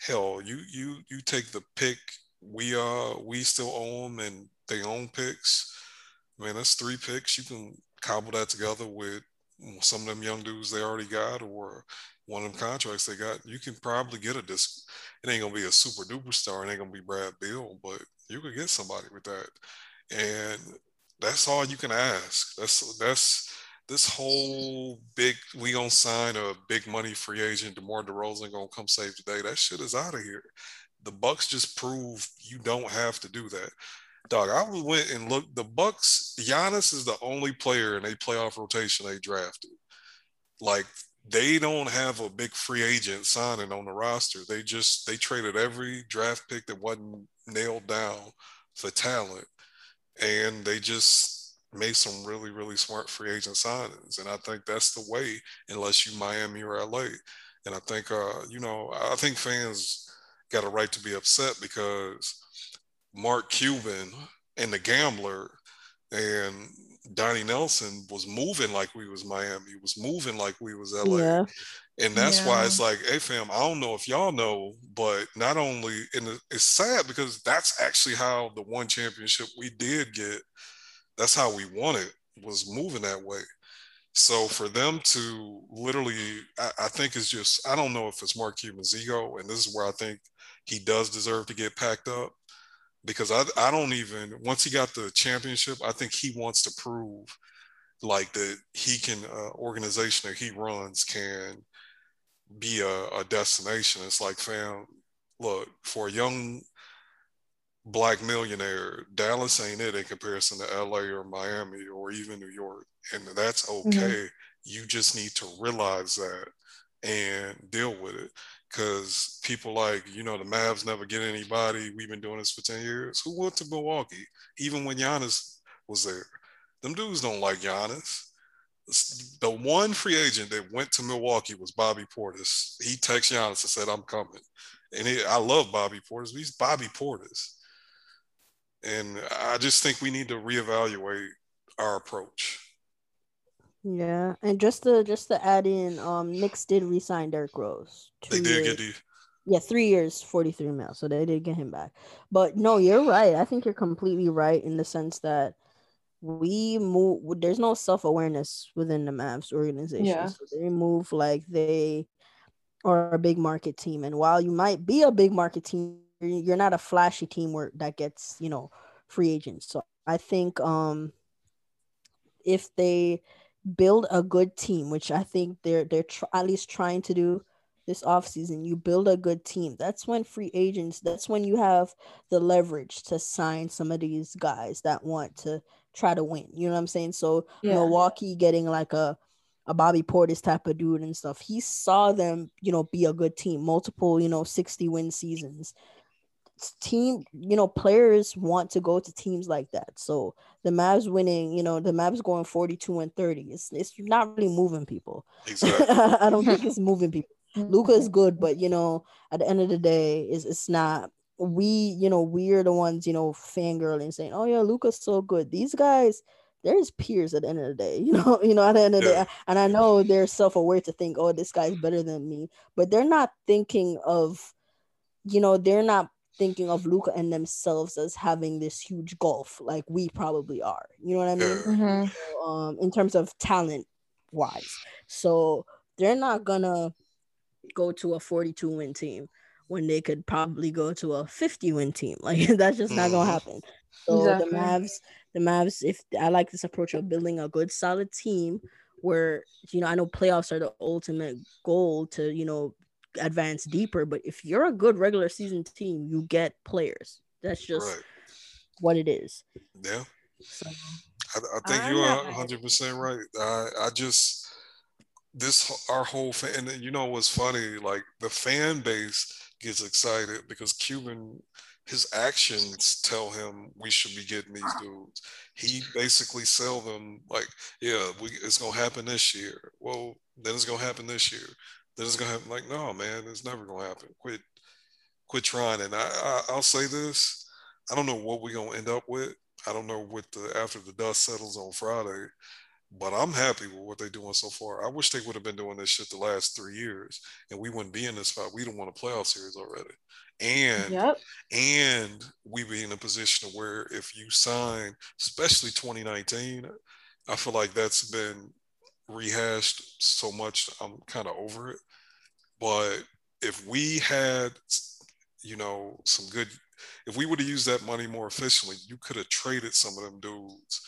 hell, you take the pick. We still own them, and they own picks. Man, that's 3 picks. You can cobble that together with some of them young dudes they already got, or one of them contracts they got. You can probably get a disc. It ain't gonna be a super duper star. It ain't gonna be Brad Beal, but you could get somebody with that. And that's all you can ask. That's this whole big, we gonna sign a big money free agent, DeMar DeRozan gonna come save the day. That shit is out of here. The Bucks just proved you don't have to do that. Dog, I went and looked. The Bucks, Giannis is the only player in a playoff rotation they drafted. Like, they don't have a big free agent signing on the roster. They traded every draft pick that wasn't nailed down for talent, and they just made some really, really smart free agent signings. And I think that's the way, unless you Miami or LA. And I think, I think fans got a right to be upset because Mark Cuban and the Gambler and Donnie Nelson was moving like we was Miami, was moving like we was LA. Yeah. And that's why it's like, hey fam, I don't know if y'all know, but not only, and it's sad because that's actually how the one championship we did get, that's how we won it, was moving that way. So for them to literally, I think it's just, I don't know if it's Mark Cuban's ego, and this is where I think he does deserve to get packed up. Because I don't even, once he got the championship, I think he wants to prove like that he can, organization that he runs can be a destination. It's like, fam, look, for a young black millionaire, Dallas ain't it in comparison to LA or Miami or even New York. And that's okay. Mm-hmm. You just need to realize that and deal with it. Because people like, the Mavs never get anybody. We've been doing this for 10 years. Who went to Milwaukee? Even when Giannis was there. Them dudes don't like Giannis. The one free agent that went to Milwaukee was Bobby Portis. He texted Giannis and said, I'm coming. And I love Bobby Portis, but he's Bobby Portis. And I just think we need to reevaluate our approach. Yeah, and just to add in, Knicks did re-sign Derrick Rose. They did get you. Yeah, 3 years, $43 million. So they did get him back. But no, you're right. I think you're completely right in the sense that we move. There's no self-awareness within the Mavs organization. Yeah. So they move like they are a big market team. And while you might be a big market team, you're not a flashy team where that gets free agents. So I think if they build a good team, which I think they're at least trying to do this offseason. You build a good team. That's when free agents, that's when you have the leverage to sign some of these guys that want to try to win. You know what I'm saying? So Milwaukee getting like a Bobby Portis type of dude and stuff. He saw them, be a good team, multiple, 60 win seasons. Team, players want to go to teams like that. So the Mavs winning, the Mavs going 42-30. It's not really moving people. Exactly. I don't think it's moving people. Luka is good, but at the end of the day, it's not. We, we're the ones, fangirling saying, "Oh yeah, Luka's so good." These guys, they're his peers at the end of the day. At the end of the day, and I know they're self-aware to think, "Oh, this guy's better than me," but they're not thinking of, they're not thinking of Luka and themselves as having this huge gulf like we probably are, you know what I mean? Mm-hmm. So, in terms of talent wise, so they're not gonna go to a 42 win team when they could probably go to a 50 win team. Like that's just not gonna happen. So exactly. The Mavs, if I like this approach of building a good solid team where I know playoffs are the ultimate goal to advance deeper. But if you're a good regular season team, you get players. That's just what it is. Yeah. So, I think you are 100% right. I just, this, our whole fan, and you know what's funny, like the fan base gets excited because Cuban, his actions tell him we should be getting these dudes. He basically sell them like, yeah, it's going to happen this year. Well, then it's going to happen this year. Then it's going to happen. Like, no, man, it's never going to happen. Quit trying. And I'll say this. I don't know what we're going to end up with. I don't know what after the dust settles on Friday, but I'm happy with what they're doing so far. I wish they would have been doing this shit the last 3 years and we wouldn't be in this spot. We don't want a playoff series already. And we be in a position where if you sign, especially 2019, I feel like that's been rehashed so much. I'm kind of over it. But if we had, you know, some good, if we would have used that money more efficiently, you could have traded some of them dudes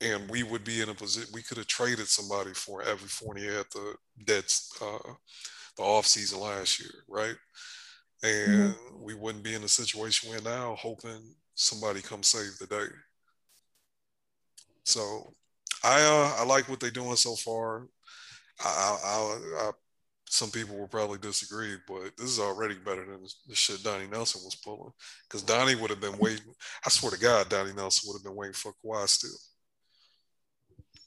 and we would be in a position, we could have traded somebody for Evan Fournier at the offseason last year, right? And we wouldn't be in the situation we're now hoping somebody come save the day. So I like what they're doing so far. I some people will probably disagree, but this is already better than the shit Donnie Nelson was pulling. Because Donnie would have been waiting. I swear to God, Donnie Nelson would have been waiting for Kawhi still.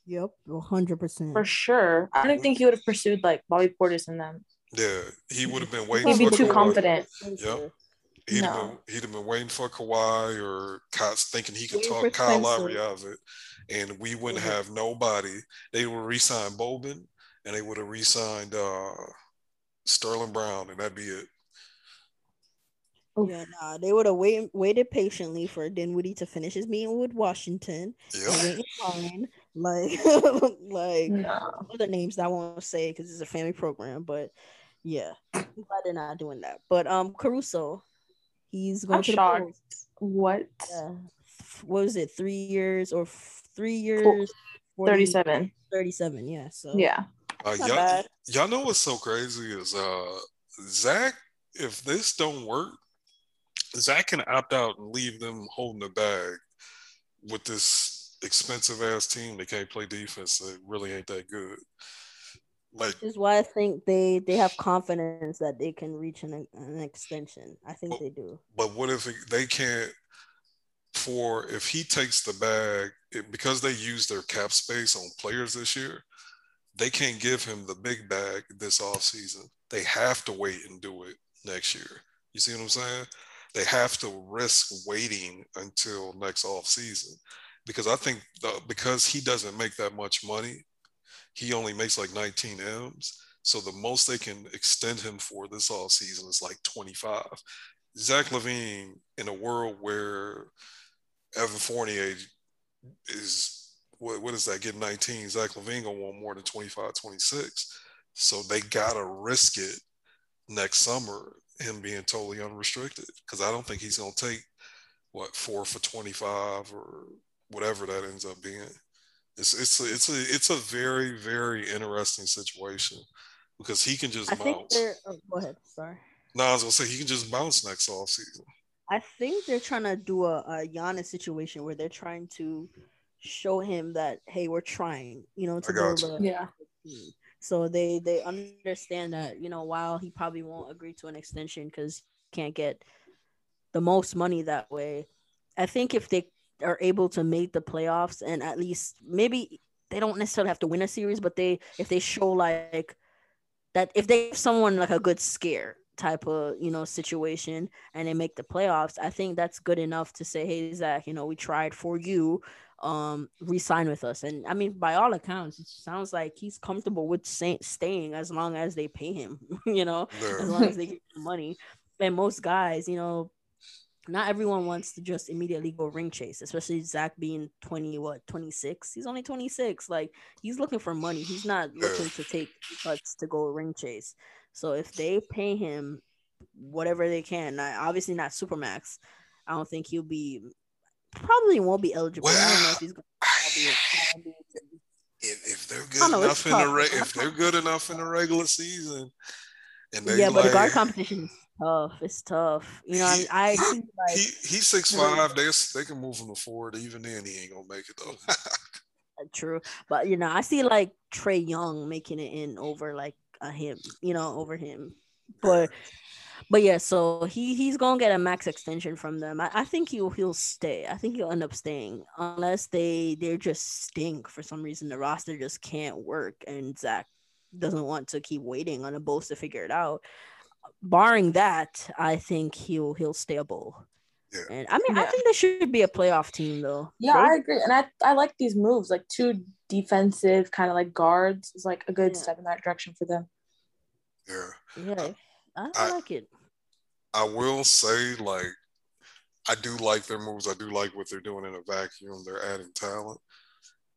Yep, 100%. For sure. I don't think he would have pursued like Bobby Portis and them. Yeah, he would have been waiting. He'd be too Kawhi. Confident. Yep. He'd have been waiting for Kawhi or thinking he could talk Kyle Lowry out of it. And we wouldn't have nobody. They would re-sign Bobin. And they would have re-signed Sterling Brown, and that'd be it. Yeah, nah, they would have waited patiently for Dinwiddie to finish his meeting with Washington. Yeah. Other names that I won't say because it's a family program, but yeah, I'm glad they're not doing that. But Caruso, he's going to the Bulls. What? Yeah. What was it? 3 years or 3 years? Cool. 37. Yeah. So yeah. Y'all know what's so crazy is Zach, if this don't work, Zach can opt out and leave them holding the bag with this expensive-ass team that can't play defense that really ain't that good. Like, this is why I think they have confidence that they can reach an extension. I think they do. But what if they can't? For if he takes the bag, because they used their cap space on players this year, they can't give him the big bag this offseason. They have to wait and do it next year. You see what I'm saying? They have to risk waiting until next offseason because I think because he doesn't make that much money, he only makes like 19 M's. So the most they can extend him for this offseason is like 25. Zach LaVine, in a world where Evan Fournier is, what is that, getting 19? Zach LaVine gonna want more than 25, 26. So they gotta risk it next summer, him being totally unrestricted. Because I don't think he's gonna take, 4 for 25 or whatever that ends up being. It's a very, very interesting situation because he can just bounce. Go ahead, sorry. No, I was gonna say he can just bounce next offseason. I think they're trying to do a Giannis situation where they're trying to show him that, hey, we're trying, to build a team. So they understand that, while he probably won't agree to an extension because he can't get the most money that way. I think if they are able to make the playoffs and at least maybe they don't necessarily have to win a series, but if they show like that, if they have someone like a good scare type of situation and they make the playoffs, I think that's good enough to say, hey Zach, we tried for you, re-sign with us. And I mean, by all accounts, it sounds like he's comfortable with staying as long as they pay him, as long as they get the money. And most guys, not everyone wants to just immediately go ring chase, especially Zach being 26. He's only 26. Like, he's looking for money. He's not looking to take cuts to go ring chase. So if they pay him whatever they can, obviously not Supermax, I don't think he'll be, probably won't be eligible. Well, I don't know if he's going to be. If they're good enough in the regular season, And they but the guard competition is tough. It's tough. You know, I see like he's 6'5", they can move him to forward. Even then, he ain't gonna make it though. True. But you know, I see like Trae Young making it in over like him, you know, over him. But yeah, so he's gonna get a max extension from them. I think he'll stay. I think he'll end up staying unless they just stink for some reason. The roster just can't work, and Zach doesn't want to keep waiting on a Bulls to figure it out. Barring that, I think he'll stay a Bull. Yeah. And I mean, yeah. I think they should be a playoff team, though. Yeah, I agree, and I like these moves, like two defensive kind of like guards is like a good step in that direction for them. Yeah. I like it. I will say, like, I do like their moves. I do like what they're doing in a vacuum. They're adding talent.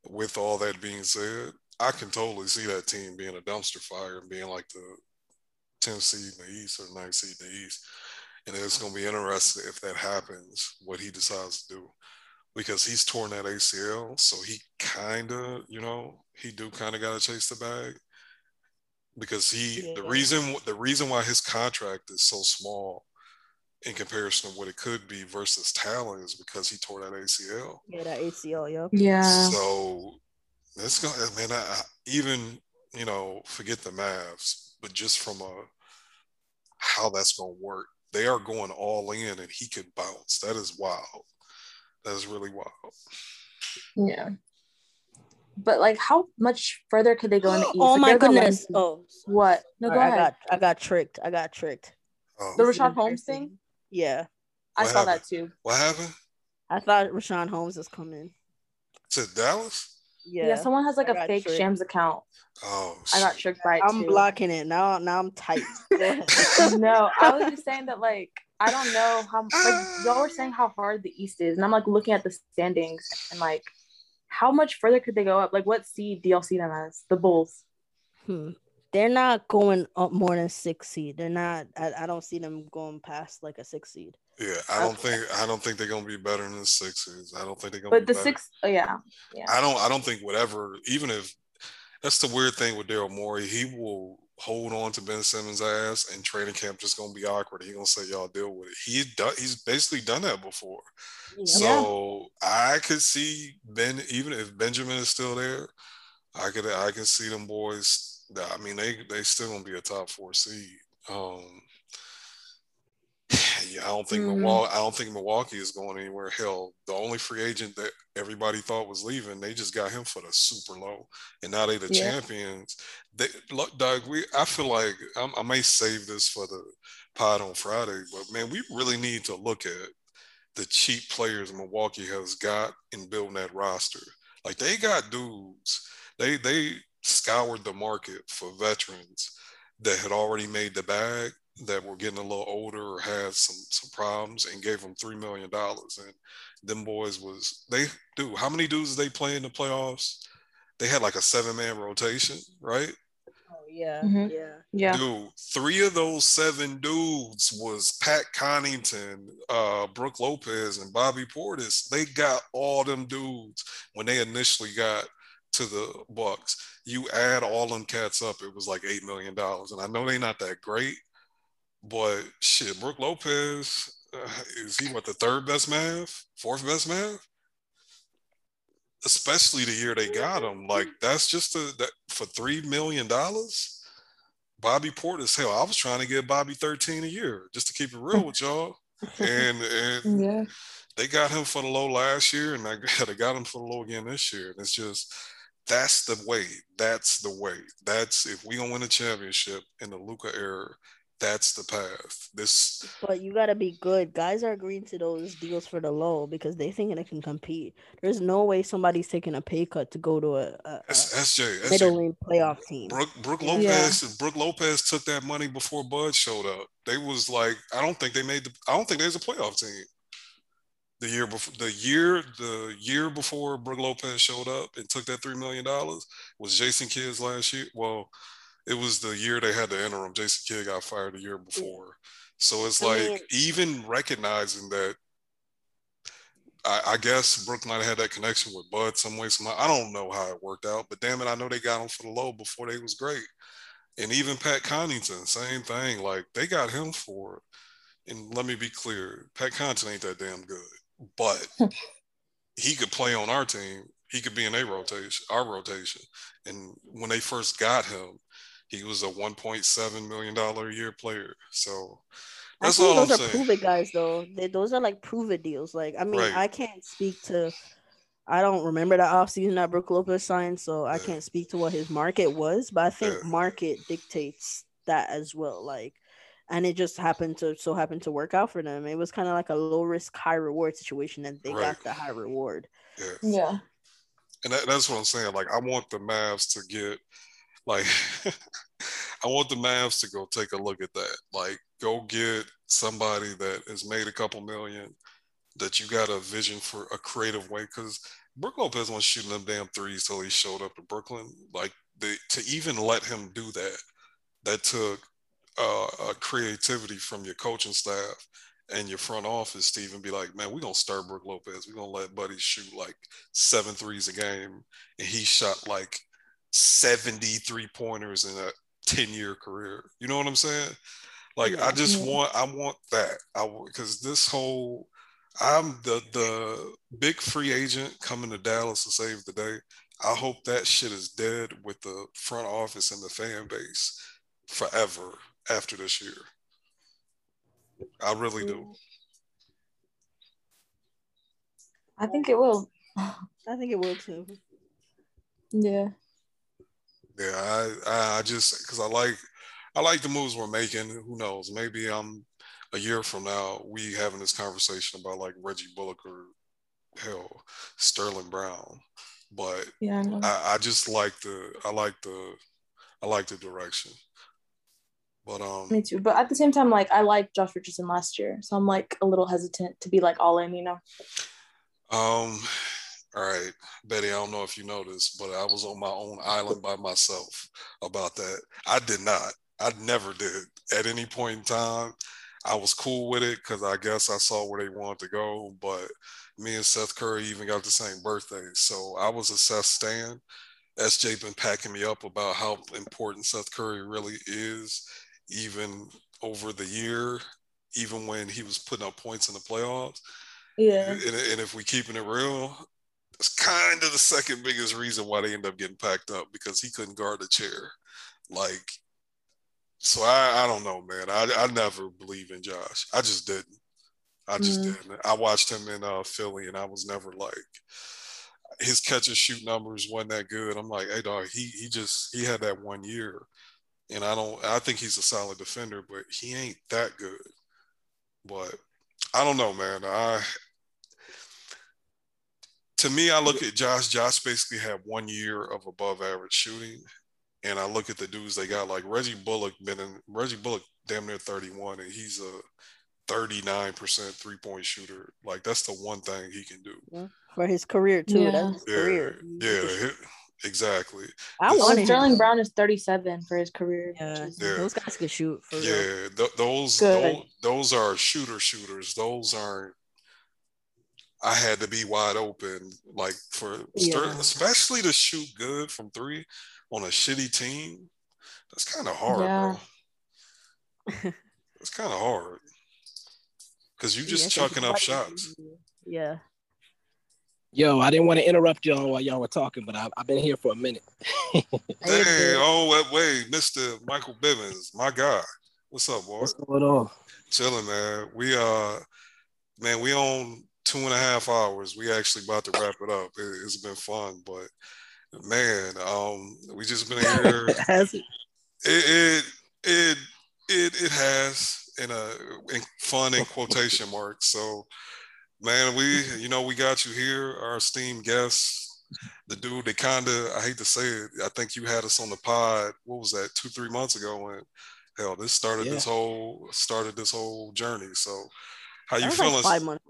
With all that being said, I can totally see that team being a dumpster fire and being like the 10th seed in the East or 9th seed in the East. And it's going to be interesting if that happens, what he decides to do. Because he's torn that ACL, so he kind of, you know, he got to chase the bag. Because the reason why his contract is so small in comparison to what it could be versus talent is because he tore that ACL. Yeah, that ACL, yep. Yeah. So that's going, man. I even, you know, forget the Mavs, but just from how that's going to work, they are going all in, and he could bounce. That is wild. That is really wild. Yeah. But like, how much further could they go in the East? Oh my goodness! Oh, what? No, go ahead. I got tricked. The Rashawn Holmes thing. Yeah, I saw that too. What happened? I thought Rashawn Holmes was coming to Dallas. Yeah, someone has like a fake Shams account. Oh, I got tricked by it. I'm blocking it now. Now I'm tight. No, I was just saying that like I don't know how like y'all were saying how hard the East is, and I'm like looking at the standings and like. How much further could they go up? Like, what seed do y'all see them as? The Bulls. They're not going up more than 6th seed. They're not. I don't see them going past like a 6th seed. Yeah, I don't think they're gonna be better than the 6th seeds. I don't think they're gonna. But be the 6th, yeah. I don't think whatever. Even if that's the weird thing with Daryl Morey, he will hold on to Ben Simmons' ass, and training camp just gonna be awkward. He's gonna say, "Y'all deal with it." He's basically done that before. Yeah. So I could see Ben, even if Benjamin is still there, I can see them boys. I mean, they still gonna be a top 4 seed. I don't think Milwaukee is going anywhere. Hell, the only free agent that everybody thought was leaving, they just got him for the super low, and now they're the champions. They look, Doug. I feel like I may save this for the pod on Friday, but man, we really need to look at the cheap players Milwaukee has got in building that roster. Like they got dudes. They scoured the market for veterans that had already made the bag, that were getting a little older or had some problems, and gave them $3 million. And them boys how many dudes did they play in the playoffs? They had like a 7-man rotation, right? Oh, yeah. Mm-hmm. Yeah. Dude, 3 of those 7 dudes was Pat Connaughton, Brooke Lopez, and Bobby Portis. They got all them dudes when they initially got to the Bucks. You add all them cats up, it was like $8 million. And I know they not that great, but shit, Brooke Lopez, is he the 3rd best man? 4th best man? Especially the year they got him. Like, that's just for $3 million? Bobby Portis, hell, I was trying to get Bobby 13 a year, just to keep it real with y'all. And they got him for the low last year, and they got him for the low again this year. And it's just, that's the way. That's the way. That's, if we gonna win a championship in the Luka era, that's the path. But you gotta be good. Guys are agreeing to those deals for the low because they think they can compete. There's no way somebody's taking a pay cut to go to a middle-lane playoff team. Brooke Lopez took that money before Bud showed up. They was like, I don't think there's a playoff team. The year before Brooke Lopez showed up and took that $3 million was Jason Kidd's last year. Well, it was the year they had the interim. Jason Kidd got fired the year before. So it's even recognizing that, I guess Brooke might have had that connection with Bud some way. I don't know how it worked out, but damn it, I know they got him for the low before they was great. And even Pat Connington, same thing. Like, they got him for it. And let me be clear, Pat Connington ain't that damn good, but he could play on our team. He could be in our rotation. And when they first got him, he was a $1.7 million a year player. So that's all I'm saying. Those are prove it guys, though. Those are like prove it deals. Like, I mean, right. I can't speak to. I don't remember the offseason that Brook Lopez signed, so I can't speak to what his market was, but I think market dictates that as well. Like, and it just happened to work out for them. It was kind of like a low risk, high reward situation, and they got the high reward. Yeah. And that's what I'm saying. Like, I want the Mavs to get, like, I want the Mavs to go take a look at that. Like, go get somebody that has made a couple million, that you got a vision for a creative way, because Brook Lopez wasn't shooting them damn threes till he showed up to Brooklyn. Like, to even let him do that, that took creativity from your coaching staff and your front office to even be like, man, we're going to start Brook Lopez. We're going to let Buddy shoot like 7 threes a game. And he shot like 73 pointers in a 10-year career. You know what I'm saying? Like, yeah. I want that. Because this whole... I'm the big free agent coming to Dallas to save the day. I hope that shit is dead with the front office and the fan base forever after this year. I really do. I think it will. I think it will too. Yeah. Yeah, I just, because I like the moves we're making. Who knows? Maybe I'm a year from now, we having this conversation about like Reggie Bullock or hell, Sterling Brown. But yeah, I just like the direction. But me too. But at the same time, like, I liked Josh Richardson last year, so I'm like a little hesitant to be like all in, you know. All right, Betty, I don't know if you know this, but I was on my own island by myself about that. I did not. I never did at any point in time. I was cool with it because I guess I saw where they wanted to go, but me and Seth Curry even got the same birthday. So I was a Seth stan. SJ been packing me up about how important Seth Curry really is, even over the year, even when he was putting up points in the playoffs. Yeah. And if we're keeping it real, it's kind of the second biggest reason why they end up getting packed up, because he couldn't guard the chair. Like, so I don't know, man. I never believe in Josh. I just didn't. I just didn't. I watched him in Philly, and I was never like, his catch and shoot numbers wasn't that good. I'm like, hey dog, he had that one year, and I think he's a solid defender, but he ain't that good. But I don't know, man. To me, I look at Josh. Josh basically had 1 year of above average shooting. And I look at the dudes they got, like Reggie Bullock damn near 31, and he's a 39% 3-point shooter. Like, that's the one thing he can do. Yeah. For his career too. Yeah. That's his career. Yeah, exactly. Sterling Brown is 37 for his career. Yeah. Those guys can shoot for real. Those are shooters. Those aren't I had to be wide open, like, for Sterling, especially to shoot good from three on a shitty team. That's kind of hard, bro. It's kind of hard because you just chucking up shots. Yeah. Yo, I didn't want to interrupt y'all while y'all were talking, but I've been here for a minute. Hey, Mr. Michael Bivins, my guy. What's up, boy? What's going on? Chilling, man. We on 2.5 hours. We actually about to wrap it up. It's been fun, but man, we just been here. Has it? It has in fun in quotation marks. So, man, we got you here, our esteemed guest, the dude that I hate to say it, I think you had us on the pod. What was that? 2-3 months ago, and hell, this started this whole journey. So, how you feeling? Like 5 months.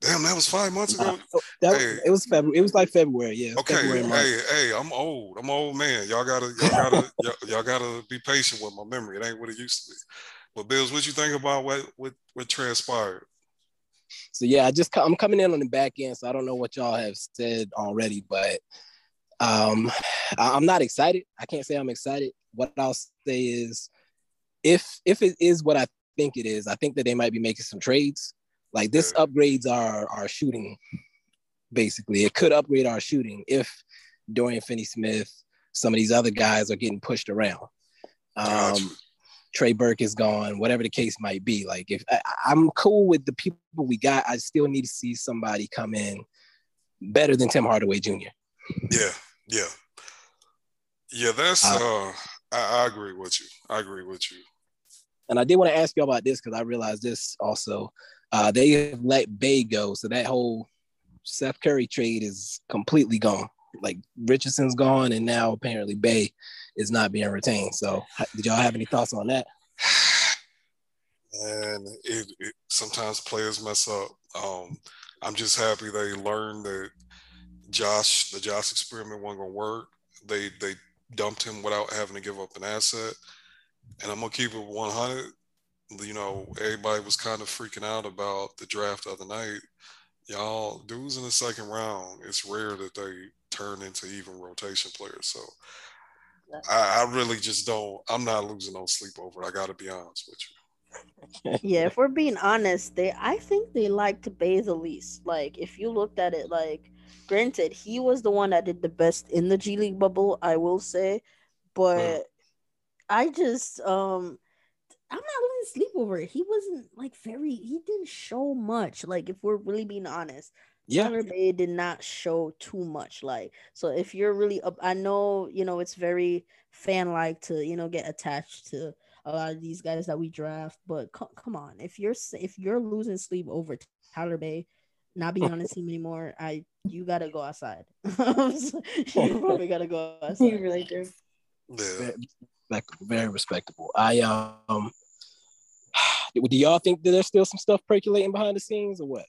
Damn, that was 5 months ago. It was February. It was like February, yeah. Okay, hey, I'm old. I'm an old man. Y'all gotta, y'all gotta be patient with my memory. It ain't what it used to be. But Bills, what you think about what transpired? So yeah, I'm coming in on the back end, so I don't know what y'all have said already, but I'm not excited. I can't say I'm excited. what I'll say is, if it is what I think it is, I think that they might be making some trades. Like, this upgrades our shooting, basically. It could upgrade our shooting if Dorian Finney-Smith, some of these other guys are getting pushed around. Trey Burke is gone, whatever the case might be. Like, if I'm cool with the people we got, I still need to see somebody come in better than Tim Hardaway Jr. Yeah, that's I agree with you. And I did want to ask you about this because I realized this also. They have let Bey go, so that whole Seth Curry trade is completely gone. Like, Richardson's gone, and now apparently Bey is not being retained. So, did y'all have any thoughts on that? And it sometimes players mess up. I'm just happy they learned that the Josh experiment wasn't gonna work. They dumped him without having to give up an asset. And I'm gonna keep it 100. You know, everybody was kind of freaking out about the draft the other night. Y'all, dudes in the second round, it's rare that they turn into even rotation players. So I really just don't. I'm not losing no sleep over it. I got to be honest with you. Yeah, if we're being honest, I think they liked Bey the least. Like, if you looked at it, like, granted, he was the one that did the best in the G League bubble, I will say, but I just I'm not losing sleep over it. He wasn't he didn't show much. Like, if we're really being honest, Bey did not show too much. Like, so if you're really up, I know, you know, it's very fan-like to, you know, get attached to a lot of these guys that we draft, but come on, if you're losing sleep over Tyler Bey not being on his team anymore, you gotta go outside. You probably gotta go outside. You really do. Like, very respectable. I do y'all think that there's still some stuff percolating behind the scenes or what?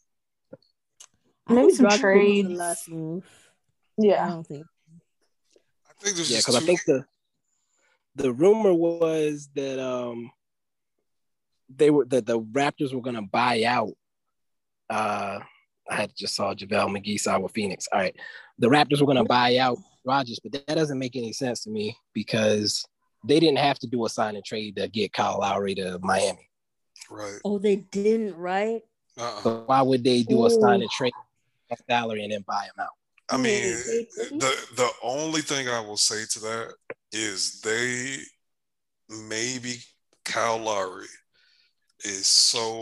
Maybe some trades. Last move. Yeah, I think there's because I think the rumor was that the Raptors were gonna buy out. I just saw JaVale McGee signed with Phoenix. All right, the Raptors were gonna buy out Rodgers, but that doesn't make any sense to me because they didn't have to do a sign and trade to get Kyle Lowry to Miami. Right. Oh, they didn't, right? So why would they do a sign and trade salary and then buy him out? I mean, the only thing I will say to that is they maybe Kyle Lowry is so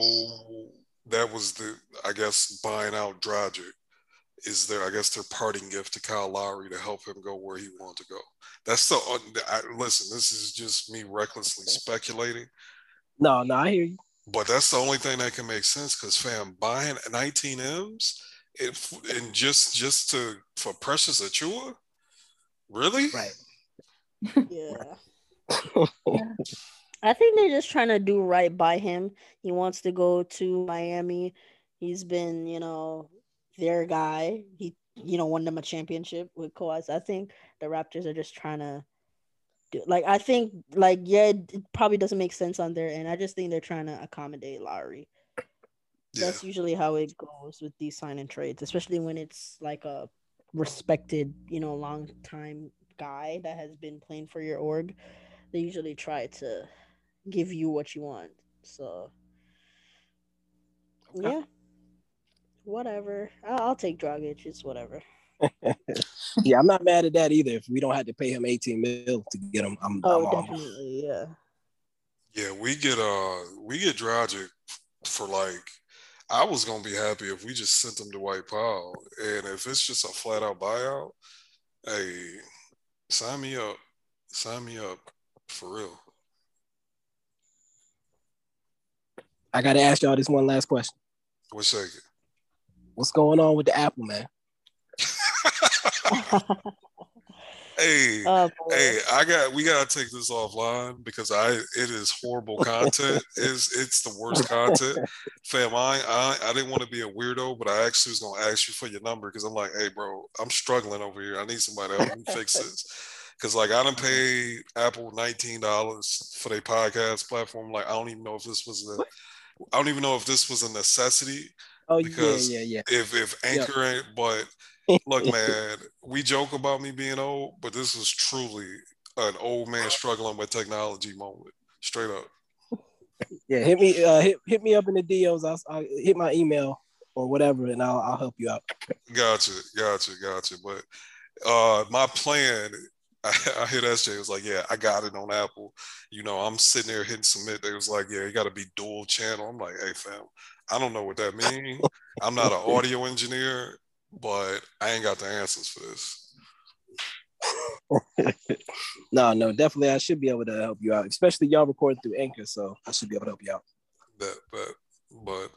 that was the, I guess, buying out Dragic is their, I guess, their parting gift to Kyle Lowry to help him go where he wanted to go. That's the, listen, this is just me recklessly speculating. No, I hear you. But that's the only thing that can make sense because, fam, buying 19 M's and just to for Precious Achiuwa? Really? Right. Yeah. I think they're just trying to do right by him. He wants to go to Miami. He's been, you know, their guy. He, you know, won them a championship with Kawhi. I think the Raptors are just trying to do, like, I think, like, yeah, it probably doesn't make sense on their end. I just think they're trying to accommodate Lowry. Yeah. That's usually how it goes with these sign and trades, especially when it's like a respected, you know, long time guy that has been playing for your org. They usually try to give you what you want. So, yeah. Whatever. I'll take Dragic. It's whatever. Yeah, I'm not mad at that either. If we don't have to pay him 18 mil to get him, I'm definitely, yeah. Yeah, we get Dragic for like, I was gonna be happy if we just sent him to Dwight Powell, and if it's just a flat out buyout, hey, sign me up for real. I gotta ask y'all this one last question. One second. What's going on with the Apple, man? Hey, we gotta take this offline because it is horrible content. It's the worst content, fam. I didn't want to be a weirdo, but I actually was gonna ask you for your number because I'm like, hey, bro, I'm struggling over here. I need somebody to help me fix this because, like, I done paid Apple $19 for their podcast platform. Like, I don't even know if this was a necessity. Oh, because yeah. If Anchor ain't, but look, man, we joke about me being old, but this was truly an old man struggling with technology moment, straight up. Yeah, hit me up in the DMs. I'll hit my email or whatever, and I'll help you out. Gotcha. But my plan, I hit SJ. It was like, yeah, I got it on Apple. You know, I'm sitting there hitting submit. They was like, yeah, you got to be dual channel. I'm like, hey fam, I don't know what that means. I'm not an audio engineer, but I ain't got the answers for this. No, definitely I should be able to help you out, especially y'all recording through Anchor, so I should be able to help you out. But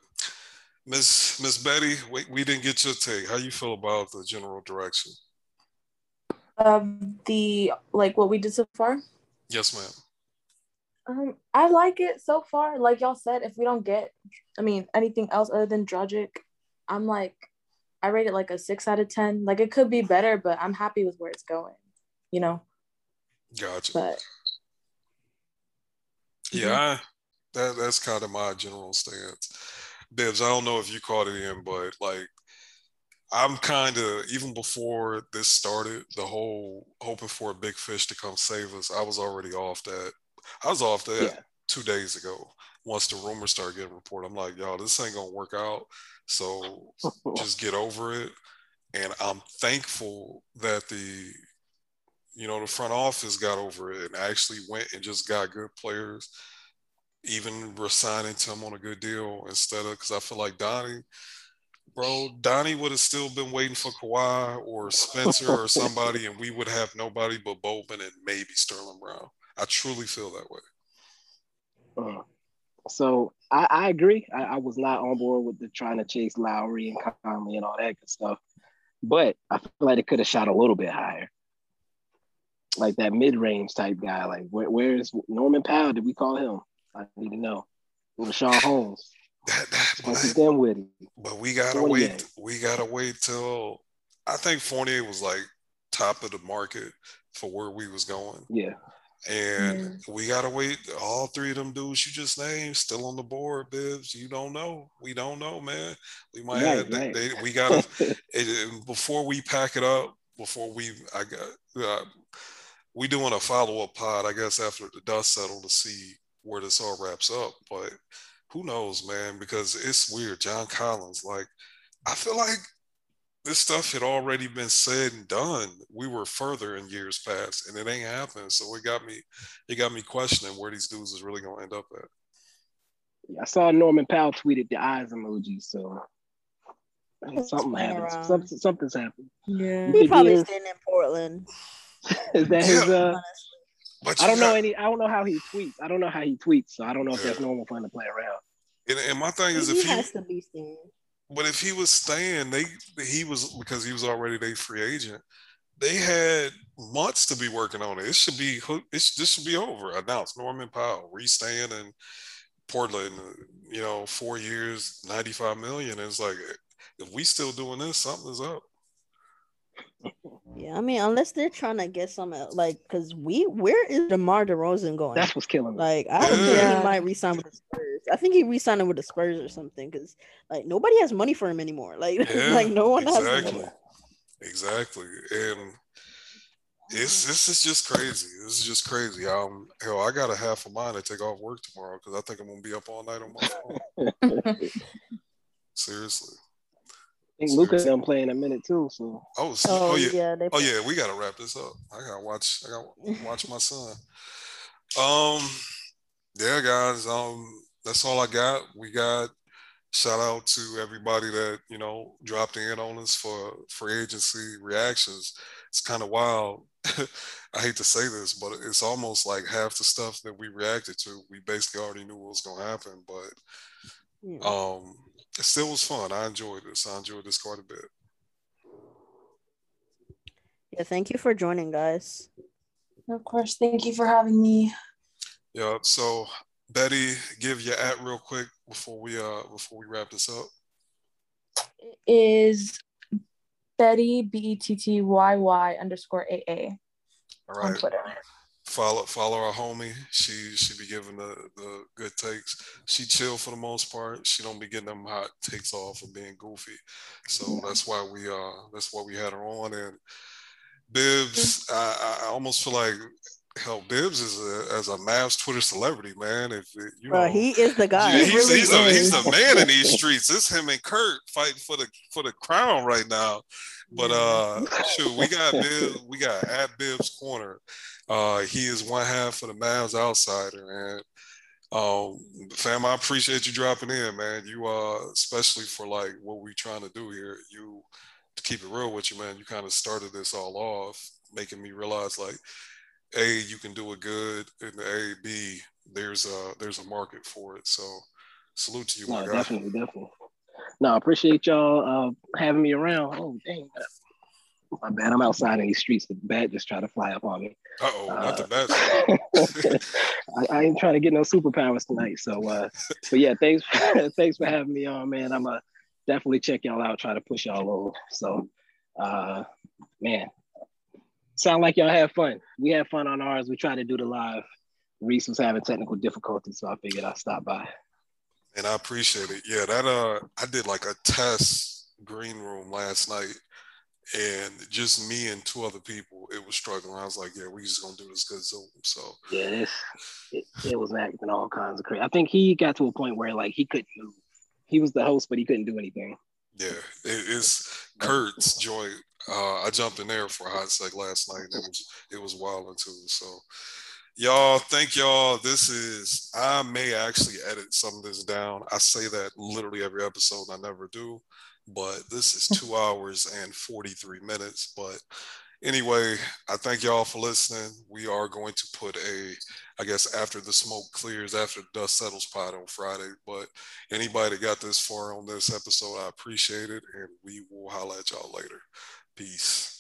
Miss Betty, we didn't get your take. How you feel about the general direction of what we did so far? Yes, ma'am. I like it so far. Like y'all said, if we don't get anything else other than Dragic, I'm like, I rate it like a 6 out of 10. Like, it could be better, but I'm happy with where it's going, you know? Gotcha. But yeah, that's kind of my general stance. Bibbs, I don't know if you caught it in, but like, I'm kind of, even before this started, the whole hoping for a big fish to come save us, I was already off that. I was off that 2 days ago. Once the rumors started getting reported, I'm like, y'all, this ain't gonna work out. So just get over it. And I'm thankful that the front office got over it and actually went and just got good players, even resigning Tim on a good deal instead of, because I feel like Donnie would have still been waiting for Kawhi or Spencer or somebody, and we would have nobody but Bowman and maybe Sterling Brown. I truly feel that way. So I agree. I was not on board with the trying to chase Lowry and Conley and all that good stuff. But I feel like it could have shot a little bit higher. Like that mid-range type guy. Like, where is Norman Powell? Did we call him? I need to know. Rashawn Holmes. But we got to wait. We got to wait till – I think Fournier was like top of the market for where we was going. Yeah. And we gotta wait. All three of them dudes you just named still on the board, Bibbs. You don't know. We don't know, man. We might have. Right. We gotta before we pack it up. We doing a follow up pod, I guess, after the dust settle to see where this all wraps up. But who knows, man? Because it's weird. John Collins, like, I feel like this stuff had already been said and done. We were further in years past, and it ain't happened. So it got me questioning where these dudes is really gonna end up at. Yeah, I saw Norman Powell tweeted the eyes emoji, so something happened. Something's happened. Yeah, he's probably staying in Portland. Is that his? I don't know how he tweets. I don't know how he tweets, so I don't know if that's normal for him to play around. And my thing is, if he has to be seen. But if he was staying, because he was already their free agent, they had months to be working on it. This should be over. Announced Norman Powell re-staying in Portland, 4 years, $95 million. It's like, if we still doing this, something's up. Yeah, unless they're trying to get some, like, because where is DeMar DeRozan going? That's what's killing me. Like, I don't think he might resign with the Spurs. I think he re-signed with the Spurs or something, because like nobody has money for him anymore. Like, no one has money. Exactly, and this is just crazy. This is just crazy. Hell, I got a half a mind to take off work tomorrow because I think I'm gonna be up all night on my phone. Seriously. I think Luka's gonna play in a minute too. So we gotta wrap this up. I gotta watch my son. Yeah, guys. That's all I got. We got shout out to everybody that dropped in on us for free agency reactions. It's kind of wild. I hate to say this, but it's almost like half the stuff that we reacted to, we basically already knew what was gonna happen, but. Yeah. It still was fun. I enjoyed this. I enjoyed this quite a bit. Yeah, thank you for joining, guys. Of course, thank you for having me. Yeah. So, Betty, give your @ real quick before we wrap this up. It is Betty BETTYY_AA. All right. On Twitter. Follow our homie. She be giving the good takes. She chill for the most part. She don't be getting them hot takes off of being goofy. So that's why we had her on. And Bibbs, I almost feel like hell, Bibbs is as a Mavs Twitter celebrity, man. If you know, he is the guy. Yeah, he's the man in these streets. It's him and Kurt fighting for the crown right now. But shoot, we got Bibbs, we got at Bibbs Corner. He is one half of the Mavs Outsider, and fam, I appreciate you dropping in, man. You especially for like what we're trying to do here. You, to keep it real with you, man, you kind of started this all off, making me realize like, A, you can do it good, and A, B, there's a market for it. So salute to you, my guy. Definitely. No, I appreciate y'all having me around. Oh, dang. My bad. I'm outside in these streets. The bat just tried to fly up on me. Uh-oh, not the bat. I ain't trying to get no superpowers tonight. So, but yeah, thanks for having me on, man. I'm definitely check y'all out, try to push y'all over. So, man, sound like y'all have fun. We had fun on ours. We tried to do the live. Reese was having technical difficulties, so I figured I'd stop by. And I appreciate it. Yeah, that I did like a test green room last night, and just me and two other people, it was struggling. I was like, yeah, we just gonna do this good Zoom. So yeah, it was acting all kinds of crazy. I think he got to a point where like he couldn't move. He was the host, but he couldn't do anything. Yeah, it's Kurt's joint. I jumped in there for a hot sec last night, and it was wild too. So, y'all, thank y'all. I may actually edit some of this down. I say that literally every episode, and I never do. But this is 2 hours and 43 minutes. But anyway, I thank y'all for listening. We are going to put after the smoke clears, after the dust settles pod on Friday. But anybody that got this far on this episode, I appreciate it. And we will holler at y'all later. Peace.